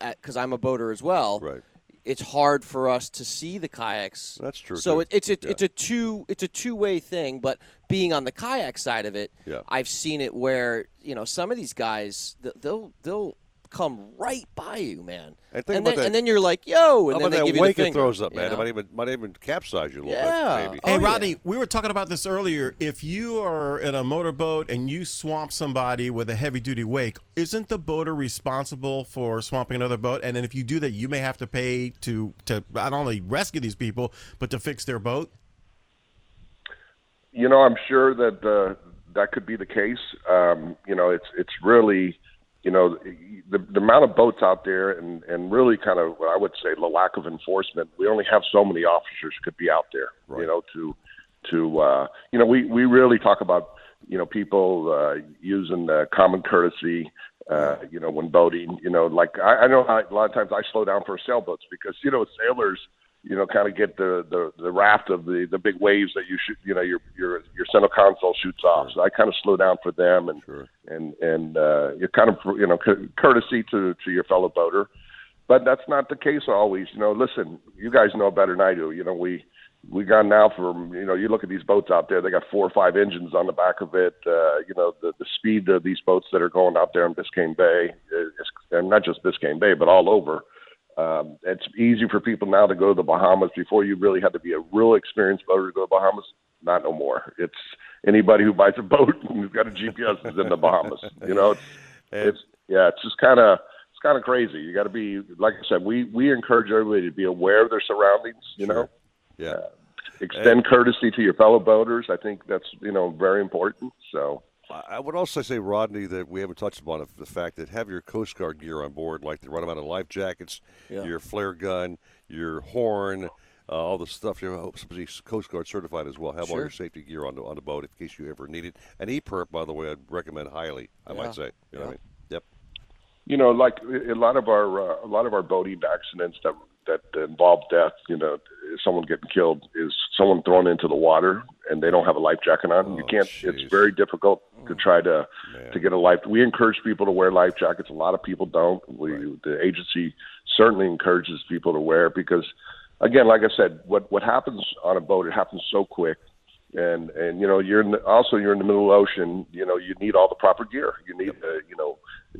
because I'm a boater as well. Right. It's hard for us to see the kayaks. That's true. So it's a two-way thing. But being on the kayak side of it, yeah. I've seen it where, you know, some of these guys they'll come right by you, man. And then you're like, yo, and then they give you the finger. How about that wake it throws up, man? You know? It might even capsize you a little bit, maybe. Hey, Rodney, we were talking about this earlier. If you are in a motorboat and you swamp somebody with a heavy-duty wake, isn't the boater responsible for swamping another boat? And then if you do that, you may have to pay to not only rescue these people, but to fix their boat? You know, I'm sure that could be the case. You know, it's really... You know, the amount of boats out there and really kind of, I would say, the lack of enforcement. We only have so many officers could be out there, right. You know, you know, we really talk about, you know, people using common courtesy, you know, when boating. You know, like I know a lot of times I slow down for sailboats because, you know, sailors, you know, kind of get the raft of the big waves that you shoot, you know, your center console shoots off. Sure. So I kind of slow down for them and you're kind of, you know, courtesy to your fellow boater, but that's not the case always. You know, listen, you guys know better than I do. You know, we gone now from, you know, you look at these boats out there, they got 4 or 5 engines on the back of it. You know, the speed of these boats that are going out there in Biscayne Bay, and not just Biscayne Bay, but all over. It's easy for people now to go to the Bahamas. Before, you really had to be a real experienced boater to go to the Bahamas. Not no more. It's anybody who buys a boat and who's got a GPS is in the Bahamas. You know, it's just kind of crazy. You got to be, like I said, we encourage everybody to be aware of their surroundings. You know, yeah. Extend courtesy to your fellow boaters. I think that's, you know, very important. So. I would also say, Rodney, that we haven't touched upon the fact that have your Coast Guard gear on board, like the right amount of life jackets, your flare gun, your horn, all the stuff. You hope somebody's Coast Guard certified as well. Have all your safety gear on the boat in case you ever need it. An EPIRB, by the way, I'd recommend highly. I might say, you know what I mean? Yep. You know, like a lot of our boating accidents that involve death, you know, someone getting killed is someone thrown into the water and they don't have a life jacket on. Oh, you can't, geez. It's very difficult to try to get a life. We encourage people to wear life jackets. A lot of people don't. The agency certainly encourages people to wear it because, again, like I said, what happens on a boat, it happens so quick. And you know, you're in the, also you're in the middle of the ocean. You know, you need all the proper gear. You need you know,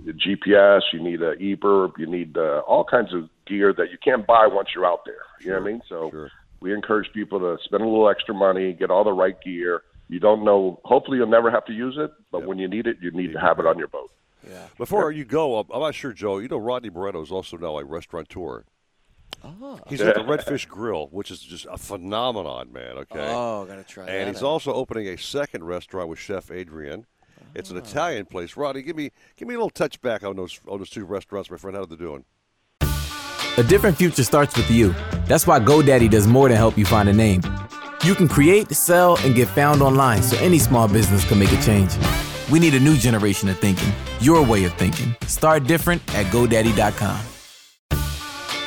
GPS. You need a eBird. You need all kinds of gear that you can't buy once you're out there. You know what I mean? So we encourage people to spend a little extra money, get all the right gear. You don't know. Hopefully, you'll never have to use it, but when you need it, you need to have it on your boat. Yeah. Before you go, I'm not sure, Joe. You know, Rodney Barreto is also now a restaurateur. Oh. He's at the Redfish Grill, which is just a phenomenon, man. Okay. Oh, gotta try that. And he's also opening a second restaurant with Chef Adrian. Oh. It's an Italian place. Rodney, give me a little touch back on those two restaurants, my friend. How are they doing? A different future starts with you. That's why GoDaddy does more than help you find a name. You can create, sell, and get found online, so any small business can make a change. We need a new generation of thinking. Your way of thinking. Start different at GoDaddy.com.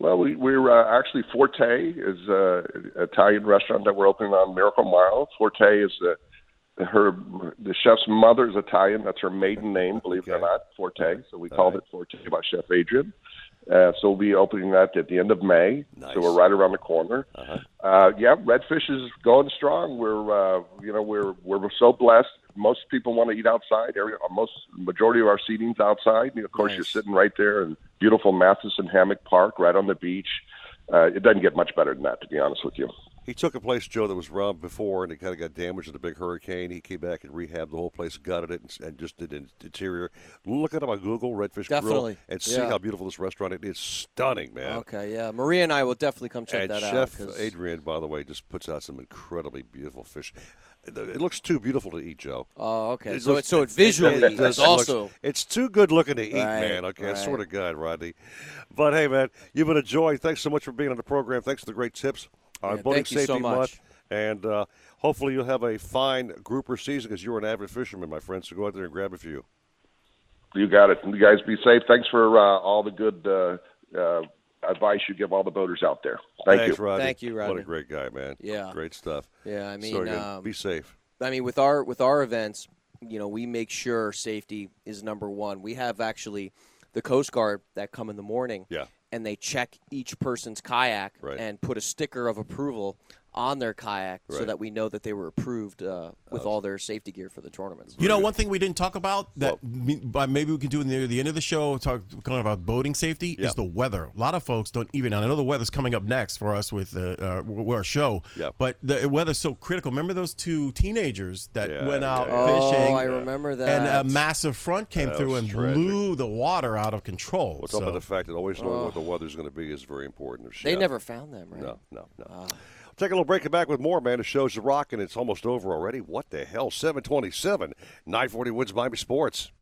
Well, we're actually Forte is an Italian restaurant that we're opening on Miracle Mile. Forte is the chef's mother is Italian. That's her maiden name, believe it or not, Forte. So we called it Forte by Chef Adrian. So we'll be opening that at the end of May. Nice. So we're right around the corner. Yeah, Redfish is going strong. We're you know, we're so blessed. Most people want to eat outside. Majority of our seating's outside. And of course, you're sitting right there in beautiful Matheson Hammock Park, right on the beach. It doesn't get much better than that, to be honest with you. He took a place, Joe, that was robbed before, and it kind of got damaged in the big hurricane. He came back and rehabbed the whole place, gutted it, and just did an interior. Look it up on Google, Redfish Grill, and see how beautiful this restaurant is. It's stunning, man. Okay, yeah. Maria and I will definitely come check that out. And Chef Adrian, by the way, just puts out some incredibly beautiful fish. It looks too beautiful to eat, Joe. Oh, okay. It visually is also. It's too good looking to eat, man. Okay, I swear to God, Rodney. But, hey, man, you've been a joy. Thanks so much for being on the program. Thanks for the great tips on boating safety so much. And hopefully you'll have a fine grouper season because you're an avid fisherman, my friend. So go out there and grab a few. You got it. You guys be safe. Thanks for all the good advice you give all the boaters out there. Thanks, you. Rodney. Thank you, Rodney. What a great guy, man. Yeah. Great stuff. Yeah, I mean, so be safe. I mean, with our events, you know, we make sure safety is number one. We have actually the Coast Guard that come in the morning. Yeah. And they check each person's kayak and put a sticker of approval on their kayak so that we know that they were approved with all their safety gear for the tournaments. You know, one thing we didn't talk about that maybe we can do near the end of the show, talking about boating safety, is the weather. A lot of folks don't even, and I know the weather's coming up next for us with our show, but the weather's so critical. Remember those two teenagers that went out fishing? Oh, I remember that. And a massive front came through and blew the water out of control. What's up with the fact that always knowing what the weather's going to be is very important. They never found them, right? No. Take a little break and back with more, man. The show's a rock, and it's almost over already. What the hell? 7:27, 940 Woods Miami Sports.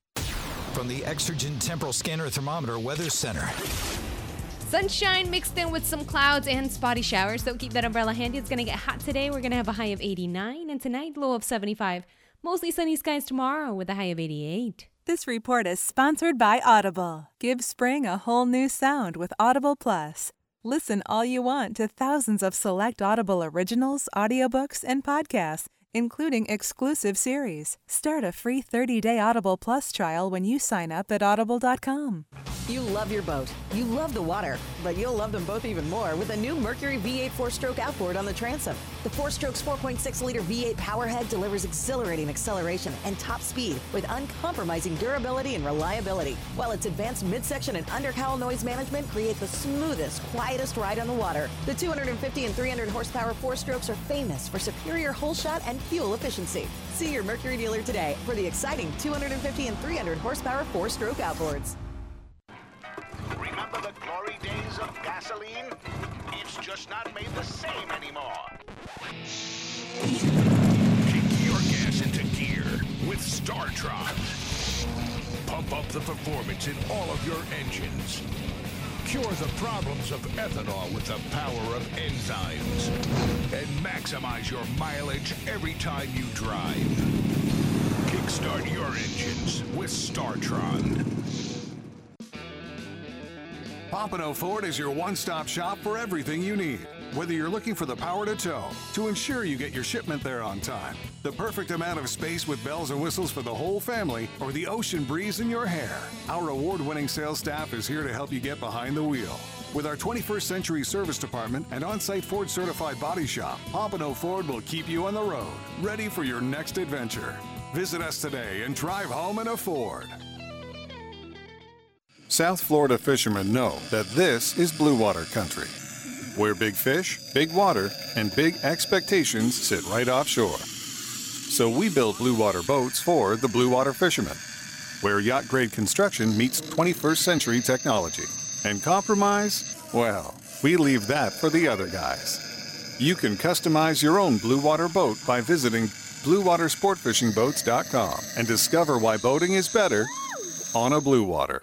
From the Exergen Temporal Scanner Thermometer Weather Center. Sunshine mixed in with some clouds and spotty showers, so keep that umbrella handy. It's going to get hot today. We're going to have a high of 89, and tonight, low of 75. Mostly sunny skies tomorrow with a high of 88. This report is sponsored by Audible. Give spring a whole new sound with Audible Plus. Listen all you want to thousands of select Audible originals, audiobooks, and podcasts, including exclusive series. Start a free 30-day Audible Plus trial when you sign up at audible.com. You love your boat. You love the water. But you'll love them both even more with a new Mercury V8 4-stroke outboard on the transom. The 4-stroke's 4.6-liter V8 powerhead delivers exhilarating acceleration and top speed with uncompromising durability and reliability, while its advanced midsection and undercowl noise management create the smoothest, quietest ride on the water. The 250 and 300-horsepower 4-strokes are famous for superior hole shot and fuel efficiency. See your Mercury dealer today for the exciting 250 and 300-horsepower 4-stroke outboards. Remember the glory days of gasoline? It's just not made the same anymore. Kick your gas into gear with StarTron. Pump up the performance in all of your engines. Cure the problems of ethanol with the power of enzymes. And maximize your mileage every time you drive. Kickstart your engines with StarTron. Pompano Ford is your one-stop shop for everything you need. Whether you're looking for the power to tow, to ensure you get your shipment there on time, the perfect amount of space with bells and whistles for the whole family, or the ocean breeze in your hair, our award-winning sales staff is here to help you get behind the wheel. With our 21st Century Service Department and on-site Ford-certified body shop, Pompano Ford will keep you on the road, ready for your next adventure. Visit us today and drive home in a Ford. South Florida fishermen know that this is blue water country, where big fish, big water, and big expectations sit right offshore. So we build blue water boats for the blue water fishermen, where yacht-grade construction meets 21st century technology. And compromise? Well, we leave that for the other guys. You can customize your own blue water boat by visiting bluewatersportfishingboats.com and discover why boating is better on a blue water.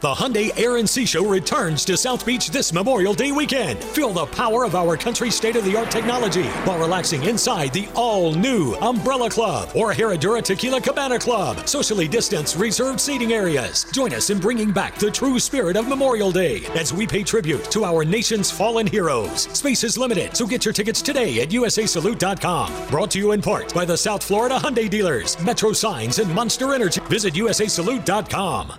The Hyundai Air and Sea Show returns to South Beach this Memorial Day weekend. Feel the power of our country's state-of-the-art technology while relaxing inside the all-new Umbrella Club or Herradura Tequila Cabana Club. Socially distanced, reserved seating areas. Join us in bringing back the true spirit of Memorial Day as we pay tribute to our nation's fallen heroes. Space is limited, so get your tickets today at usasalute.com. Brought to you in part by the South Florida Hyundai dealers, Metro Signs, and Monster Energy. Visit usasalute.com.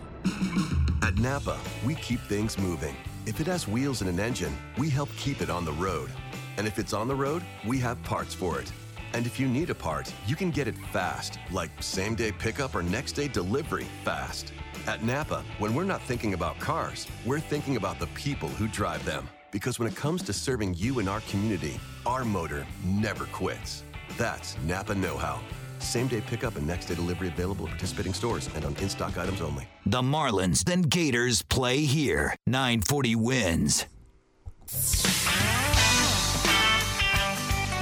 At Napa, we keep things moving. If it has wheels and an engine, we help keep it on the road. And if it's on the road, we have parts for it. And if you need a part, you can get it fast, like same-day pickup or next-day delivery fast. At Napa, when we're not thinking about cars, we're thinking about the people who drive them. Because when it comes to serving you and our community, our motor never quits. That's Napa know-how. Same-day pickup and next-day delivery available at participating stores and on in-stock items only. The Marlins and Gators play here. 940 wins.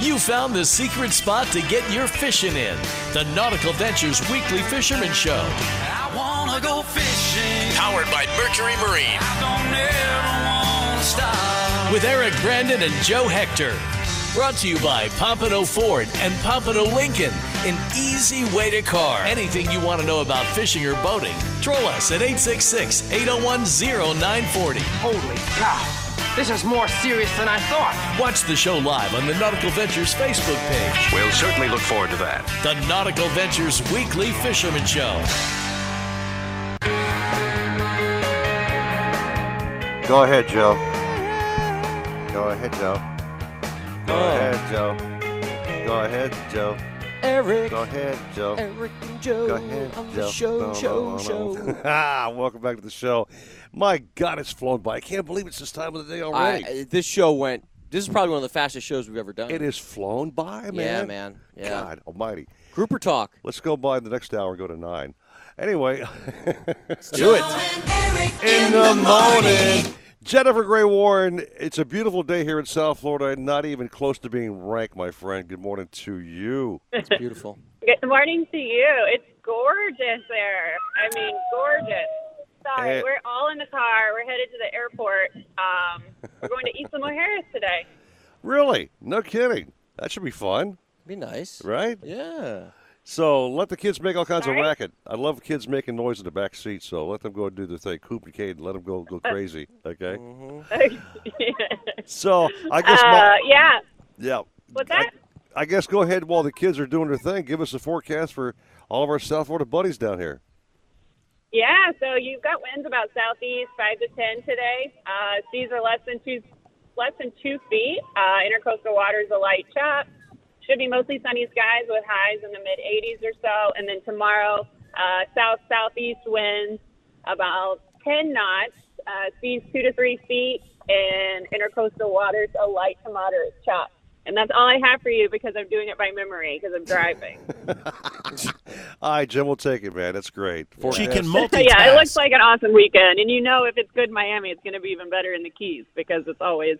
You found the secret spot to get your fishing in. The Nautical Ventures Weekly Fisherman Show. I want to go fishing. Powered by Mercury Marine. I don't ever want to stop. With Eric Brandon and Joe Hector. Brought to you by Pompano Ford and Pompano Lincoln. An easy way to car. Anything you want to know about fishing or boating, troll us at 866-801-0940. Holy cow, this is more serious than I thought. Watch the show live on the Nautical Ventures Facebook page. We'll certainly look forward to that. The Nautical Ventures Weekly Fisherman Show. Go ahead, Joe. Go ahead, Joe. Go ahead, Joe. Go ahead, Joe. Eric. Go ahead, Joe. Eric and Joe. Go ahead, on Joe. The show, no, show. Welcome back to the show. My God, it's flown by. I can't believe it's this time of the day already. This is probably one of the fastest shows we've ever done. It is flown by, man. Yeah, man. Yeah. God almighty. Grouper talk. Let's go by the next hour and go to 9. Anyway. Let's do it. In the morning. Jennifer Gray Warren, it's a beautiful day here in South Florida, not even close to being rank, my friend. Good morning to you. It's beautiful. Good morning to you. It's gorgeous there. I mean, gorgeous. Sorry, we're all in the car. We're headed to the airport. We're going to Eastland O'Harris today. Really? No kidding. That should be fun. Be nice. Right? Yeah. So let the kids make all kinds of racket. I love kids making noise in the back seat, so let them go and do their thing. Coop and Caden, let them go crazy, okay? Mm-hmm. So I guess What's that? I guess go ahead while the kids are doing their thing. Give us a forecast for all of our South Florida buddies down here. Yeah, so you've got winds about southeast, 5 to 10 today. Seas are less than 2 feet. Intercoastal waters a light chop. Should be mostly sunny skies with highs in the mid-80s or so. And then tomorrow, south-southeast winds about 10 knots seas 2 to 3 feet, and intercoastal waters a light to moderate chop. And that's all I have for you because I'm doing it by memory because I'm driving. All right, Jim, we'll take it, man. That's great. She can multitask. Yeah, it looks like an awesome weekend. And you know if it's good in Miami, it's going to be even better in the Keys because it's always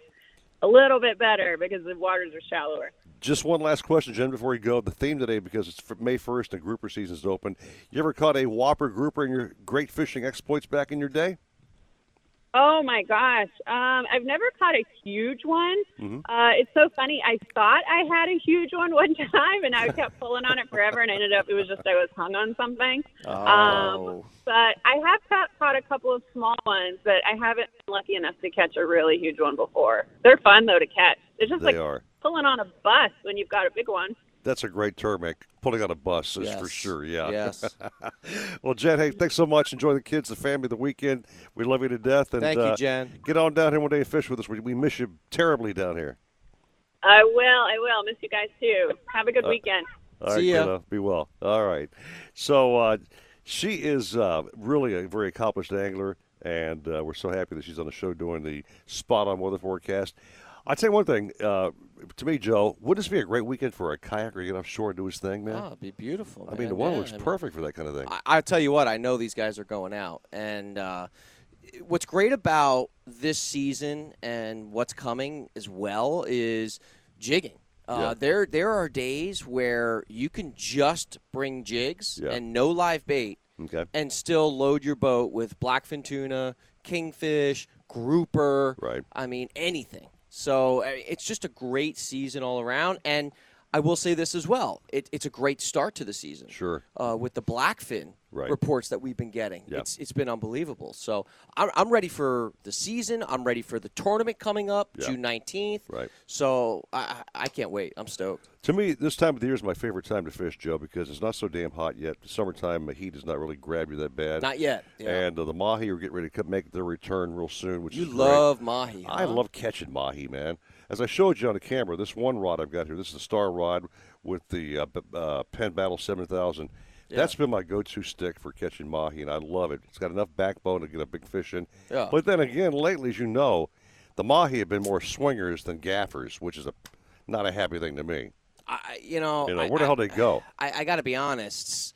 a little bit better because the waters are shallower. Just one last question, Jim, before you go. The theme today, because it's May 1st and grouper season's open, you ever caught a whopper grouper in your great fishing exploits back in your day? Oh, my gosh. I've never caught a huge one. Mm-hmm. It's so funny. I thought I had a huge one time, and I kept pulling on it forever, and ended up it was just I was hung on something. Oh. But I have caught a couple of small ones, but I haven't been lucky enough to catch a really huge one before. They're fun, though, to catch. It's just pulling on a bus when you've got a big one. That's a great term, Mick. Pulling on a bus is for sure, yeah. Yes. Well, Jen, hey, thanks so much. Enjoy the kids, the family, the weekend. We love you to death. And, Thank you, Jen. Get on down here one day and fish with us. We miss you terribly down here. I will. Miss you guys, too. Have a good weekend. All right, see ya. Be well. All right. So she is really a very accomplished angler, and we're so happy that she's on the show doing the spot-on weather forecast. I'll tell you one thing. To me, Joe, wouldn't this be a great weekend for a kayaker to get offshore and do his thing, man? Oh, it'd be beautiful, man. I mean, the water looks perfect for that kind of thing. I'll tell you what. I know these guys are going out. And what's great about this season and what's coming as well is jigging. There are days where you can just bring jigs and no live bait and still load your boat with blackfin tuna, kingfish, grouper. Right. I mean, anything. So it's just a great season all around, and I will say this as well. It's a great start to the season. Sure. With the blackfin reports that we've been getting. Yeah. It's been unbelievable. So I'm ready for the season. I'm ready for the tournament coming up, June 19th. Right. So I can't wait. I'm stoked. To me, this time of the year is my favorite time to fish, Joe, because it's not so damn hot yet. The summertime, the heat does not really grab you that bad. Not yet. Yeah. And the mahi are getting ready to make their return real soon, which is great. You love mahi. I love catching mahi, man. As I showed you on the camera, this one rod I've got here, this is a Star rod with the Penn Battle 7000. Yeah. That's been my go-to stick for catching mahi, and I love it. It's got enough backbone to get a big fish in. Yeah. But then again, lately, as you know, the mahi have been more swingers than gaffers, which is not a happy thing to me. Where the hell did they go? I got to be honest.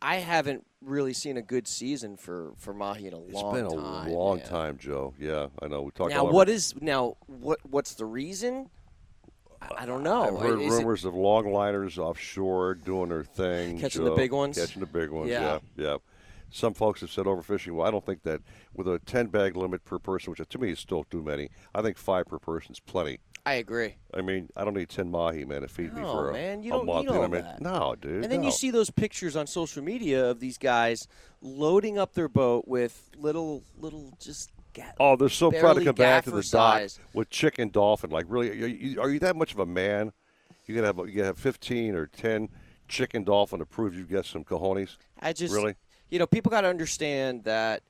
I haven't really seen a good season for mahi in a long time. It's been a long time, Joe. Yeah, I know. We talked about what's the reason? I don't know. I've heard rumors of longliners offshore doing their thing, catching the big ones. Yeah. Some folks have said overfishing. Well, I don't think that with a 10-bag limit per person, which to me is still too many. I think 5 per person is plenty. I agree. I mean, I don't need 10 mahi, man, to feed me for a month. You don't need all that. No, dude. And then you see those pictures on social media of these guys loading up their boat with little just they're so proud to come back to the dock with chicken dolphin. Like, really, are you that much of a man? You're going to have 15 or 10 chicken dolphin to prove you've got some cojones? Really? You know, people got to understand that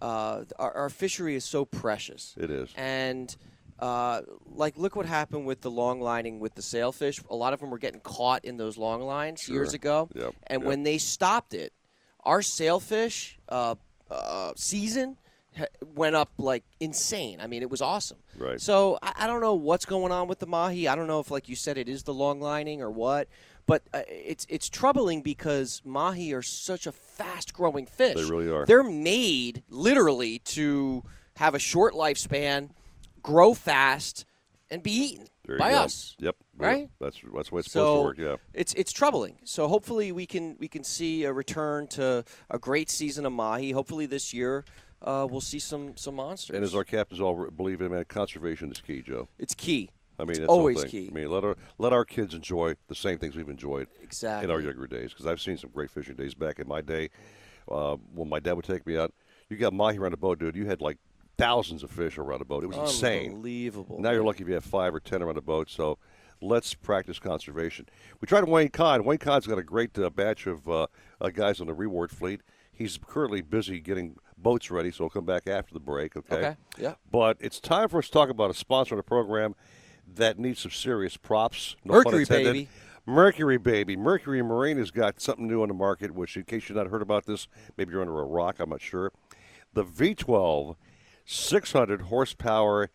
our fishery is so precious. It is. And look what happened with the long lining with the sailfish. A lot of them were getting caught in those long lines years ago. Yep. And when they stopped it, our sailfish season went up like insane. I mean, it was awesome. Right. So I don't know what's going on with the mahi. I don't know if, like you said, it is the long lining or what. But it's troubling because mahi are such a fast-growing fish. They really are. They're made literally to have a short lifespan, grow fast, and be eaten by us. Yep. Right? That's the way it's supposed to work, yeah. It's troubling. So hopefully we can see a return to a great season of mahi. Hopefully this year we'll see some monsters. And as our captains all believe in, man, conservation is key, Joe. It's key. I mean, it's always key. I mean, let our kids enjoy the same things we've enjoyed in our younger days. Because I've seen some great fishing days back in my day when my dad would take me out. You got mahi around a boat, dude. You had like thousands of fish around a boat. It was insane. Unbelievable. Now you're lucky if you have 5 or 10 around a boat. So let's practice conservation. We tried Wayne Kahn. Wayne Kahn's got a great batch of guys on the reward fleet. He's currently busy getting boats ready, so we'll come back after the break. Okay. Yeah. But it's time for us to talk about a sponsor of the program that needs some serious props. No Mercury, baby. Mercury, baby. Mercury Marine has got something new on the market, which in case you've not heard about this, maybe you're under a rock, I'm not sure. The V12 600 horsepower.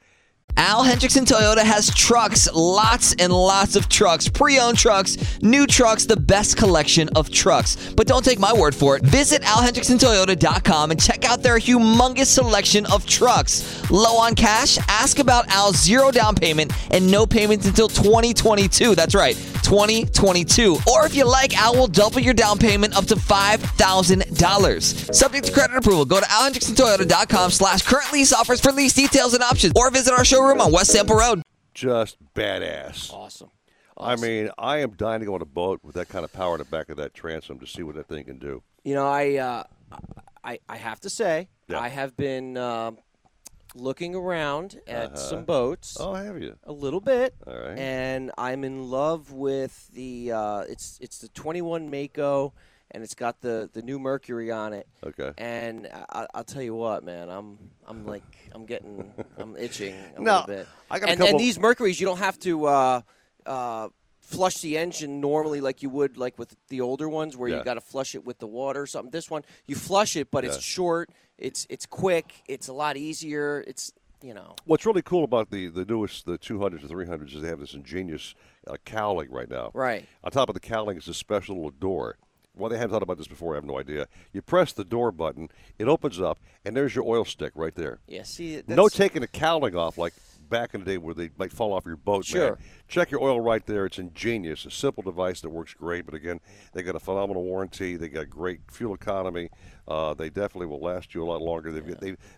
Al Hendrickson Toyota has trucks, lots and lots of trucks, pre-owned trucks, new trucks, the best collection of trucks. But don't take my word for it. Visit alhendricksontoyota.com and check out their humongous selection of trucks. Low on cash? Ask about Al's zero down payment and no payments until 2022. That's right, 2022. Or if you like, Al will double your down payment up to $5,000. Subject to credit approval, go to alhendricksontoyota.com/current lease offers for lease details and options, or visit our showroom on West Sample Road. Just badass. Awesome. I mean, I am dying to go on a boat with that kind of power in the back of that transom to see what that thing can do. You know, I have to say, yeah. I have been looking around at some boats. Oh, have you? A little bit. All right. And I'm in love with the, it's the 21 Mako, and it's got the new Mercury on it. Okay. And I'll tell you what, man, I'm itching a little bit. I got a couple. And these Mercuries, you don't have to flush the engine normally like you would like with the older ones where you got to flush it with the water or something. This one, you flush it, but it's short, it's quick, it's a lot easier, it's, you know. What's really cool about the newest, the 200s and 300s, is they have this ingenious cowling right now. Right. On top of the cowling is a special little door. Well, they haven't thought about this before. I have no idea. You press the door button, it opens up, and there's your oil stick right there. Yeah, see, that's... No taking the cowling off like back in the day where they might fall off your boat. Sure. Man. Check your oil right there. It's ingenious. A simple device that works great, but again, they got a phenomenal warranty. They got great fuel economy. They definitely will last you a lot longer.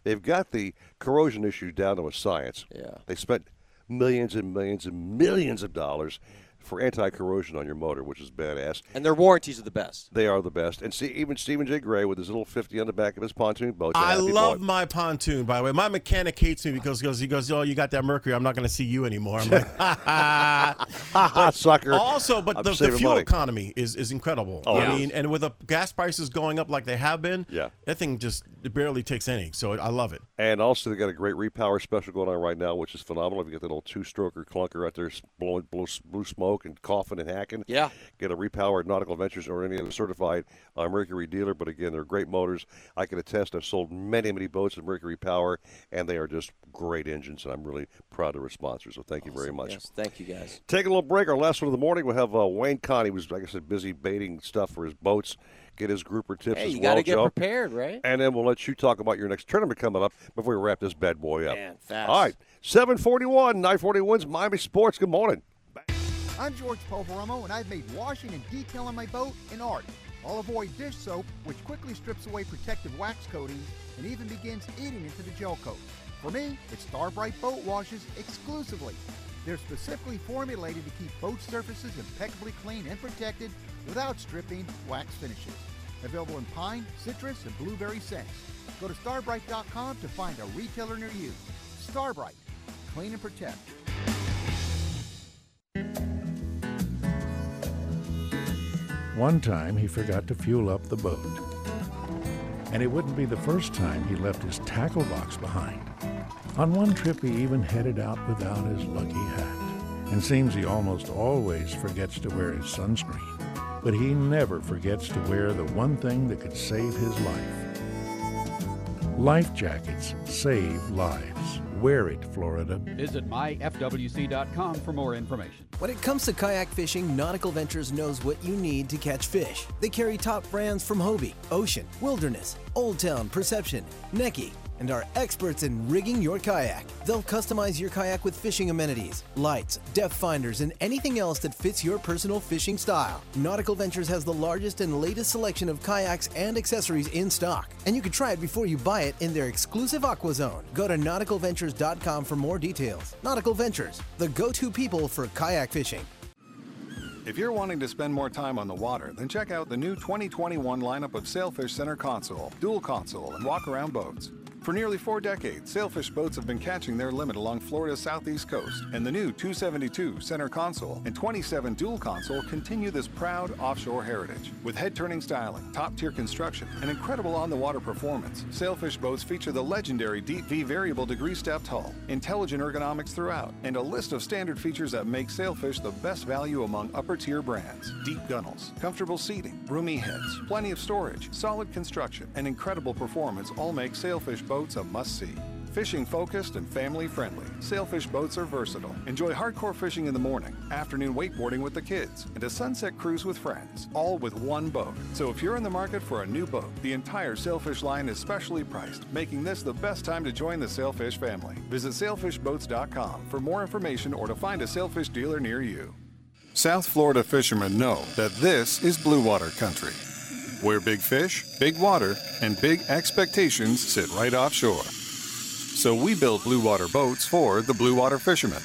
They've got the corrosion issue down to a science. Yeah. They spent millions and millions and millions of dollars for anti-corrosion on your motor, which is badass. And their warranties are the best. They are the best. And see, even Stephen J. Gray with his little 50 on the back of his pontoon boat. I love my pontoon, by the way. My mechanic hates me because he goes, oh, you got that Mercury. I'm not going to see you anymore. I'm like, ha, sucker. Also, but the fuel economy is incredible. Oh, I mean, and with the gas prices going up like they have been, that thing just barely takes any. So I love it. And also, they got a great repower special going on right now, which is phenomenal. If you got that old two-stroker clunker out there blowing blue smoke and coughing and hacking. Yeah. Get a repower at Nautical Ventures or any other certified Mercury dealer. But again, they're great motors. I can attest. I've sold many, many boats at Mercury Power, and they are just great engines. And I'm really proud of our sponsor. So thank you very much. Yes, thank you, guys. Take a little break. Our last one of the morning, we'll have Wayne Connie, who's, like I said, busy baiting stuff for his boats. Get his grouper tips as well, Joe. You got to get prepared, right? And then we'll let you talk about your next tournament coming up before we wrap this bad boy up. Man, fast. All right, 7:41, 9:41's Miami Sports. Good morning. I'm George Poveromo, and I've made washing and detailing my boat an art. I'll avoid dish soap, which quickly strips away protective wax coating and even begins eating into the gel coat. For me, it's Starbrite Boat Washes exclusively. They're specifically formulated to keep boat surfaces impeccably clean and protected without stripping wax finishes. Available in pine, citrus, and blueberry scents. Go to starbrite.com to find a retailer near you. Starbrite, clean and protect. One time, he forgot to fuel up the boat. And it wouldn't be the first time he left his tackle box behind. On one trip, he even headed out without his lucky hat. And seems he almost always forgets to wear his sunscreen. But he never forgets to wear the one thing that could save his life. Life jackets save lives. Wear it, Florida. Visit myfwc.com for more information. When it comes to kayak fishing, Nautical Ventures knows what you need to catch fish. They carry top brands from Hobie, Ocean, Wilderness, Old Town, Perception, Necky, and are experts in rigging your kayak. They'll customize your kayak with fishing amenities, lights, depth finders, and anything else that fits your personal fishing style. Nautical Ventures has the largest and latest selection of kayaks and accessories in stock, and you can try it before you buy it in their exclusive Aqua Zone. Go to nauticalventures.com for more details. Nautical Ventures, the go-to people for kayak fishing. If you're wanting to spend more time on the water, then check out the new 2021 lineup of Sailfish Center console, dual console, and walk-around boats. For nearly 4 decades, Sailfish boats have been catching their limit along Florida's southeast coast, and the new 272 center console and 27 dual console continue this proud offshore heritage. With head-turning styling, top-tier construction, and incredible on-the-water performance, Sailfish boats feature the legendary Deep V variable degree stepped hull, intelligent ergonomics throughout, and a list of standard features that make Sailfish the best value among upper-tier brands. Deep gunnels, comfortable seating, roomy heads, plenty of storage, solid construction, and incredible performance all make Sailfish boats a must-see. Fishing-focused and family-friendly, Sailfish boats are versatile. Enjoy hardcore fishing in the morning, afternoon wakeboarding with the kids, and a sunset cruise with friends, all with one boat. So if you're in the market for a new boat, the entire Sailfish line is specially priced, making this the best time to join the Sailfish family. Visit sailfishboats.com for more information or to find a Sailfish dealer near you. South Florida fishermen know that this is blue water country, where big fish, big water, and big expectations sit right offshore. So we build blue water boats for the blue water fishermen,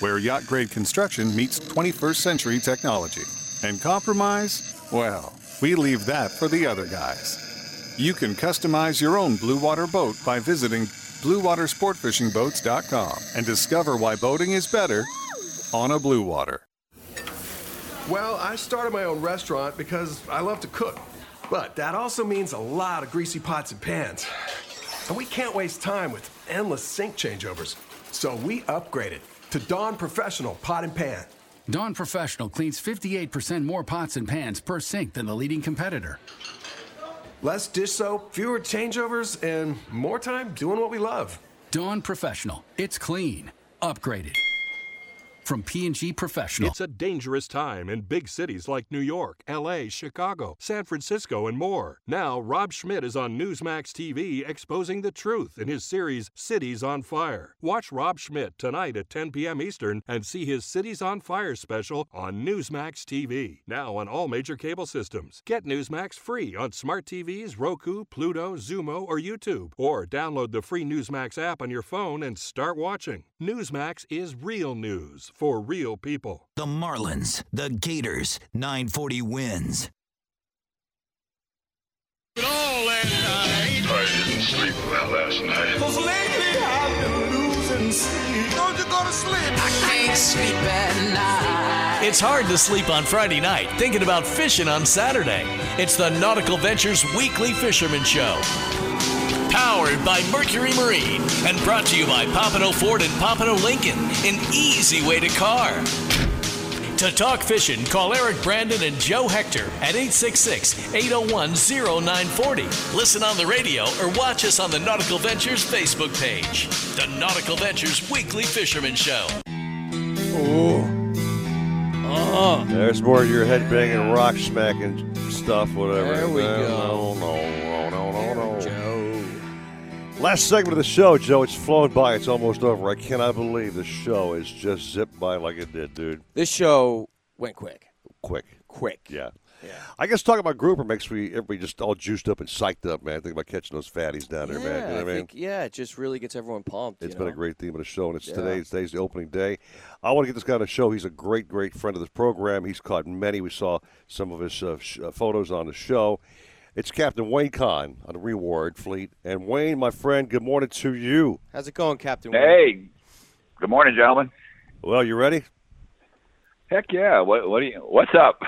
where yacht-grade construction meets 21st century technology. And compromise? Well, we leave that for the other guys. You can customize your own blue water boat by visiting bluewatersportfishingboats.com and discover why boating is better on a blue water. Well, I started my own restaurant because I love to cook, but that also means a lot of greasy pots and pans. And we can't waste time with endless sink changeovers. So we upgraded to Dawn Professional Pot and Pan. Dawn Professional cleans 58% more pots and pans per sink than the leading competitor. Less dish soap, fewer changeovers, and more time doing what we love. Dawn Professional. It's clean. Upgraded. From P&G Professional. It's a dangerous time in big cities like New York, L.A., Chicago, San Francisco, and more. Now, Rob Schmidt is on Newsmax TV exposing the truth in his series Cities on Fire. Watch Rob Schmidt tonight at 10 p.m. Eastern and see his Cities on Fire special on Newsmax TV. Now on all major cable systems. Get Newsmax free on smart TVs, Roku, Pluto, Zumo, or YouTube. Or download the free Newsmax app on your phone and start watching. Newsmax is real news for real people. The Marlins, the Gators, 940 wins. All that night. I didn't sleep well last night. 'Cause lately I've been losing sleep. Don't you go to sleep? I can't sleep at night. It's hard to sleep on Friday night thinking about fishing on Saturday. It's the Nautical Ventures Weekly Fisherman Show. Powered by Mercury Marine and brought to you by Pompano Ford and Pompano Lincoln, an easy way to car. To talk fishing, call Eric Brandon and Joe Hector at 866-801-0940. Listen on the radio or watch us on the Nautical Ventures Facebook page. The Nautical Ventures Weekly Fisherman Show. There's more of your headbanging, rock smacking stuff, whatever. There we go. No. Last segment of the show, Joe. It's flown by. It's almost over. I cannot believe the show is just zipped by like it did, dude. This show went quick. Quick. Yeah. I guess talking about grouper makes everybody just all juiced up and psyched up, man. Think about catching those fatties down there, man. You know what I mean? Yeah, it just really gets everyone pumped. It's been a great theme of the show, and it's today. Today's the opening day. I want to get this guy on the show. He's a great, great friend of this program. He's caught many. We saw some of his photos on the show. It's Captain Wayne Kahn on the Reward Fleet. And, Wayne, my friend, good morning to you. How's it going, Captain Wayne? Hey. Good morning, gentlemen. Well, you ready? Heck, yeah. What's up?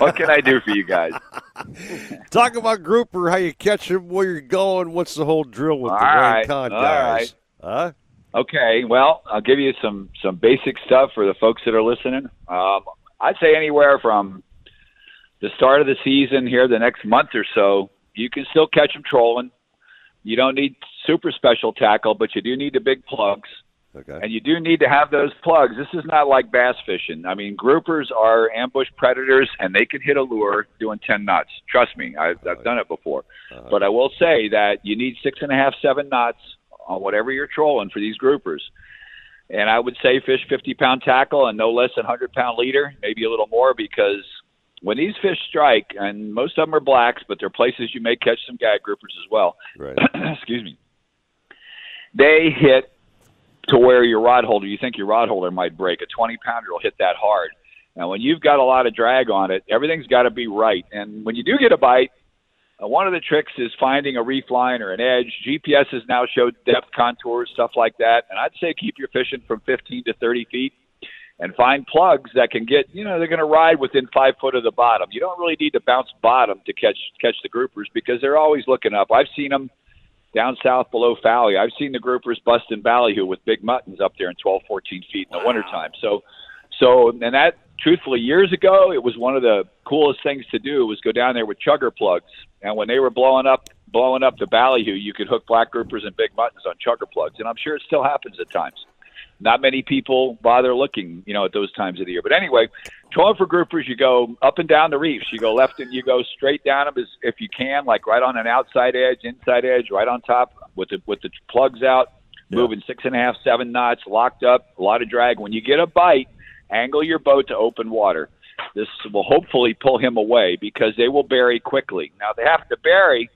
What can I do for you guys? Talk about grouper, how you catch them, where you're going, what's the whole drill with Wayne Kahn guys. All right. Okay. Well, I'll give you some basic stuff for the folks that are listening. I'd say anywhere from the start of the season here, the next month or so, you can still catch them trolling. You don't need super special tackle, but you do need the big plugs. Okay. And you do need to have those plugs. This is not like bass fishing. I mean, groupers are ambush predators, and they can hit a lure doing 10 knots. Trust me, I've done it before. But I will say that you need 6.5, 7 knots on whatever you're trolling for these groupers. And I would say fish 50-pound tackle and no less than 100-pound leader, maybe a little more, because when these fish strike, and most of them are blacks, but there are places you may catch some gag groupers as well. Right. Excuse me. They hit to where your rod holder, you think your rod holder might break. A 20-pounder will hit that hard. Now, when you've got a lot of drag on it, everything's got to be right. And when you do get a bite, one of the tricks is finding a reef line or an edge. GPS has now showed depth contours, stuff like that. And I'd say keep your fishing from 15 to 30 feet. And find plugs that can get, they're going to ride within 5 foot of the bottom. You don't really need to bounce bottom to catch the groupers because they're always looking up. I've seen them down south below Fowley. I've seen the groupers busting ballyhoo with big muttons up there in 12, 14 feet in the wintertime. So, and that, truthfully, years ago, it was one of the coolest things to do was go down there with chugger plugs. And when they were blowing up blowing up the ballyhoo, you could hook black groupers and big muttons on chugger plugs. And I'm sure it still happens at times. Not many people bother looking, you know, at those times of the year. But anyway, trolling for groupers, you go up and down the reefs. You go left and you go straight down them as, if you can, like right on an outside edge, inside edge, right on top with the plugs out, moving 6.5, 7 knots, locked up, a lot of drag. When you get a bite, angle your boat to open water. This will hopefully pull him away because they will bury quickly. Now, they have to bury.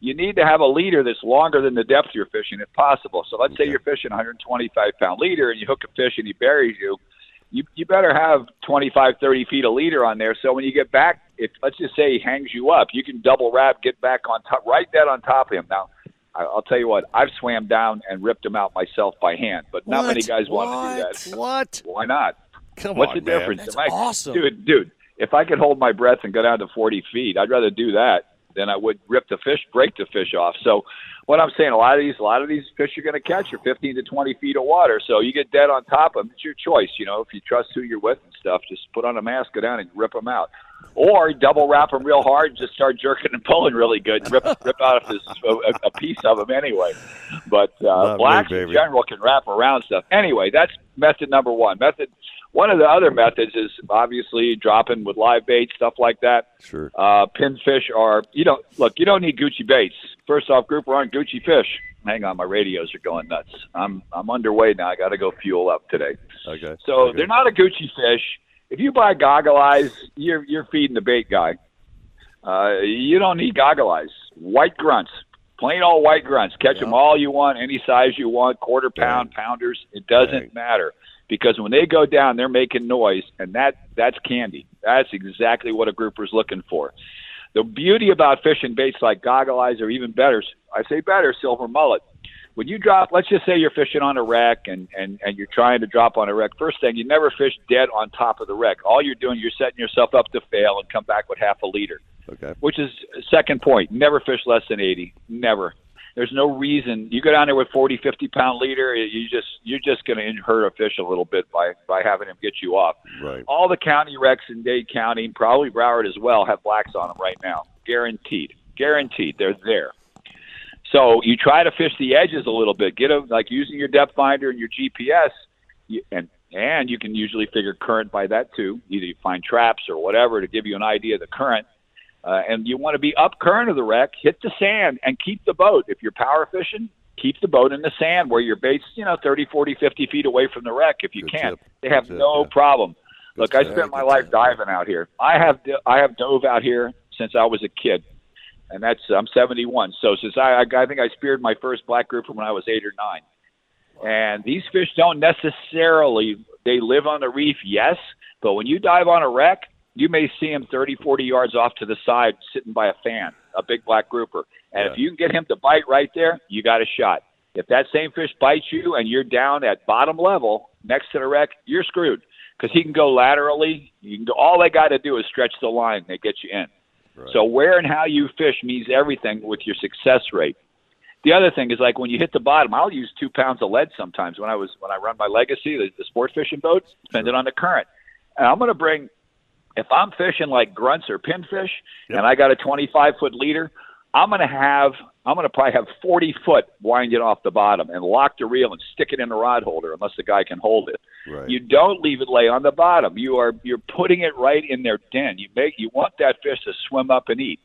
You need to have a leader that's longer than the depth you're fishing, if possible. So let's say you're fishing a 125-pound leader, and you hook a fish and he buries you. You better have 25, 30 feet of leader on there. So when you get back, if let's just say he hangs you up, you can double wrap, get back on top, right dead on top of him. Now, I'll tell you what, I've swam down and ripped him out myself by hand, but not many guys want to do that. What? Why not? Come What's on, the difference? Man. That's awesome. Dude, if I could hold my breath and go down to 40 feet, I'd rather do that than I would rip the fish, break the fish off. So what I'm saying, a lot of these fish you're going to catch are 15 to 20 feet of water. So you get dead on top of them. It's your choice. You know, if you trust who you're with and stuff, just put on a mask, go down and rip them out. Or double wrap them real hard and just start jerking and pulling really good. Rip out a piece of them anyway. But blacks in general can wrap around stuff. Anyway, that's method number one. One of the other methods is obviously dropping with live bait, stuff like that. Sure. Pinfish are, you don't need Gucci baits. First off, grouper aren't Gucci fish. Hang on, my radios are going nuts. I'm underway now. I got to go fuel up today. Okay. So they're not a Gucci fish. If you buy goggle eyes, you're feeding the bait guy. You don't need goggle eyes. White grunts. Plain old white grunts. Catch them all you want, any size you want, quarter pound, pounders. It doesn't matter. Because when they go down, they're making noise, and that's candy. That's exactly what a grouper's looking for. The beauty about fishing baits like goggle eyes or even better, I say better, silver mullet. When you drop, let's just say you're fishing on a wreck and you're trying to drop on a wreck. First thing, you never fish dead on top of the wreck. All you're doing, you're setting yourself up to fail and come back with half a leader, which is second point. Never fish less than 80. Never. There's no reason you go down there with 40, 50-pound leader. You're just going to hurt a fish a little bit by having him get you off. Right. All the county wrecks in Dade County, probably Broward as well, have blacks on them right now. Guaranteed, they're there. So you try to fish the edges a little bit. Get them like using your depth finder and your GPS, and you can usually figure current by that too. Either you find traps or whatever to give you an idea of the current. And you want to be up current of the wreck, hit the sand, and keep the boat. If you're power fishing, keep the boat in the sand where your bait's, 30, 40, 50 feet away from the wreck if you can. They have no problem. Look, I spent my life diving out here. I have dove out here since I was a kid, and I'm 71. So since I think I speared my first black grouper when I was 8 or 9. And these fish don't necessarily, they live on the reef, yes, but when you dive on a wreck, you may see him 30, 40 yards off to the side sitting by a fan, a big black grouper. And if you can get him to bite right there, you got a shot. If that same fish bites you and you're down at bottom level next to the wreck, you're screwed because he can go laterally. You can go, all they got to do is stretch the line. They get you in. Right. So where and how you fish means everything with your success rate. The other thing is like when you hit the bottom, I'll use 2 pounds of lead sometimes when I run my legacy, the sport fishing boats, depending on the current. And I'm going to bring – if I'm fishing like grunts or pinfish and I got a 25-foot leader, I'm going to probably have 40-foot winding off the bottom and lock the reel and stick it in the rod holder unless the guy can hold it. Right. You don't leave it lay on the bottom. You're putting it right in their den. You want that fish to swim up and eat.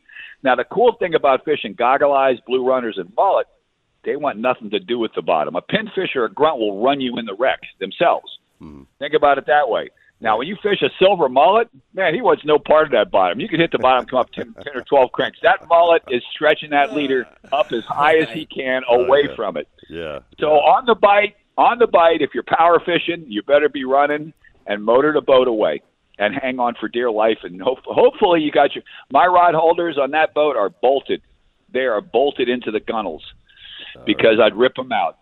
Now, the cool thing about fishing goggle eyes, blue runners, and mullet, they want nothing to do with the bottom. A pinfish or a grunt will run you in the wreck themselves. Mm-hmm. Think about it that way. Now, when you fish a silver mullet, man, he wants no part of that bottom. You can hit the bottom, come up 10 or 12 cranks. That mullet is stretching that leader up as high as he can away from it. Yeah. So on the bite, if you're power fishing, you better be running and motor the boat away and hang on for dear life. And hopefully you got your – my rod holders on that boat are bolted. They are bolted into the gunnels because I'd rip them out.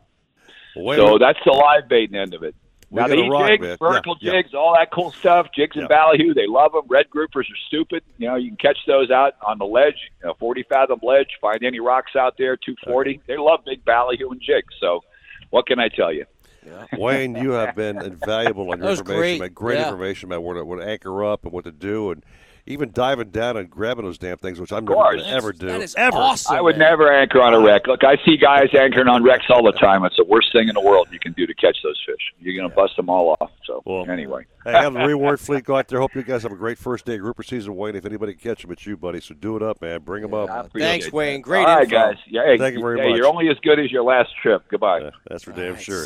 So that's the live baiting end of it. Now, they eat jigs, vertical jigs, all that cool stuff, jigs and ballyhoo. They love them. Red groupers are stupid. You can catch those out on the ledge, 40-fathom ledge. Find any rocks out there, 240. They love big ballyhoo and jigs. So what can I tell you? Yeah. Wayne, you have been invaluable on your information. Great information about where to anchor up and what to do. And even diving down and grabbing those damn things, which I'm never going to ever do. That is ever. Awesome, I would never anchor on a wreck. Look, I see guys anchoring on wrecks all the time. It's the worst thing in the world you can do to catch those fish. You're going to bust them all off. So, well, anyway. Hey, have the reward fleet go out there. Hope you guys have a great first day. Grouper season, Wayne. If anybody can catch them, it's you, buddy. So do it up, man. Bring them up. Thanks, Wayne. Great all info. All right, guys. Yeah, hey, thank you very much. You're only as good as your last trip. Goodbye. That's for all damn sure.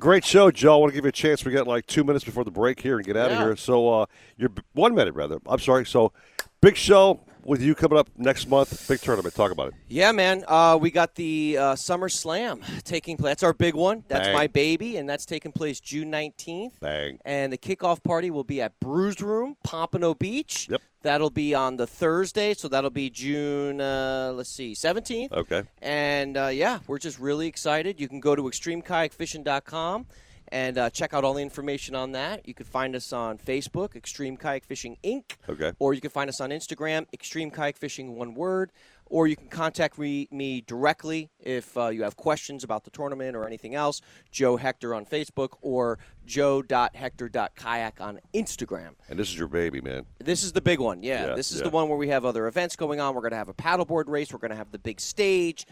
Great show, Joe. I want to give you a chance. We got like 2 minutes before the break here and get out of here. So you're 1 minute, rather. I'm sorry. So big show with you coming up next month. Big tournament. Talk about it. Yeah, man. We got the Summer Slam taking place. That's our big one. That's my baby, and that's taking place June 19th. And the kickoff party will be at Bruised Room, Pompano Beach. Yep. That'll be on the Thursday, so that'll be June, 17th. Okay. And, we're just really excited. You can go to extremekayakfishing.com and check out all the information on that. You can find us on Facebook, Extreme Kayak Fishing, Inc. Okay. Or you can find us on Instagram, Extreme Kayak Fishing, one word. Or you can contact me directly if you have questions about the tournament or anything else. Joe Hector on Facebook or joe.hector.kayak on Instagram. And this is your baby, man. This is the big one, yeah. This is the one where we have other events going on. We're going to have a paddleboard race. We're going to have the big stage.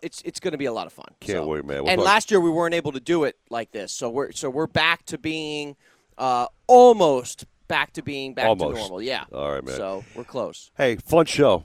It's going to be a lot of fun. Can't wait, man. And last year we weren't able to do it like this. So we're back to being almost back to normal. Yeah. All right, man. So we're close. Hey, fun show.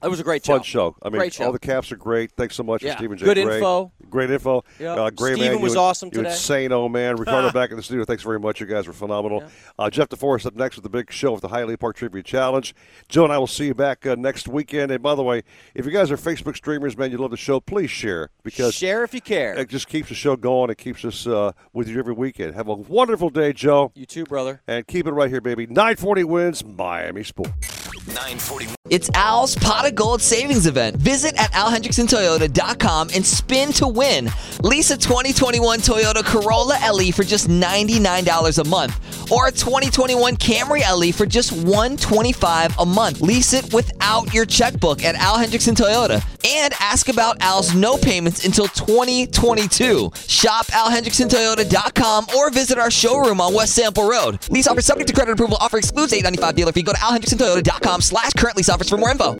It was a great show. Fun show. I mean, all the caps are great. Thanks so much for Stephen J. Good info. Great info. Yep. Stephen was awesome today. You insane old man. Ricardo back in the studio. Thanks very much. You guys were phenomenal. Yeah. Jeff DeForest up next with the big show with the Hialeah Park Trivia Challenge. Joe and I will see you back next weekend. And by the way, if you guys are Facebook streamers, man, you love the show, please share. Because share if you care. It just keeps the show going. It keeps us with you every weekend. Have a wonderful day, Joe. You too, brother. And keep it right here, baby. 940 wins Miami Sports. 940. It's Al's Pot of Gold Savings Event. Visit at alhendricksontoyota.com and spin to win. Lease a 2021 Toyota Corolla LE for just $99 a month or a 2021 Camry LE for just $125 a month. Lease it without your checkbook at Al Hendrickson Toyota. And ask about Al's no payments until 2022. Shop alhendricksontoyota.com or visit our showroom on West Sample Road. Lease offer subject to credit approval. Offer excludes $895 dealer fee. Go to alhendricksontoyota.com/currentleaseoffers for more info.